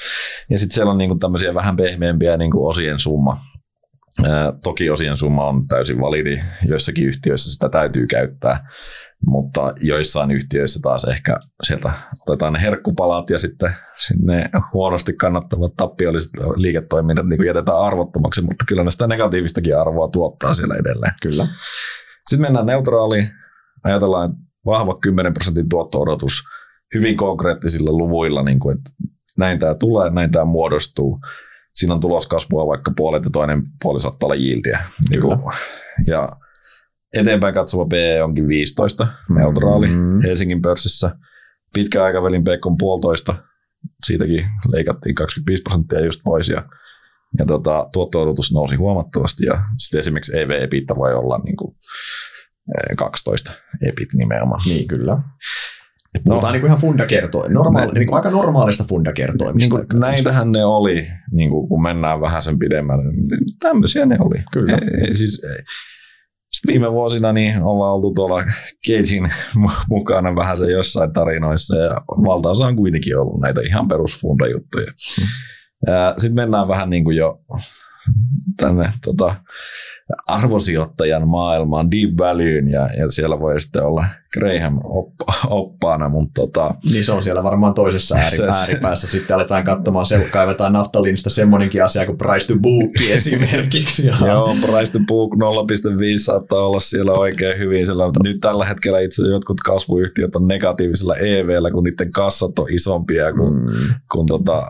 Ja sitten siellä on niinku tämmöisiä vähän pehmeämpiä niinku osien summa. Toki osien summa on täysin validi, joissakin yhtiöissä sitä täytyy käyttää, mutta joissain yhtiöissä taas ehkä sieltä otetaan ne herkkupalat ja sitten sinne huonosti kannattavat tappiolliset liiketoiminnat niin kuin jätetään arvottomaksi, mutta kyllä ne sitä negatiivistakin arvoa tuottaa siellä edelleen. Kyllä. Sitten mennään neutraaliin. Ajatellaan vahva kymmenen prosentin tuotto-odotus hyvin konkreettisilla luvuilla, niin kuin, että näin tämä tulee, näin tämä muodostuu. Siinä on tuloskasvua vaikka puolet ja toinen puoli saattaa olla yieldiä. Ja eteenpäin katsova P E onkin viisitoista, neutraali mm-hmm. Helsingin pörssissä. Pitkän aikavälin P E C on puolitoista, siitäkin leikattiin kaksikymmentäviisi prosenttia just pois. Ja, ja tota, tuotto-odotus nousi huomattavasti ja sitten esimerkiksi E V/EBITDA voi olla niin kuin kaksitoista E B I T nimenomaan. Niin, kyllä. Puhutaan no, niin ihan fundakertoimista, normaali, niin aika normaalista fundakertoimista. Niin näitähän ne oli, niin kuin, kun mennään vähän sen pidemmälle. Tämmöisiä ne oli. Kyllä. E, siis, e, sitten viime vuosina niin ollaan oltu tuolla Cathien mukana vähän se jossain tarinoissa, ja valtaosa on kuitenkin ollut näitä ihan perusfundajuttuja. Mm. Sitten mennään vähän niin kuin jo tänne tota, arvosijoittajan maailmaan, deep valueen, ja, ja siellä voi sitten olla Graham oppa, oppaana. Mutta tota, niin se on siellä varmaan toisessa ääripäässä. Sitten aletaan katsomaan, se, kaivetaan naftaliinista semmoinenkin asia kuin price to book esimerkiksi. Ja. Joo, price to book nolla pilkku viisi saattaa olla siellä oikein hyvin. Siellä on, nyt tällä hetkellä itse jotkut kasvuyhtiöt on negatiivisella E V:llä, kun niiden kassat on isompia kuin, mm. kuin tota,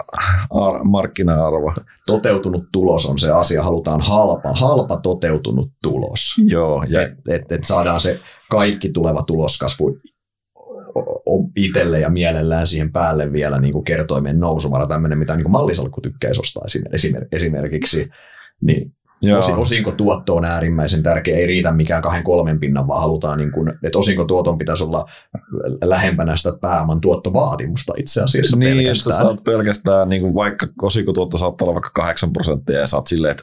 ar- markkina-arvo. Toteutunut tulos on se asia, halutaan halpa, halpa toteutunut tulos. Joo, ja et, et, et saadaan se kaikki tuleva tuloskasvu itselle ja mielellään siihen päälle vielä niin kuin kertoimen nousumara, tämmöinen, mitä niin kuin mallisalkku tykkäisi ostaa esimerkiksi. Niin osinkotuotto on äärimmäisen tärkeä, ei riitä mikään kahden kolmen pinnan, vaan halutaan, niin kuin, että osinkotuoton pitäisi olla lähempänä sitä pääoman tuottovaatimusta itse asiassa niin, pelkästään. Niin, saat pelkästään, niin kuin vaikka osinkotuotto saattaa olla vaikka kahdeksan prosenttia ja saat silleen, että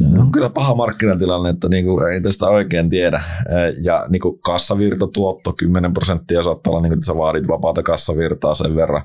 no, on kyllä paha markkinatilanne, että niinku, ei tästä oikein tiedä. Ja niinku, kassavirtatuotto kymmenen prosenttia saattaa olla, niinku, että sä vaadit vapaata kassavirtaa sen verran.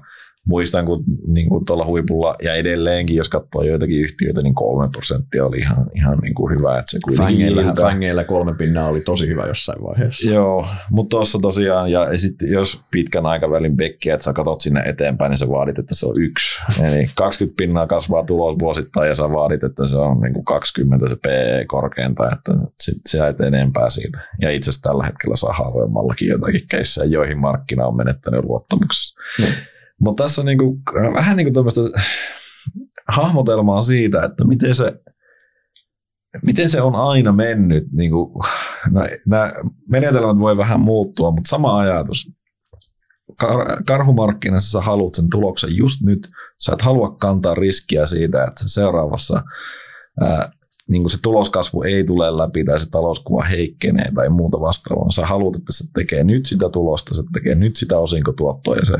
Muistan, kun niinku, tuolla huipulla ja edelleenkin, jos katsoo joitakin yhtiöitä, niin kolme prosenttia oli ihan, ihan niinku, hyvä. Että se fängeillä, fängeillä kolme pinnaa oli tosi hyvä jossain vaiheessa. Joo, mutta tuossa tosiaan, ja sitten jos pitkän aikavälin pekkiä, että sä katot sinne eteenpäin, niin sä vaadit, että se on yksi. Eli kaksikymmentä pinnaa kasvaa tulos vuosittain, ja sä vaadit, että se on niinku, kaksikymmentä se P E korkeinta, että sit sä et enempää siitä. Ja itse asiassa tällä hetkellä saa harvemmallakin jotakin keissejä, joihin markkina on menettänyt luottamuksessa. No. Mutta tässä on niinku, vähän niinku tämmöistä hahmotelmaa siitä, että miten se, miten se on aina mennyt. Niinku, nämä menetelmät voi vähän muuttua, mutta sama ajatus. Kar- karhumarkkinassa sä haluat sen tuloksen just nyt. Sä et halua kantaa riskiä siitä, että se seuraavassa ää, niinku se tuloskasvu ei tule läpi tai se talouskuva heikkenee tai muuta vastaavaa. Sä haluat, että se tekee nyt sitä tulosta, se tekee nyt sitä osinkotuottoa ja se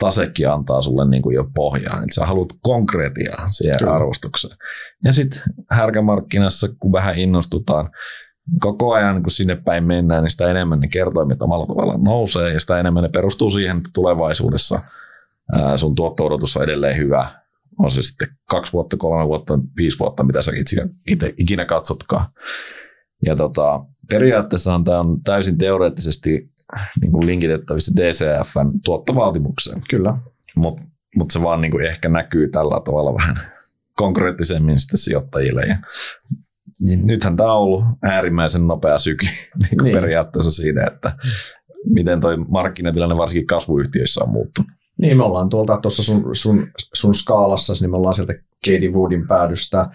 tasekin antaa sulle niinku jo pohjaa. Eli sä haluat konkretiaa siihen Kyllä. arvostukseen. Ja sitten härkämarkkinassa, kun vähän innostutaan, koko ajan kun sinne päin mennään, niin sitä enemmän ne kertoimet omalla tavalla nousee ja sitä enemmän ne perustuu siihen, että tulevaisuudessa sun tuotto-odotus on edelleen hyvä. On se sitten kaksi vuotta, kolme vuotta, viisi vuotta, mitä sä itse ikinä katsotkaan. Ja tota, periaatteessahan tämä on täysin teoreettisesti niin kuin linkitettävissä D C F:n tuottovaatimukseen. Kyllä. Mutta mut se vaan niin kuin ehkä näkyy tällä tavalla vähän konkreettisemmin sitten sijoittajille. Ja nythän tämä on ollut äärimmäisen nopea sykli niin kuin niin. periaatteessa siinä, että miten toi markkinatilanne varsinkin kasvuyhtiöissä on muuttunut. Niin, me ollaan tuolta tuossa sun, sun, sun skaalassa, niin me ollaan sieltä Cathie Woodin päädystä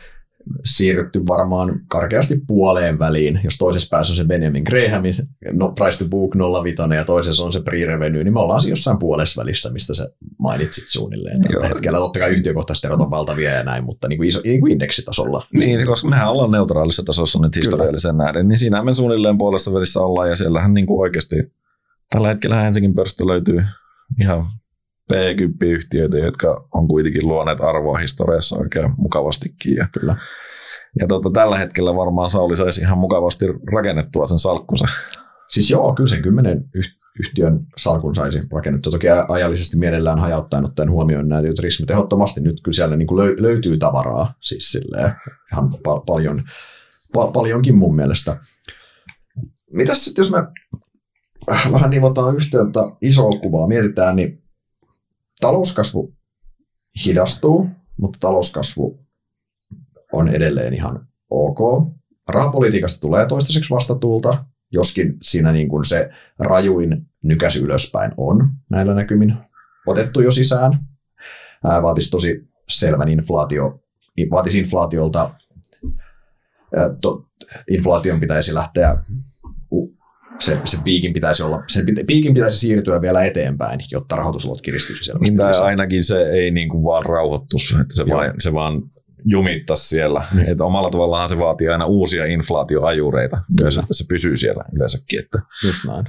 siirrytty varmaan karkeasti puoleen väliin. Jos toisessa päässä on se Benjamin Grahamin no, price to book nolla pilkku viisi ja toisessa on se pre-revenue, niin me ollaan jossain puolessa välissä, mistä sä mainitsit suunnilleen tällä hetkellä. Totta kai yhtiökohtaiset erot on valtavia ja näin, mutta niin kuin, iso, niin kuin indeksitasolla. Niin, koska mehän ollaan neutraalissa tasossa nyt historiallisen nähden, niin siinä me suunnilleen puolessa välissä ollaan ja siellähän niin kuin oikeasti tällä hetkellä Helsingin pörssistä löytyy ihan P kymmenen-yhtiöitä, jotka on kuitenkin luoneet arvoa historiassa oikein mukavastikin. Ja, kyllä. ja tuota, tällä hetkellä varmaan Sauli saisi ihan mukavasti rakennettua sen salkkunsa. Siis joo, kyllä sen kymmenen yhtiön salkun saisi rakennettua. Toki ajallisesti mielellään hajauttaen ottaen huomioon nämä tietyt riskit. Ehdottomasti nyt kyllä siellä niin kuin löytyy tavaraa siis silleen, ihan pal- paljon, pal- paljonkin mun mielestä. Mitäs sitten, jos me vähän nivotaan yhteyttä isoa kuvaa mietitään, niin talouskasvu hidastuu, mutta talouskasvu on edelleen ihan ok. Rahapolitiikasta tulee toistaiseksi vastatuulta, joskin siinä niin kuin se rajuin nykäisy ylöspäin on näillä näkymin otettu jo sisään. Vaatisi tosi selvän inflaatio, vaatisi inflaatiolta, to, inflaation pitäisi lähteä Se, se piikin pitäisi olla, sen piikin pitäisi siirtyä vielä eteenpäin, jotta rahoitusolot kiristyisi selvästi. Niin, tai ainakin se ei niin kuin vaan rauhoittuisi, että se vaan, se vaan jumittaisi siellä. Mm. Että omalla tavallaan se vaatii aina uusia inflaatioajureita, mm. myös että se pysyy siellä yleensäkin. Että. Just näin.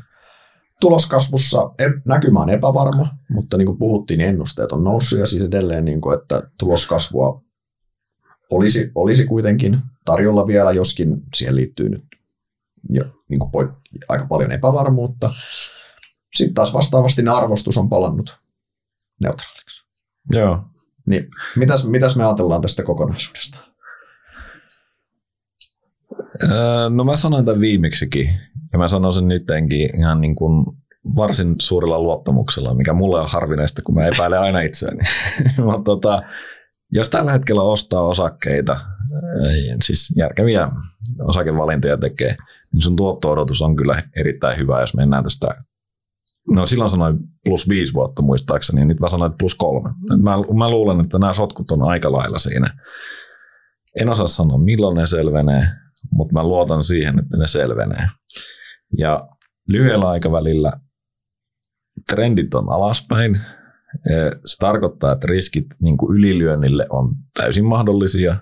Tuloskasvussa näkymä on epävarma, mutta niin kuin puhuttiin, niin ennusteet on noussut ja siis edelleen, niin kuin, että tuloskasvua olisi, olisi kuitenkin tarjolla vielä, joskin siihen liittyy nyt jo, niin kuin voi, aika paljon epävarmuutta. Sitten taas vastaavasti ne arvostus on palannut neutraaliksi. Joo. Niin, mitäs, mitäs me ajatellaan tästä kokonaisuudesta? Öö, no mä sanoin tämän viimeksikin. Ja mä sanon sen nyttenkin ihan niin kuin varsin suurella luottamuksella, mikä mulle on harvinaista, kun mä epäilen aina itseäni. Mutta tota, jos tällä hetkellä ostaa osakkeita, siis järkeviä osakevalintoja tekee, niin sun tuotto-odotus on kyllä erittäin hyvä, jos mennään tästä. No silloin sanoin plus viisi vuotta muistaakseni, nyt mä sanoin, että plus kolme. Mä, mä luulen, että nämä sotkut on aika lailla siinä. En osaa sanoa, milloin ne selvenee, mutta mä luotan siihen, että ne selvenee. Ja lyhyellä aikavälillä trendit on alaspäin. Se tarkoittaa, että riskit niin kuin ylilyönnille on täysin mahdollisia.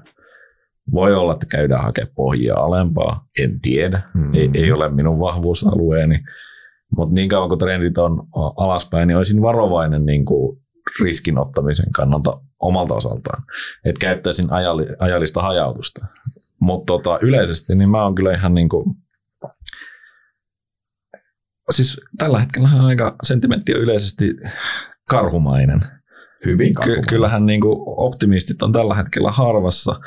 Voi olla, että käydään hakemaan pohjia alempaa. En tiedä. Mm-hmm. Ei, ei ole minun vahvuusalueeni. Mutta niin kauan kuin trendit on alaspäin, niin olisin varovainen niin kuin riskin ottamisen kannalta omalta osaltaan. Että käyttäisin ajallista hajautusta. Mutta tota, yleisesti niin mä oon kyllä ihan niin kuin siis tällä hetkellä aika sentimentti on yleisesti karhumainen. Hyvin karhumainen. Ky- kyllähän niin kuin optimistit on tällä hetkellä harvassa,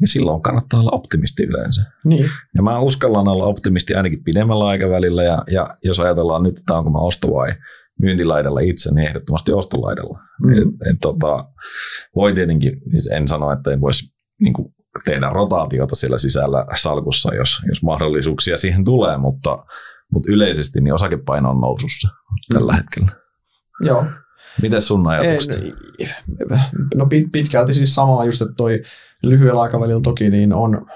ja silloin kannattaa olla optimisti yleensä. Niin. Ja mä uskallan olla optimisti ainakin pidemmällä aikavälillä, ja, ja jos ajatellaan nyt, että onko mä osto- vai myyntilaidalla itse, niin ehdottomasti ostolaidalla. Mm. Et, et, tota, voi tietenkin, en sano, että en voisi niin kuin tehdä rotaatiota siellä sisällä salkussa, jos, jos mahdollisuuksia siihen tulee, mutta Mutta yleisesti niin osakepaino on nousussa tällä mm. hetkellä. Joo. Miten sun ajatukset? No pit, pitkälti siis samaa just, että toi lyhyellä aikavälillä toki niin on,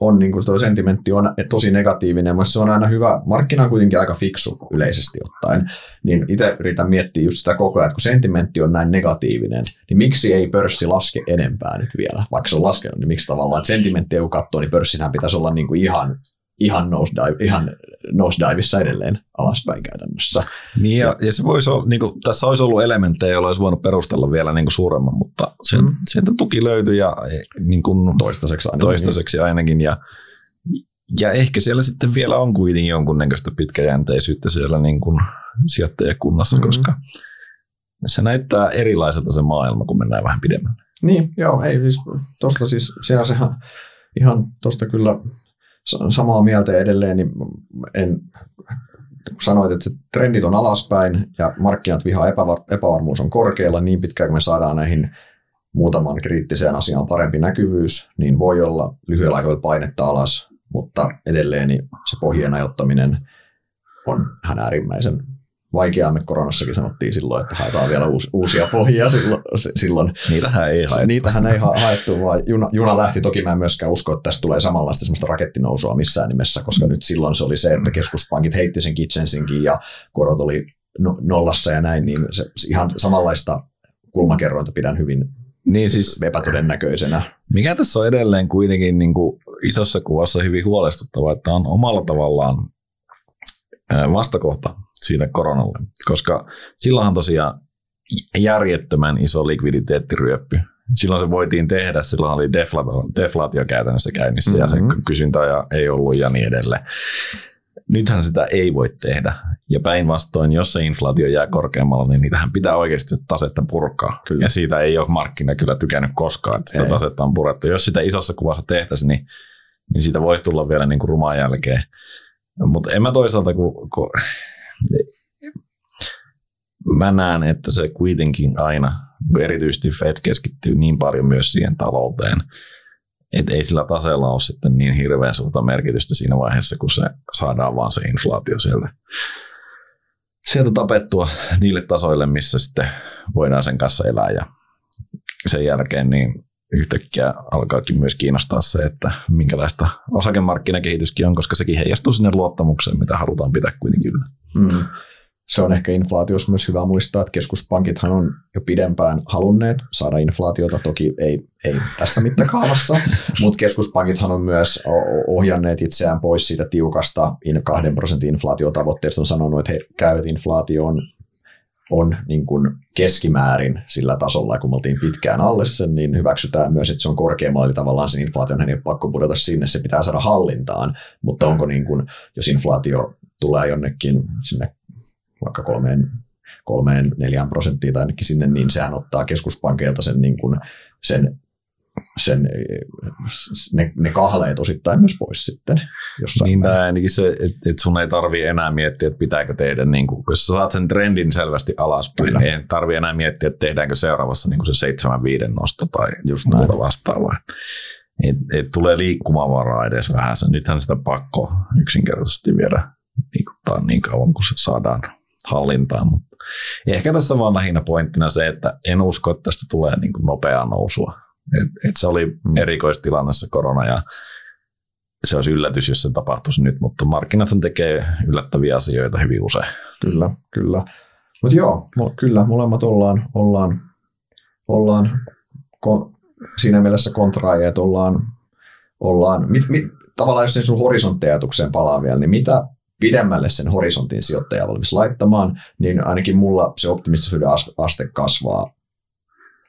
on niin kuin toi sentimentti on tosi negatiivinen, mutta se on aina hyvä. Markkina on kuitenkin aika fiksu yleisesti ottaen. Niin itse yritän miettiä just sitä koko ajan, että kun sentimentti on näin negatiivinen, niin miksi ei pörssi laske enempää nyt vielä? Vaikka se on laskenut, niin miksi tavallaan, että sentimenttiä kun katsoo, niin pörssinhän pitäisi olla niin kuin ihan... ihan nosedive, ihan nosedivessa edelleen alaspäin käytännössä. Niin ja, ja se voisi olla, niin kuin, tässä olisi ollut elementtejä, joilla olisi voinut perustella vielä niin kuin suuremman, mutta sen, mm. sieltä tuki löytyi ja niin kuin, toistaiseksi ainakin. Toistaiseksi ainakin ja, ja ehkä siellä sitten vielä on kuitenkin jonkunnäköistä pitkäjänteisyyttä siellä niin kuin sijoittajakunnassa, mm-hmm. koska se näyttää erilaiselta se maailma, kun mennään vähän pidemmälle. Niin, joo, ei siis tuosta siis sehän sehän ihan tuosta kyllä... Samaa mieltä edelleen, niin en, kun sanoit, että trendit on alaspäin ja markkinat vihaa epävar- epävarmuus on korkealla, niin pitkään kuin me saadaan näihin muutaman kriittiseen asiaan parempi näkyvyys, niin voi olla lyhyellä aikavälillä painetta alas, mutta edelleen niin se pohjien ajottaminen on ihan äärimmäisen vaikeaa. Me koronassakin sanottiin silloin, että haetaan vielä uus, uusia pohjia silloin. silloin. Niitähän ei haettu. Niitähän ei haettu, vaan juna, juna lähti. Toki mä en myöskään usko, että tässä tulee samanlaista semmoista rakettinousua missään nimessä, koska nyt silloin se oli se, että keskuspankit heitti sen kitsensinkin ja korot oli nollassa ja näin, niin se, ihan samanlaista kulmakerrointa pidän hyvin niin siis, epätodennäköisenä. Mikä tässä on edelleen kuitenkin niin kuin isossa kuvassa hyvin huolestuttavaa, että on omalla tavallaan vastakohta siitä koronalle, koska silloinhan tosiaan järjettömän iso likviditeettiryöppy. Silloin se voitiin tehdä, silloin oli deflaatio, deflaatio käytännössä käynnissä mm-hmm. ja se kysyntä ei ollut ja niin edelleen. Nythän sitä ei voi tehdä ja päinvastoin, jos se inflaatio jää korkeammalle, niin niitähän pitää oikeasti tasetta purkaa. Kyllä. Ja siitä ei ole markkina kyllä tykännyt koskaan, että sitä ei. Tasetta on purettu. Jos sitä isossa kuvassa tehtäisiin, niin, niin siitä voisi tulla vielä niin kuin rumaan jälkeen. Mutta en mä toisaalta, kun, kun mä näen, että se kuitenkin aina, erityisesti Fed keskittyy niin paljon myös siihen talouteen, että ei sillä taseella ole sitten niin hirveän suurta merkitystä siinä vaiheessa, kun se saadaan vaan se inflaatio sieltä, sieltä tapettua niille tasoille, missä sitten voidaan sen kanssa elää. Ja sen jälkeen niin yhtäkkiä alkaakin myös kiinnostaa se, että minkälaista osakemarkkinakehityskin on, koska sekin heijastuu sinne luottamukseen, mitä halutaan pitää kuitenkin yllä. Mm. Se on ehkä inflaatiossa myös hyvä muistaa, että keskuspankithan on jo pidempään halunneet saada inflaatiota, toki ei, ei tässä mittakaavassa, mutta keskuspankithan on myös ohjanneet itseään pois siitä tiukasta kahden prosentin inflaatiotavoitteesta, on sanonut, että he käyvät inflaatioon on niin kuin keskimäärin sillä tasolla, kun me oltiin pitkään alle sen, niin hyväksytään myös, että se on korkeammalla, eli tavallaan sen inflaation ei ole pakko pudota sinne, se pitää saada hallintaan, mutta onko niin kuin, jos inflaatio tulee jonnekin sinne vaikka kolmeen, kolmeen neljään prosenttia tai ainakin sinne, niin sehän ottaa keskuspankilta sen, niin kuin, sen, sen ne, ne kahleet osittain myös pois sitten. Niin tai ainakin se, että et sun ei tarvitse enää miettiä, että pitääkö tehdä, niin kuin, kun sä saat sen trendin selvästi alaspäin, ei tarvitse enää miettiä, että tehdäänkö seuraavassa niin kuin se seitsemän viisi nosto tai just muuta vastaavaa. Et, et tulee liikkumavaraa edes vähän. Nythän sitä pakko yksinkertaisesti viedä niin, niin kauan, kun se saadaan hallintaan. Mutta ehkä tässä vaan lähinnä pointtina se, että en usko, että tästä tulee niin kuin nopeaa nousua. Et, et se oli erikoistilannassa korona ja se olisi yllätys, jos se tapahtuisi nyt, mutta markkinathan tekee yllättäviä asioita hyvin usein. Kyllä, kyllä. Mutta joo, kyllä molemmat ollaan, ollaan, ollaan kon, siinä mielessä kontraajia, että ollaan, ollaan mit, mit, tavallaan jos sen sun horisonttiajatukseen palaa vielä, niin mitä pidemmälle sen horisontin sijoittaja valmis laittamaan, niin ainakin mulla se optimistisuuden aste kasvaa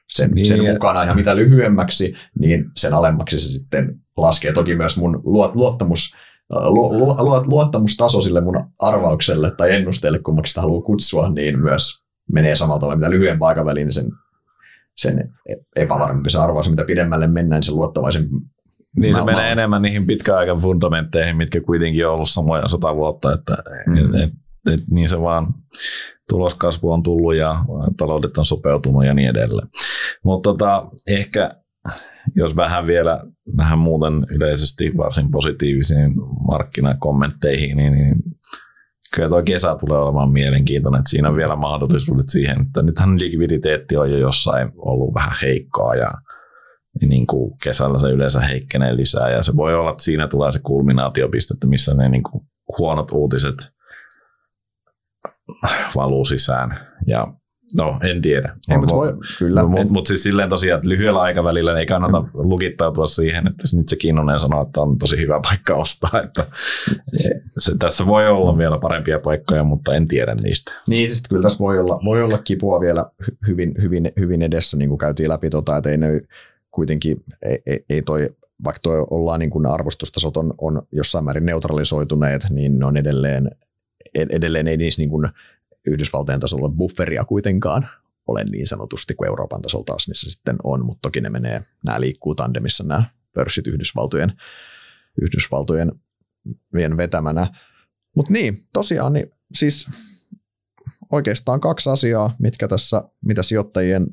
sen, niin, sen mukana. Ja mitä lyhyemmäksi, niin sen alemmaksi se sitten laskee. Toki myös mun luottamus, lu, lu, lu, luottamustaso sille mun arvaukselle tai ennusteelle, kummaksi sitä haluaa kutsua, niin myös menee samalla tavalla. Mitä lyhyempää aikaväliä, niin sen, sen epävarmempi se arvaus. Mitä pidemmälle mennään, niin sen luottavaisempi. Niin se menee enemmän niihin pitkäaikan fundamentteihin, mitkä kuitenkin on ollut samoja sata vuotta, että mm. et, et, et, niin se vaan tuloskasvu on tullut ja taloudet on sopeutunut ja niin edelleen. Mutta tota, ehkä jos vähän vielä vähän muuten yleisesti varsin positiivisiin markkinakommentteihin, niin, niin kyllä tuo kesä tulee olemaan mielenkiintoinen, että siinä on vielä mahdollisuudet siihen, että nythän likviditeetti on jo jossain ollut vähän heikkoa ja niin kuin kesällä se yleensä heikkenee lisää ja se voi olla, että siinä tulee se kulminaatiopiste, että missä ne niin kuin huonot uutiset valuu sisään. Ja, no, en tiedä. Mutta mut, mut siis silleen tosiaan, että lyhyellä aikavälillä ei kannata mm. lukittautua siihen, että nyt se Kinnunen sanoo, että on tosi hyvä paikka ostaa. Että se, tässä voi olla vielä parempia paikkoja, mutta en tiedä niistä. Niin, siis kyllä tässä voi olla, voi olla kipua vielä hyvin, hyvin, hyvin edessä, niin kuin käytiin läpi, tota, että ei ne kuitenkin ei, ei toi, vaikka toi ollaan niin kuin arvostustasot on, on jossain määrin neutralisoituneet, niin ne on edelleen, edelleen ei niissä niin kuin Yhdysvaltojen tasolla bufferia kuitenkaan ole niin sanotusti kuin Euroopan tasolla taas niissä sitten on, mutta toki ne menee, nämä liikkuu tandemissa nämä pörssit Yhdysvaltojen, Yhdysvaltojen vetämänä. Mutta niin, tosiaan niin siis oikeastaan kaksi asiaa, mitkä tässä, mitä sijoittajien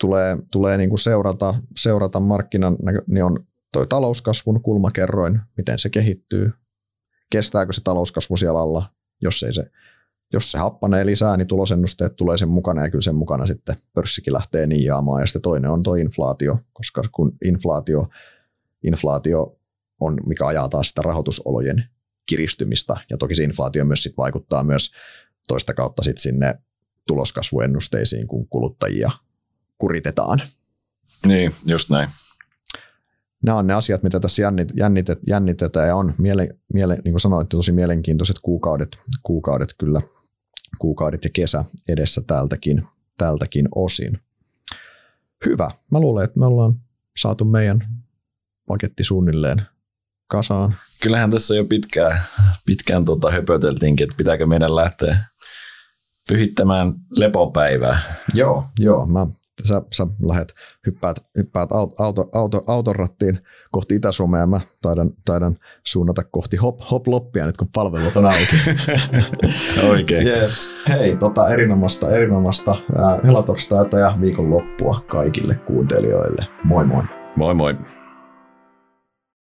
tulee, tulee niin kuin seurata, seurata markkinan, niin on toi talouskasvun kulmakerroin, miten se kehittyy, kestääkö se talouskasvu siellä alla, jos, ei se, jos se happanee lisää, niin tulosennusteet tulee sen mukana, ja kyllä sen mukana sitten pörssikin lähtee niijaamaan, ja sitten toinen on tuo inflaatio, koska kun inflaatio, inflaatio on, mikä ajaa taas sitä rahoitusolojen kiristymistä, ja toki se inflaatio myös sit vaikuttaa myös toista kautta sit sinne tuloskasvuennusteisiin, kun kuluttajia kuritetaan. Niin, just näin. Nämä on ne asiat, mitä tässä jännit, jännitet, jännitetään ja on, miele, miele, niin kuin sanoit, tosi mielenkiintoiset kuukaudet, kuukaudet, kyllä, kuukaudet ja kesä edessä täältäkin, täältäkin osin. Hyvä. Mä luulen, että me ollaan saatu meidän paketti suunnilleen kasaan. Kyllähän tässä jo pitkään, pitkään tuota höpöteltiinkin, että pitääkö meidän lähteä pyhittämään lepopäivää. Joo, joo. Mä Sä, sä lähet, hyppäät, hyppäät auto, auto, auto, autorattiin kohti Itä-Suomea ja mä taidan, taidan suunnata kohti hop, hop-loppia nyt, kun palvelut on auki. Oikein. Yes. Hei, tota, erinomaista, erinomaista helatorstaita ja viikonloppua kaikille kuuntelijoille. Moi moi. Moi moi.